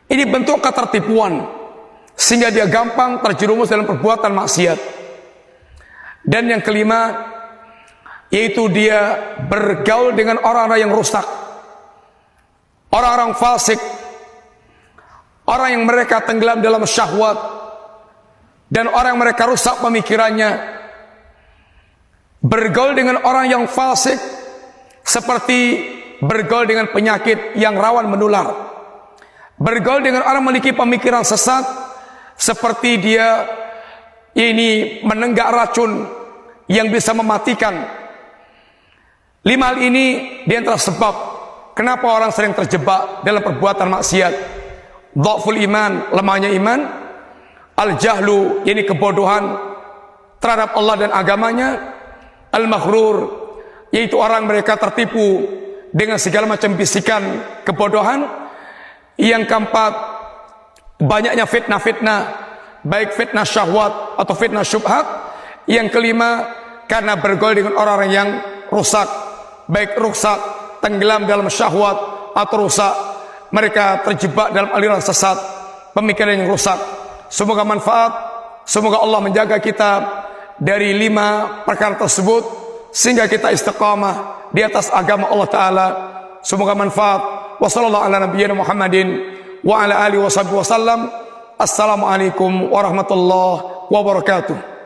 ini bentuk ketertipuan, sehingga dia gampang terjerumus dalam perbuatan maksiat. Dan yang kelima, yaitu dia bergaul dengan orang-orang yang rusak, orang-orang fasik, orang yang mereka tenggelam dalam syahwat, dan orang yang mereka rusak pemikirannya. Bergaul dengan orang yang fasik seperti bergaul dengan penyakit yang rawan menular, Bergaul dengan orang memiliki pemikiran sesat, seperti dia ini menenggak racun yang bisa mematikan. 5 hal ini di antara sebab kenapa orang sering terjebak dalam perbuatan maksiat. Dhaful iman, lemahnya iman. Al-jahlu, ini kebodohan terhadap Allah dan agamanya. Al-maghrur, yaitu orang mereka tertipu dengan segala macam bisikan kebodohan. Yang keempat, banyaknya fitnah-fitnah, baik fitnah syahwat atau fitnah syubhat. Yang kelima, karena bergaul dengan orang-orang yang rusak, baik rusak, tenggelam dalam syahwat atau rusak. Mereka terjebak dalam aliran sesat, pemikiran yang rusak. Semoga manfaat, semoga Allah menjaga kita dari 5 perkara tersebut, sehingga kita istiqamah di atas agama Allah Ta'ala. Semoga manfaat. Wassallallahu ala nabiyyina Muhammadin wa ala alihi washabihi wasallam. Assalamualaikum warahmatullahi wabarakatuh.